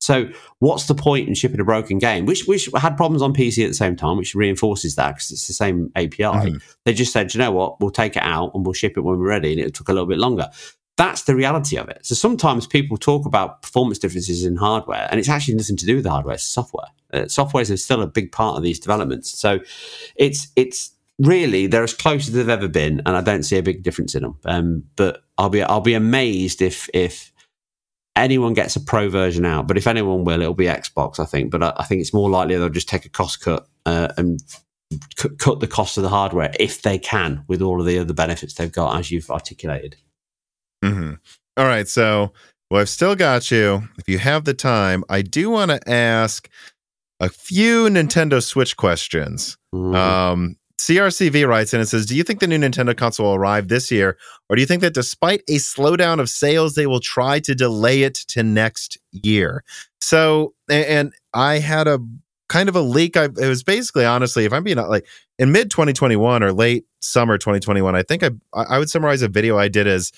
So what's the point in shipping a broken game, which had problems on PC at the same time, which reinforces that because it's the same API. They just said, you know what, we'll take it out and we'll ship it when we're ready, and it took a little bit longer. That's the reality of it. So sometimes people talk about performance differences in hardware, and it's actually nothing to do with the hardware, it's software. Software is still a big part of these developments. So it's really, they're as close as they've ever been, and I don't see a big difference in them. But I'll be amazed if anyone gets a pro version out. But if anyone will, it'll be Xbox, I think. But I think it's more likely they'll just take a cost cut and cut the cost of the hardware if they can, with all of the other benefits they've got, as you've articulated. Mm-hmm. All right, so well, I've still got you. If you have the time, I do want to ask a few Nintendo Switch questions. CRCV writes in and says, do you think the new Nintendo console will arrive this year, or do you think that despite a slowdown of sales, they will try to delay it to next year? So, and I had a kind of a leak. It was basically, honestly, if I'm being like in mid 2021 or late summer 2021, I think I would summarize a video I did as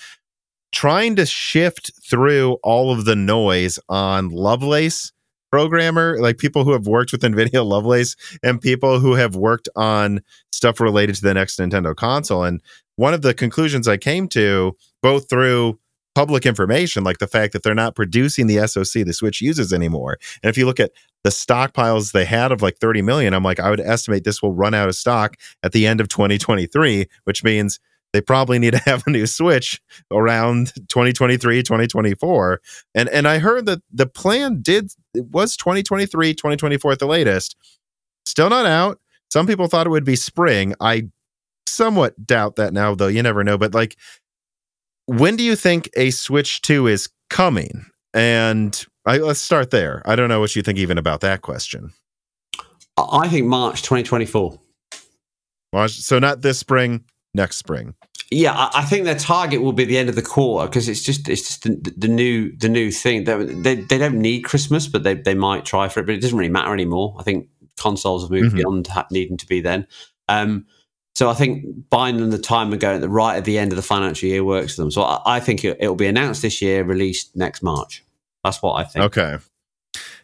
trying to shift through all of the noise on Lovelace programmer, like people who have worked with NVIDIA Lovelace and people who have worked on stuff related to the next Nintendo console. And one of the conclusions I came to, both through public information, like the fact that they're not producing the SoC the Switch uses anymore. And if you look at the stockpiles they had of like 30 million, I'm like, I would estimate this will run out of stock at the end of 2023, which means they probably need to have a new Switch around 2023, 2024. And I heard that the plan was 2023, 2024 at the latest. Still not out. Some people thought it would be spring. I somewhat doubt that now, though. You never know. But like, when do you think a Switch 2 is coming? And let's start there. I don't know what you think even about that question. I think March 2024. So not this spring. Next spring. Yeah, I think their target will be the end of the quarter, because it's just the new thing. They don't need Christmas, but they might try for it, but it doesn't really matter anymore. I think consoles have moved beyond needing to be then. So I think buying them the time and going right at the end of the financial year works for them. So I think it'll be announced this year, released next March. That's what I think. Okay.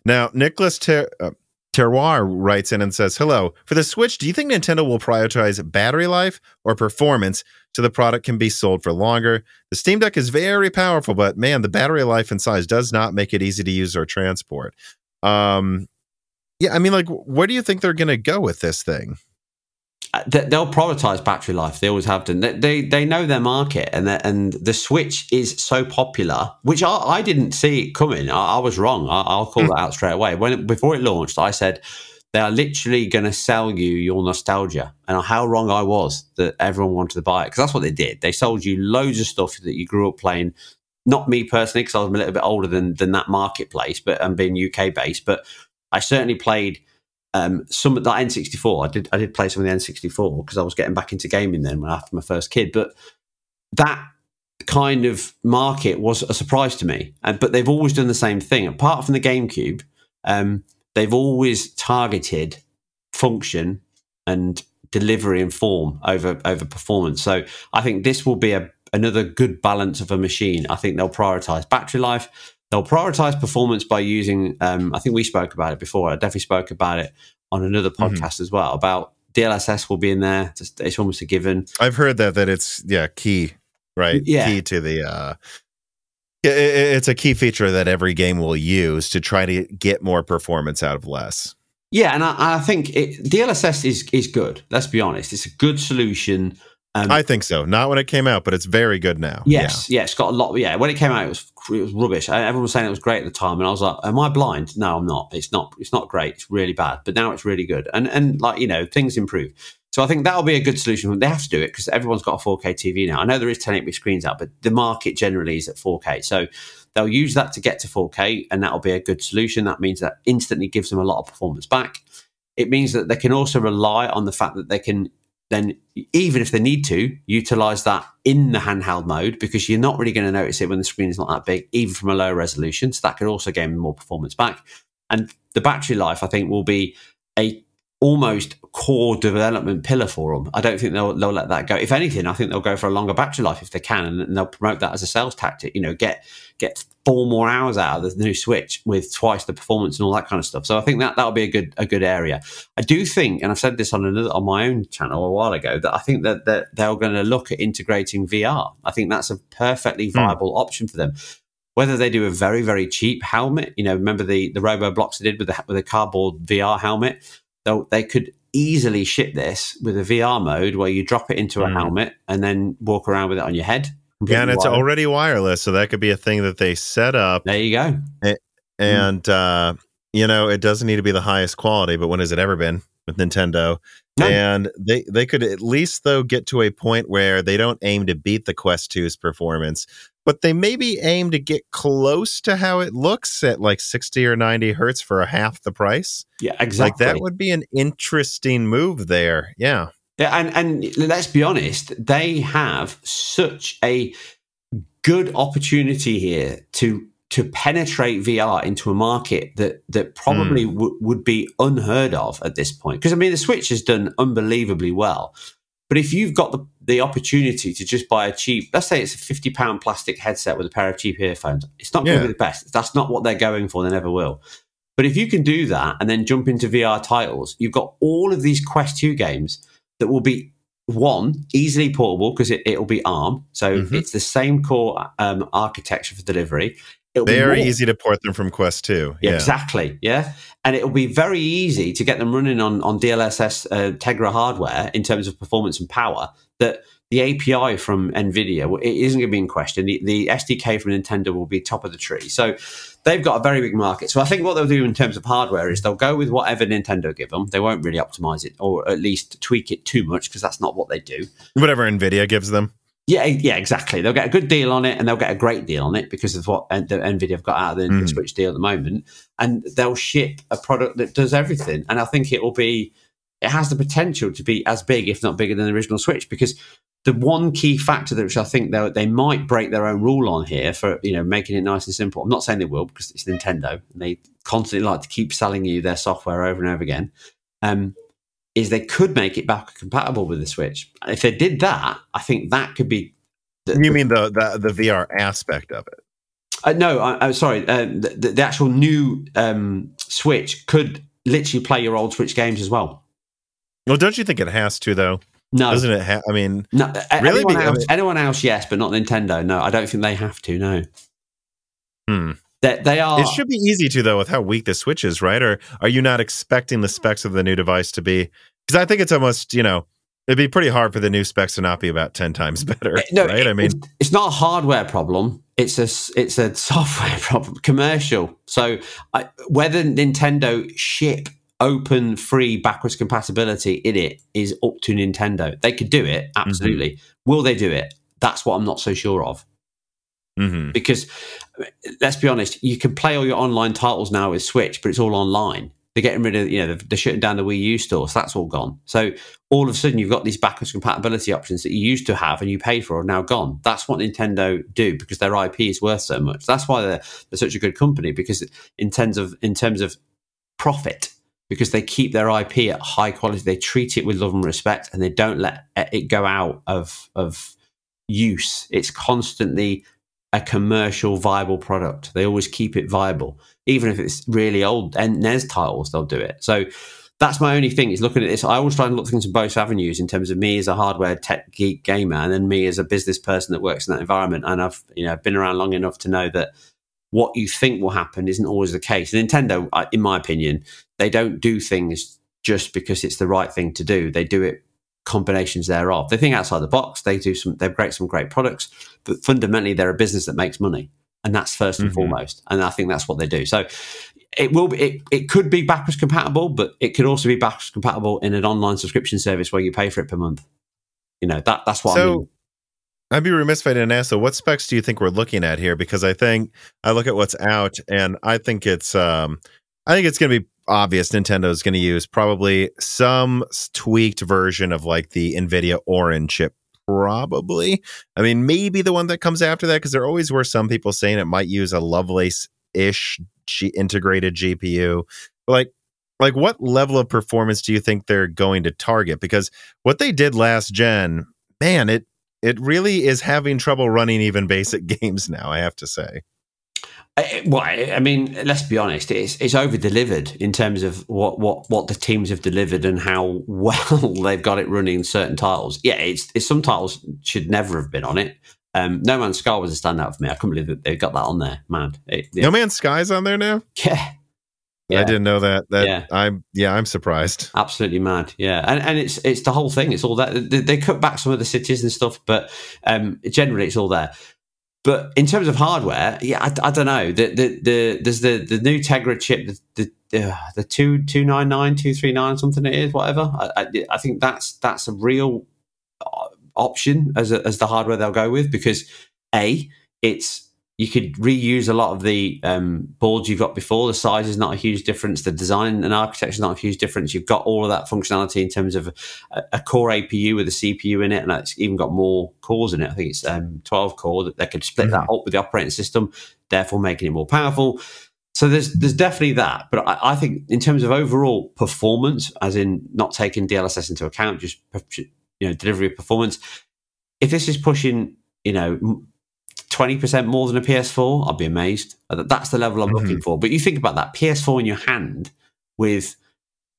Now, Nicholas Terroir writes in and says, hello. For the Switch, do you think Nintendo will prioritize battery life or performance so the product can be sold for longer? The Steam Deck is very powerful, but man, the battery life and size does not make it easy to use or transport. Yeah, I mean, like, where do you think they're going to go with this thing? They'll prioritize battery life. They always have done. They know their market, and the Switch is so popular, which I didn't see it coming. I was wrong. I'll call that out straight away. Before it launched, I said they are literally going to sell you your nostalgia, and how wrong I was that everyone wanted to buy it, because that's what they did. They sold you loads of stuff that you grew up playing. Not me personally, because I was a little bit older than that marketplace, but I'm being UK based. But I certainly played. Some of that N64, I did play some of the N64 because I was getting back into gaming then after my first kid. But that kind of market was a surprise to me. But they've always done the same thing. Apart from the GameCube, they've always targeted function and delivery and form over performance. So I think this will be another good balance of a machine. I think they'll prioritize battery life. They'll prioritize performance by using, I think we spoke about it before. I definitely spoke about it on another podcast as well, about DLSS will be in there. It's almost a given. I've heard that it's key, right? Yeah. Key to the It's a key feature that every game will use to try to get more performance out of less. Yeah, and I think DLSS is good. Let's be honest. It's a good solution. I think so. Not when it came out, but it's very good now. Yes, yeah, it's got a lot. Yeah, when it came out, it was rubbish. Everyone was saying it was great at the time, and I was like, "Am I blind? No, I'm not. It's not great. It's really bad." But now it's really good, and like, you know, things improve. So I think that'll be a good solution. They have to do it because everyone's got a 4K TV now. I know there is 1080p screens out, but the market generally is at 4K. So they'll use that to get to 4K, and that'll be a good solution. That means that instantly gives them a lot of performance back. It means that they can also rely on the fact that they can then, even if they need to, utilize that in the handheld mode, because you're not really going to notice it when the screen is not that big, even from a lower resolution. So that could also gain more performance back. And the battery life, I think, will be a almost core development pillar for them. I don't think they'll let that go. If anything, I think they'll go for a longer battery life if they can, and they'll promote that as a sales tactic. You know, get 4 more hours out of the new Switch with twice the performance and all that kind of stuff. So I think that'll be a good area. I do think, and I've said this on my own channel a while ago, that I think that they're going to look at integrating VR. I think that's a perfectly viable option for them. Whether they do a very, very cheap helmet, you know, remember the RoboBlocks they did with a cardboard VR helmet. They could easily ship this with a VR mode where you drop it into a helmet and then walk around with it on your head. Yeah, and it's already wireless, so that could be a thing that they set up. There you go. You know, it doesn't need to be the highest quality, but when has it ever been with Nintendo? No. And they could at least, though, get to a point where they don't aim to beat the Quest 2's performance, but they maybe aim to get close to how it looks at like 60 or 90 hertz for a half the price. Yeah, exactly. Like that would be an interesting move there. Yeah. Yeah, and let's be honest, they have such a good opportunity here to penetrate VR into a market that probably would be unheard of at this point. Because, I mean, the Switch has done unbelievably well. But if you've got the opportunity to just buy a cheap, let's say it's a £50 plastic headset with a pair of cheap earphones, it's not going to be the best. That's not what they're going for. They never will. But if you can do that and then jump into VR titles, you've got all of these Quest 2 games that will be, one, easily portable because it'll be ARM. So it's the same core architecture for delivery. It'll very easy to port them from Quest 2. Yeah. Exactly, yeah. And it'll be very easy to get them running on DLSS Tegra hardware in terms of performance and power. That the API from Nvidia, it isn't going to be in question. The SDK from Nintendo will be top of the tree. So they've got a very big market. So I think what they'll do in terms of hardware is they'll go with whatever Nintendo give them. They won't really optimize it or at least tweak it too much because that's not what they do. Whatever Nvidia gives them. Yeah, exactly. They'll get a good deal on it, and they'll get a great deal on it because of what the Nvidia have got out of the Switch deal at the moment. And they'll ship a product that does everything. And I think it has the potential to be as big, if not bigger, than the original Switch. Because the one key factor that which I think they might break their own rule on here for, you know, making it nice and simple. I'm not saying they will because it's Nintendo, and they constantly like to keep selling you their software over and over again. Is they could make it back compatible with the Switch. If they did that, I think that could be... You mean the VR aspect of it? No, I'm sorry. The actual new Switch could literally play your old Switch games as well. Well, don't you think it has to, though? No. Doesn't it have... I mean... No, really? Anyone else, yes, but not Nintendo. No, I don't think they have to, no. That they are. It should be easy to, though, with how weak the Switch is, right? Or are you not expecting the specs of the new device to be? Because I think it's almost, you know, it'd be pretty hard for the new specs to not be about 10 times better. No, right? I mean, it's not a hardware problem. It's a software problem, commercial. So whether Nintendo ship open, free backwards compatibility in it is up to Nintendo. They could do it, absolutely. Will they do it? That's what I'm not so sure of. Because let's be honest, you can play all your online titles now with Switch, but it's all online. They're getting rid of, you know, they're shutting down the Wii U store, so that's all gone. So all of a sudden, you've got these backwards compatibility options that you used to have and you paid for are now gone. That's what Nintendo do because their IP is worth so much. That's why they're such a good company, because in terms of profit, because they keep their IP at high quality, they treat it with love and respect, and they don't let it go out of use. It's constantly a commercial viable product. They always keep it viable, even if it's really old and NES titles. They'll do it. So that's my only thing, is looking at this. I always try and look things in both avenues in terms of me as a hardware tech geek gamer and then me as a business person that works in that environment. And I've, you know, been around long enough to know that what you think will happen isn't always the case. Nintendo, in my opinion, they don't do things just because it's the right thing to do. They do it combinations thereof. They think outside the box. They do some, they create some great products, but fundamentally they're a business that makes money. And that's first and foremost. And I think that's what they do. So it will be, it could be backwards compatible, but it could also be backwards compatible in an online subscription service where you pay for it per month. You know, that's what I mean. I'd be remiss if I didn't ask, so what specs do you think we're looking at here? Because I think I look at what's out and I think it's going to be obvious Nintendo's going to use probably some tweaked version of like the Nvidia Orin chip. Probably. I mean, maybe the one that comes after that, because there always were some people saying it might use a Lovelace-ish integrated GPU. But like what level of performance do you think they're going to target? Because what they did last gen, man, it really is having trouble running even basic games now, I have to say. Well, I mean, let's be honest, it's over-delivered in terms of what the teams have delivered and how well they've got it running in certain titles. Yeah, it's some titles should never have been on it. No Man's Sky was a standout for me. I couldn't believe that they got that on there, man. No Man's Sky's on there now? Yeah. I didn't know that. I'm surprised. Absolutely mad. Yeah, and it's the whole thing. It's all that they cut back some of the cities and stuff, but generally it's all there. But in terms of hardware, yeah, I don't know. There's the new Tegra chip, the 299, 239, something it is, whatever. I think that's a real option as the hardware they'll go with, because you could reuse a lot of the boards you've got before. The size is not a huge difference. The design and architecture is not a huge difference. You've got all of that functionality in terms of a core APU with a CPU in it, and it's even got more cores in it. I think it's 12 core. They could split that up with the operating system, therefore making it more powerful. So there's definitely that. But I think in terms of overall performance, as in not taking DLSS into account, just delivery of performance, if this is pushing 20% more than a PS4, I'd be amazed. That's the level I'm looking for. But you think about that, PS4 in your hand with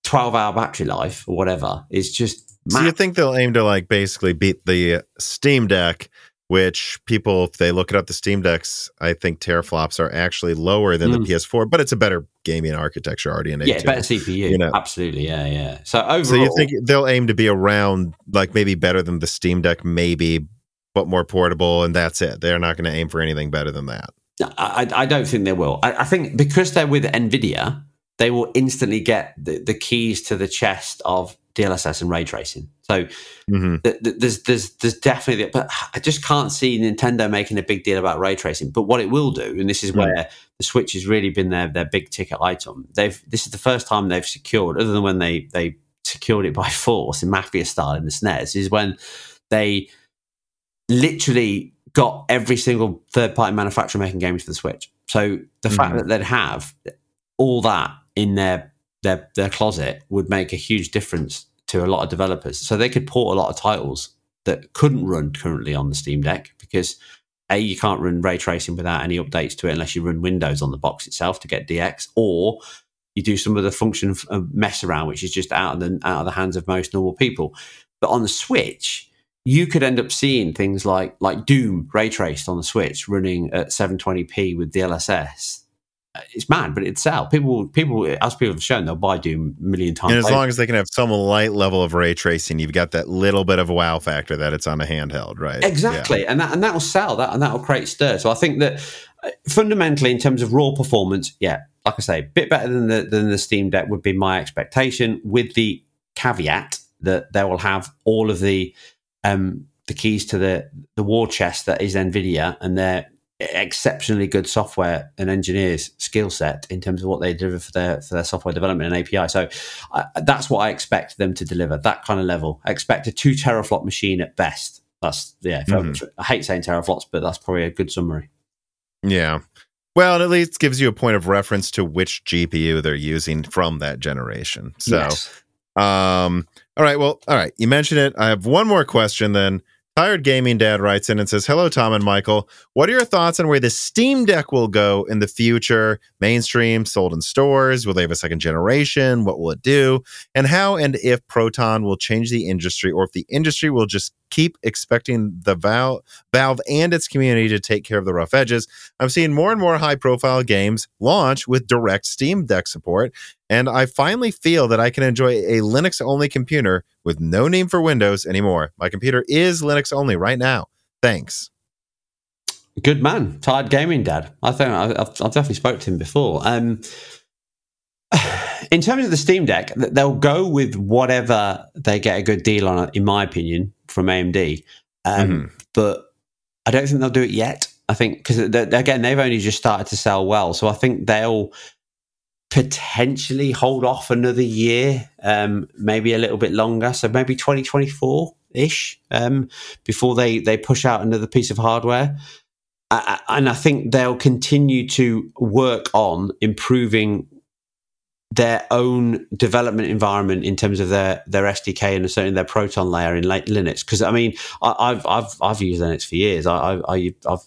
12-hour battery life or whatever is just mad. So you think they'll aim to basically beat the Steam Deck, which people, if they look it up, the Steam Deck's, I think, teraflops are actually lower than the PS4, but it's a better gaming architecture, RDNA. Yeah, better CPU. Absolutely, yeah. So overall... So you think they'll aim to be around, maybe better than the Steam Deck, maybe, but more portable, and that's it. They're not going to aim for anything better than that. I don't think they will. I think because they're with NVIDIA, they will instantly get the keys to the chest of DLSS and ray tracing. So there's definitely, but I just can't see Nintendo making a big deal about ray tracing. But what it will do, and this is where the Switch has really been their big ticket item. This is the first time they've secured, other than when they secured it by force in Mafia style in the SNES, is when they literally got every single third-party manufacturer making games for the Switch. So the fact that they'd have all that in their closet would make a huge difference to a lot of developers. So they could port a lot of titles that couldn't run currently on the Steam Deck, because you can't run ray tracing without any updates to it unless you run Windows on the box itself to get DX, or you do some of the function mess around, which is just out of the hands of most normal people. But on the Switch, you could end up seeing things like Doom ray traced on the Switch running at 720p with DLSS. It's mad, but it'd sell. People, as people have shown, they'll buy Doom a million times. And as long as they can have some light level of ray tracing, you've got that little bit of wow factor that it's on a handheld, right? Exactly, yeah. and that'll sell that, and that'll create stir. So I think that fundamentally, in terms of raw performance, yeah, like I say, a bit better than the Steam Deck would be my expectation, with the caveat that they will have all of the keys to the war chest that is NVIDIA and their exceptionally good software and engineers skill set in terms of what they deliver for their software development and API. So that's what I expect them to deliver, that kind of level. I expect a 2 teraflop machine at best. That's I hate saying teraflops, but that's probably a good summary. Yeah. Well, it at least gives you a point of reference to which GPU they're using from that generation. So yes. All right. You mentioned it. I have one more question then. Tired Gaming Dad writes in and says, hello, Tom and Michael. What are your thoughts on where the Steam Deck will go in the future? Mainstream, sold in stores? Will they have a second generation? What will it do? And how and if Proton will change the industry, or if the industry will just keep expecting the Valve and its community to take care of the rough edges. I'm seeing more and more high-profile games launch with direct Steam Deck support, and I finally feel that I can enjoy a Linux-only computer with no need for Windows anymore. My computer is Linux-only right now. Thanks. Good man. Tired Gaming Dad. I think I've definitely spoke to him before. In terms of the Steam Deck, they'll go with whatever they get a good deal on, in my opinion, from AMD. But I don't think they'll do it yet. I think, because, again, they've only just started to sell well. So I think they'll potentially hold off another year, maybe a little bit longer, so maybe 2024 ish, before they push out another piece of hardware. And I think they'll continue to work on improving their own development environment in terms of their SDK and certainly their Proton layer in Linux. Because I mean, I've used Linux for years. I've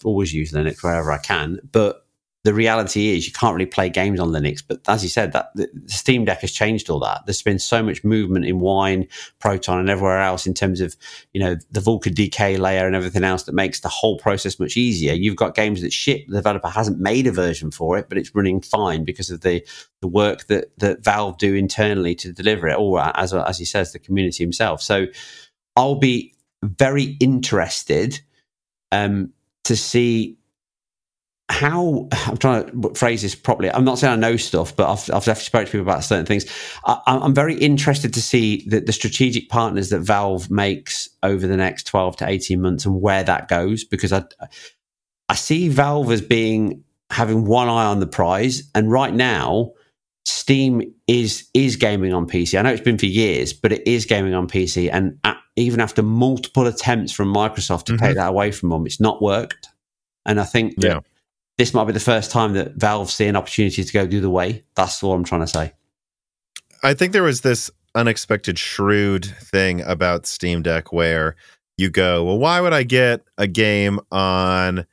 always used Linux wherever I can, but the reality is you can't really play games on Linux. But as you said, that the Steam Deck has changed all that. There's been so much movement in Wine, Proton, and everywhere else in terms of, you know, the Vulkan DK layer and everything else that makes the whole process much easier. You've got games that ship, the developer hasn't made a version for it, but it's running fine because of the work that Valve do internally to deliver it, or as he says, the community himself. So I'll be very interested to see how, I'm trying to phrase this properly. I'm not saying I know stuff, but I've definitely spoken to people about certain things. I'm very interested to see the strategic partners that Valve makes over the next 12 to 18 months and where that goes, because I see Valve as having one eye on the prize. And right now, Steam is gaming on PC. I know it's been for years, but it is gaming on PC. And even after multiple attempts from Microsoft to take that away from them, it's not worked. And I think this might be the first time that Valve see an opportunity to go the other way. That's all I'm trying to say. I think there was this unexpected shrewd thing about Steam Deck where you go, well, why would I get a game on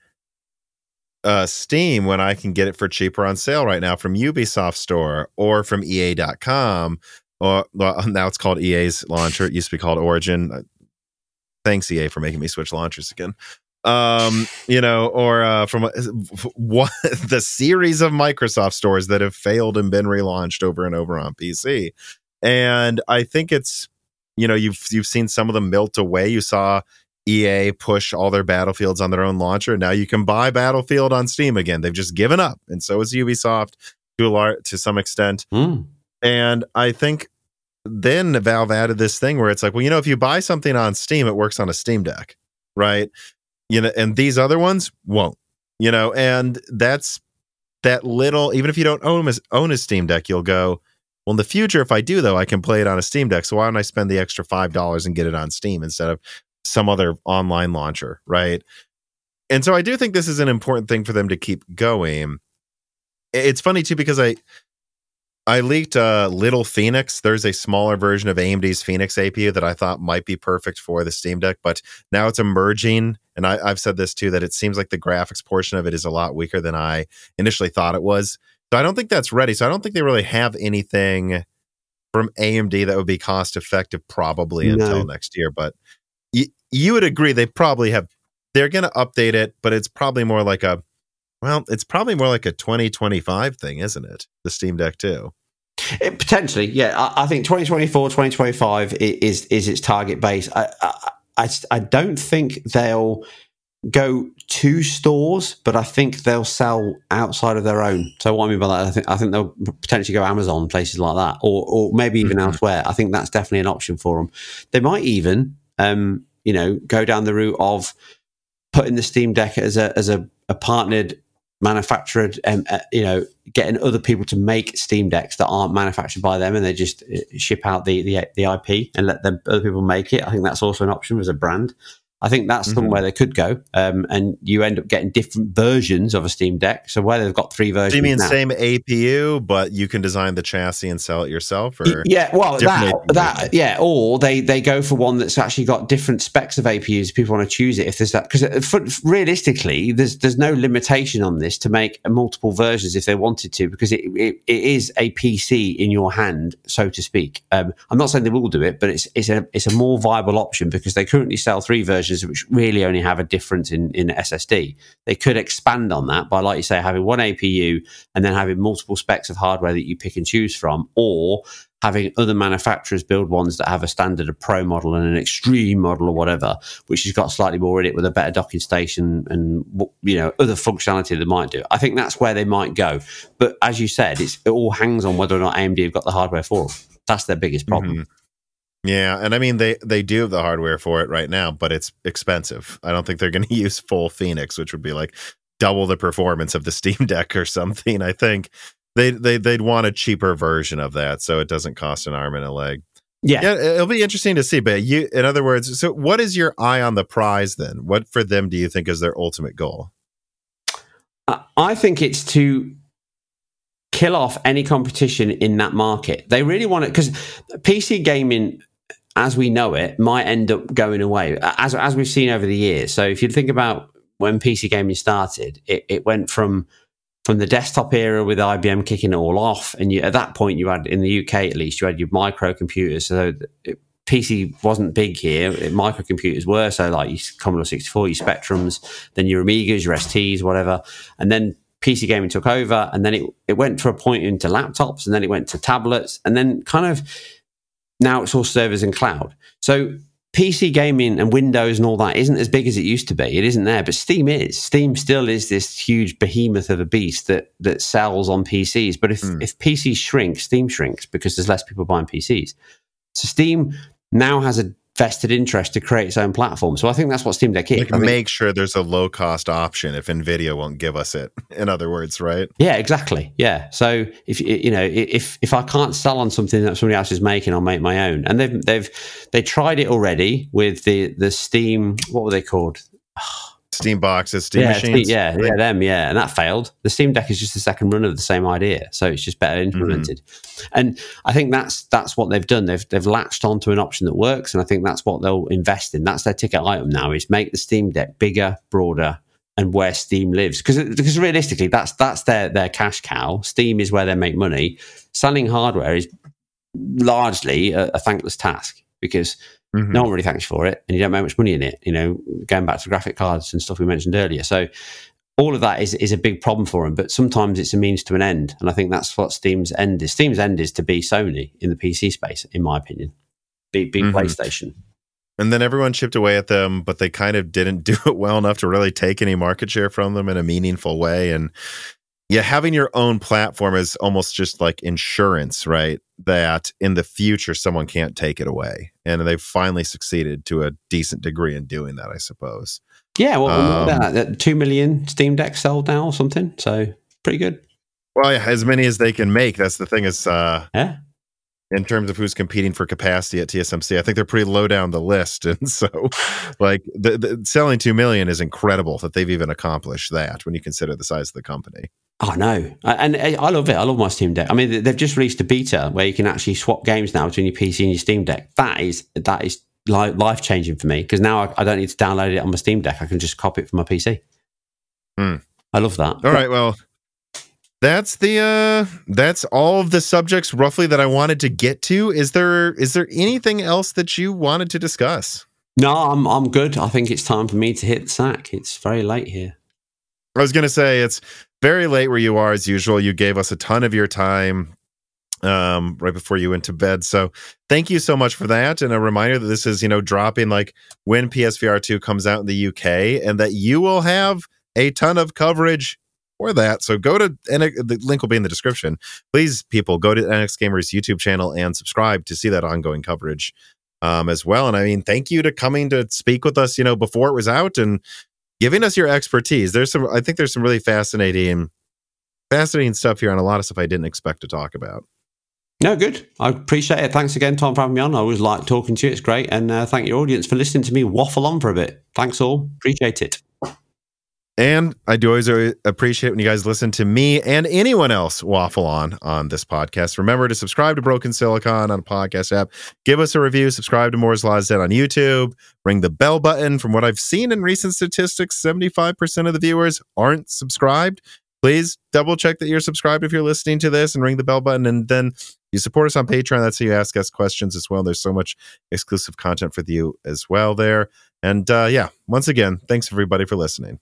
Steam when I can get it for cheaper on sale right now from Ubisoft Store or from EA.com? Or, well, now it's called EA's launcher. It used to be called Origin. Thanks, EA, for making me switch launchers again. From what the series of Microsoft stores that have failed and been relaunched over and over on PC. And I think it's, you know, you've seen some of them melt away. You saw EA push all their Battlefields on their own launcher. Now you can buy Battlefield on Steam again. They've just given up. And so is Ubisoft to some extent. And I think then Valve added this thing where it's like, well, you know, if you buy something on Steam, it works on a Steam Deck, right? You know, and these other ones won't, you know, and that's that little, even if you don't own a Steam Deck, you'll go, well, in the future, if I do, though, I can play it on a Steam Deck. So why don't I spend the extra $5 and get it on Steam instead of some other online launcher, right? And so I do think this is an important thing for them to keep going. It's funny, too, because I leaked Little Phoenix. There's a smaller version of AMD's Phoenix APU that I thought might be perfect for the Steam Deck, but now it's emerging. And I've said this too, that it seems like the graphics portion of it is a lot weaker than I initially thought it was. So I don't think that's ready. So I don't think they really have anything from AMD that would be cost effective probably until next year. But you would agree they probably have, they're going to update it, but it's probably more like a 2025 thing, isn't it? The Steam Deck too. It potentially, yeah. I think 2024, 2025 is its target base. I don't think they'll go to stores, but I think they'll sell outside of their own. So what I mean by that, I think they'll potentially go Amazon, places like that, or maybe even elsewhere. I think that's definitely an option for them. They might even, go down the route of putting the Steam Deck as a partnered, manufactured, getting other people to make Steam Decks that aren't manufactured by them, and they just ship out the IP and let other people make it. I think that's also an option as a brand. I think that's somewhere they could go, and you end up getting different versions of a Steam Deck. So where they've got three versions, do you mean now, same APU, but you can design the chassis and sell it yourself? Or yeah, or they go for one that's actually got different specs of APUs. If people want to choose it, if there's that, because realistically, there's no limitation on this to make multiple versions if they wanted to, because it is a PC in your hand, so to speak. I'm not saying they will do it, but it's a more viable option because they currently sell three versions, which really only have a difference in SSD. They could expand on that by, like you say, having one APU and then having multiple specs of hardware that you pick and choose from, or having other manufacturers build ones that have a standard, a pro model and an extreme model or whatever, which has got slightly more in it with a better docking station and, you know, other functionality they might do. I think that's where they might go. But as you said, it all hangs on whether or not AMD have got the hardware for them. That's their biggest problem. Mm-hmm. Yeah, and I mean, they do have the hardware for it right now, but it's expensive. I don't think they're going to use full Phoenix, which would be like double the performance of the Steam Deck or something. I think they'd want a cheaper version of that, so it doesn't cost an arm and a leg. Yeah, it'll be interesting to see. But you, in other words, so what is your eye on the prize then? What for them do you think is their ultimate goal? I think it's to kill off any competition in that market. They really want it because PC gaming, as we know it, might end up going away, as we've seen over the years. So if you think about when PC gaming started, it went from the desktop era with IBM kicking it all off, and at that point you had, in the UK at least, you had your microcomputers. So PC wasn't big here. Microcomputers were, so like your Commodore 64, your Spectrums, then your Amigas, your STs, whatever, and then PC gaming took over, and then it went for a point into laptops, and then it went to tablets, and then kind of now it's all servers and cloud. So PC gaming and Windows and all that isn't as big as it used to be. It isn't there, but Steam is. Steam still is this huge behemoth of a beast that sells on PCs. But if PCs shrink, Steam shrinks because there's less people buying PCs. So Steam now has a vested interest to create its own platform. So I think that's what Steam Deck is. Make sure there's a low-cost option if Nvidia won't give us it, in other words, right? Yeah, exactly. Yeah. So if I can't sell on something that somebody else is making, I'll make my own. And they tried it already with the Steam, what were they called? Steam boxes, Steam machines. And that failed. The Steam Deck is just the second run of the same idea, so it's just better implemented. Mm-hmm. And I think that's what they've done. They've latched onto an option that works, and I think that's what they'll invest in. That's their ticket item now: is make the Steam Deck bigger, broader, and where Steam lives. Because realistically, that's their cash cow. Steam is where they make money. Selling hardware is largely a thankless task because no one really thanks for it, and you don't make much money in it, you know, going back to graphic cards and stuff we mentioned earlier. So all of that is a big problem for them, but sometimes it's a means to an end, and I think that's what Steam's end is. Steam's end is to be Sony in the PC space, in my opinion. Be PlayStation. And then everyone chipped away at them, but they kind of didn't do it well enough to really take any market share from them in a meaningful way. And yeah, having your own platform is almost just like insurance, right? That in the future, someone can't take it away. And they've finally succeeded to a decent degree in doing that, I suppose. Yeah, well, that 2 million Steam Decks sold now or something. So pretty good. Well, yeah, as many as they can make. That's the thing is, in terms of who's competing for capacity at TSMC, I think they're pretty low down the list. And so like the selling 2 million is incredible that they've even accomplished that when you consider the size of the company. Oh, no. And I love it. I love my Steam Deck. I mean, they've just released a beta where you can actually swap games now between your PC and your Steam Deck. That is life-changing for me because now I don't need to download it on my Steam Deck. I can just copy it from my PC. Mm. I love that. All right, well, that's all of the subjects roughly that I wanted to get to. Is there anything else that you wanted to discuss? No, I'm good. I think it's time for me to hit the sack. It's very late here. I was going to say it's very late where you are as usual. You gave us a ton of your time right before you went to bed. So thank you so much for that. And a reminder that this is, dropping like when PSVR2 comes out in the UK, and that you will have a ton of coverage for that. So go to, and the link will be in the description. Please, people, go to NX Gamer's YouTube channel and subscribe to see that ongoing coverage as well. And I mean, thank you to coming to speak with us, before it was out and giving us your expertise. I think there's some really fascinating stuff here and a lot of stuff I didn't expect to talk about. No, good. I appreciate it. Thanks again, Tom, for having me on. I always like talking to you. It's great. And thank your audience for listening to me waffle on for a bit. Thanks all. Appreciate it. And I do always appreciate when you guys listen to me and anyone else waffle on this podcast. Remember to subscribe to Broken Silicon on a podcast app. Give us a review. Subscribe to Moore's Law is Dead on YouTube. Ring the bell button. From what I've seen in recent statistics, 75% of the viewers aren't subscribed. Please double check that you're subscribed if you're listening to this and ring the bell button. And then you support us on Patreon. That's how you ask us questions as well. There's so much exclusive content for you as well there. And yeah, once again, thanks everybody for listening.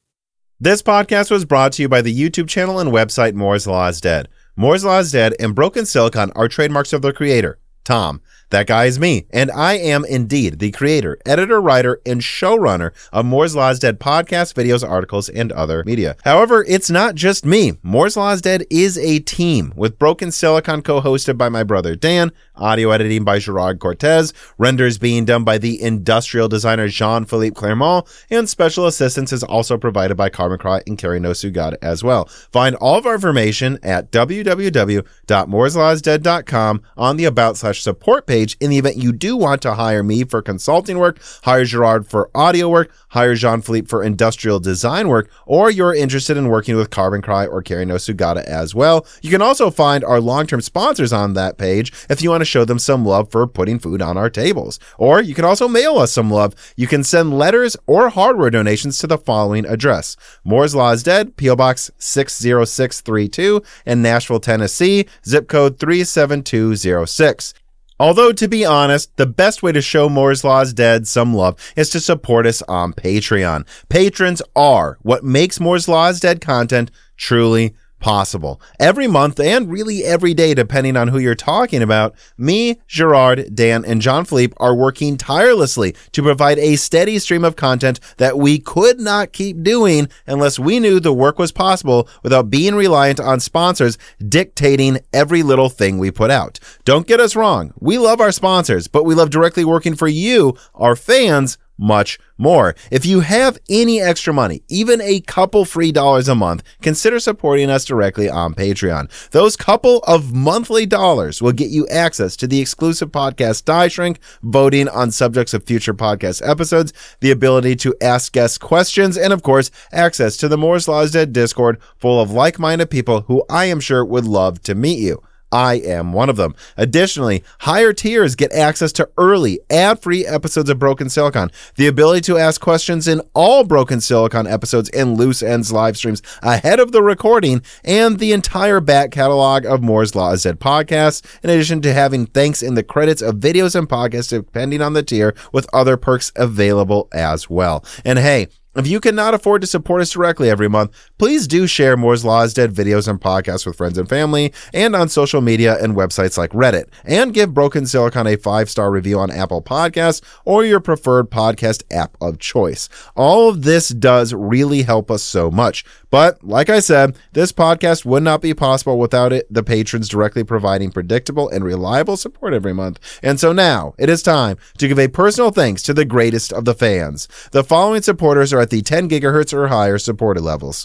This podcast was brought to you by the YouTube channel and website Moore's Law is Dead. Moore's Law is Dead and Broken Silicon are trademarks of their creator, Tom. That guy is me, and I am indeed the creator, editor, writer, and showrunner of Moore's Law is Dead podcasts, videos, articles, and other media. However, it's not just me. Moore's Law is Dead is a team with Broken Silicon co-hosted by my brother Dan, audio editing by Gerard Cortez, renders being done by the industrial designer Jean-Philippe Clermont, and special assistance is also provided by Carmen Crott and Carrie Nosugata as well. Find all of our information at www.mooreslawsdead.com on the about/support page in the event you do want to hire me for consulting work, hire Gerard for audio work, hire Jean-Philippe for industrial design work, or you're interested in working with Carbon Cry or Carrie Nosugata as well. You can also find our long-term sponsors on that page if you want to show them some love for putting food on our tables. Or you can also mail us some love. You can send letters or hardware donations to the following address: Moore's Law is Dead, P.O. Box 60632 in Nashville, Tennessee, zip code 37206. Although, to be honest, the best way to show Moore's Law is Dead some love is to support us on Patreon. Patrons are what makes Moore's Law is Dead content truly possible. Every month, and really every day, depending on who you're talking about, me, Gerard, Dan, and Jean-Philippe are working tirelessly to provide a steady stream of content that we could not keep doing unless we knew the work was possible without being reliant on sponsors dictating every little thing we put out. Don't get us wrong, we love our sponsors, but we love directly working for you, our fans, much more. If you have any extra money, even a couple free dollars a month, consider supporting us directly on Patreon. Those couple of monthly dollars will get you access to the exclusive podcast Die Shrink, voting on subjects of future podcast episodes, the ability to ask guest questions, and of course, access to the Moore's Law is Dead Discord full of like-minded people who I am sure would love to meet you. I am one of them. Additionally, higher tiers get access to early, ad-free episodes of Broken Silicon, the ability to ask questions in all Broken Silicon episodes and Loose Ends live streams ahead of the recording, and the entire back catalog of Moore's Law is Dead podcasts, in addition to having thanks in the credits of videos and podcasts depending on the tier, with other perks available as well. And hey, if you cannot afford to support us directly every month, please do share Moore's Law is Dead videos and podcasts with friends and family, and on social media and websites like Reddit, and give Broken Silicon a 5-star review on Apple Podcasts or your preferred podcast app of choice. All of this does really help us so much. But like I said, this podcast would not be possible without it, the patrons directly providing predictable and reliable support every month. And so now it is time to give a personal thanks to the greatest of the fans. The following supporters are at the 10 gigahertz or higher supported levels: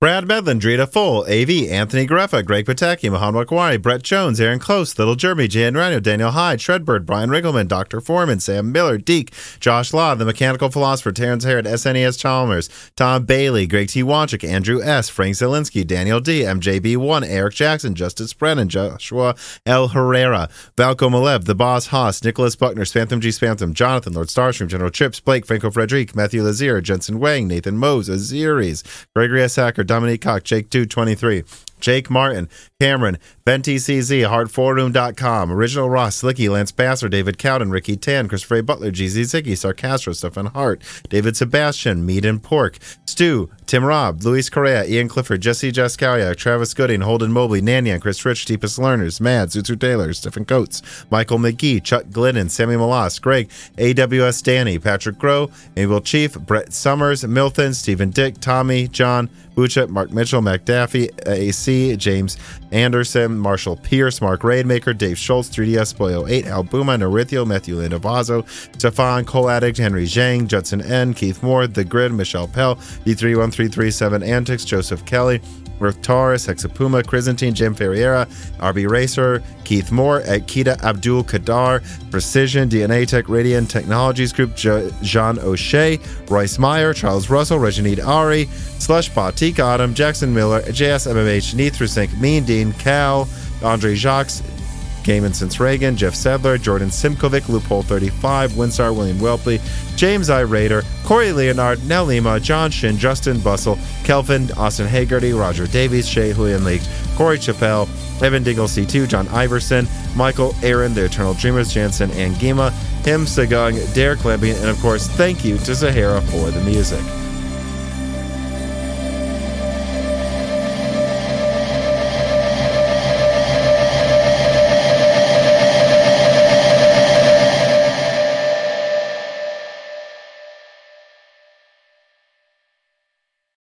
Brad Medlin, Drita Full, AV, Anthony Greffa, Greg Pataki, Mohan Wakwari, Brett Jones, Aaron Close, Little Jeremy, Jan Rano, Daniel Hyde, Shredbird, Brian Riggleman, Dr. Foreman, Sam Miller, Deke, Josh Law, The Mechanical Philosopher, Terrence Harrod, SNES Chalmers, Tom Bailey, Greg T. Wanchik, Andrew S., Frank Zielinski, Daniel D., MJB1, Eric Jackson, Justice Brennan, Joshua L. Herrera, Valco Malev, The Boss Haas, Nicholas Buckner, Spantham G. Spantham, Jonathan, Lord Starstream, General Chips, Blake, Franco Frederic, Matthew Lazier, Jensen Wang, Nathan Mose, Aziris, Gregory S. Hacker, Dominique Cock, Jake 223, Jake Martin, Cameron, Ben TCZ, HardForum.com, Original Ross, Slicky, Lance Basser, David Cowden, Ricky Tan, Christopher A. Butler, GZ Ziggy, Sarcastro, Stefan Hart, David Sebastian, Meat and Pork, Stu, Tim Robb, Luis Correa, Ian Clifford, Jesse Jaskaliak, Travis Gooding, Holden Mobley, Nanyan, Chris Rich, Deepest Learners, Mad, Zutsu Taylor, Stephen Coates, Michael McGee, Chuck Glidden, Sammy Malas, Greg, AWS Danny, Patrick Groh, Abel Chief, Brett Summers, Milton, Stephen Dick, Tommy, John, Bucha, Mark Mitchell, McDaffy, AC, James Anderson, Marshall Pierce, Mark Raidmaker, Dave Schultz, 3DS Boyo 8, Al Buma, Norithiel, Matthew Landavazo, Stefan, Cole Addict, Henry Zhang, Judson N, Keith Moore, The Grid, Michelle Pell, D31337 Antics, Joseph Kelly, Rotaris, Hexapuma, Chrysantine, Jim Ferriera, RB Racer, Keith Moore, Akita Abdul Kadar, Precision, DNA Tech, Radiant Technologies Group, Jean O'Shea, Royce Meyer, Charles Russell, Reginid Ari, Slush Patik, Autumn, Jackson Miller, JSMMH, Neith Rusink, Mean Dean, Cal, Andre Jacques, Gaiman Since Reagan, Jeff Sedler, Jordan Simkovic, Loophole 35, Winstar, William Welpley, James I. Rader, Corey Leonard, Nell Lima, John Shin, Justin Bustle, Kelvin, Austin Hagerty, Roger Davies, Shea Julian Leaked, Corey Chappell, Evan Dingle C2, John Iverson, Michael, Aaron, The Eternal Dreamers, Jansen, and Gima, Him Sagung, Derek Lebian, and of course, thank you to Zahara for the music.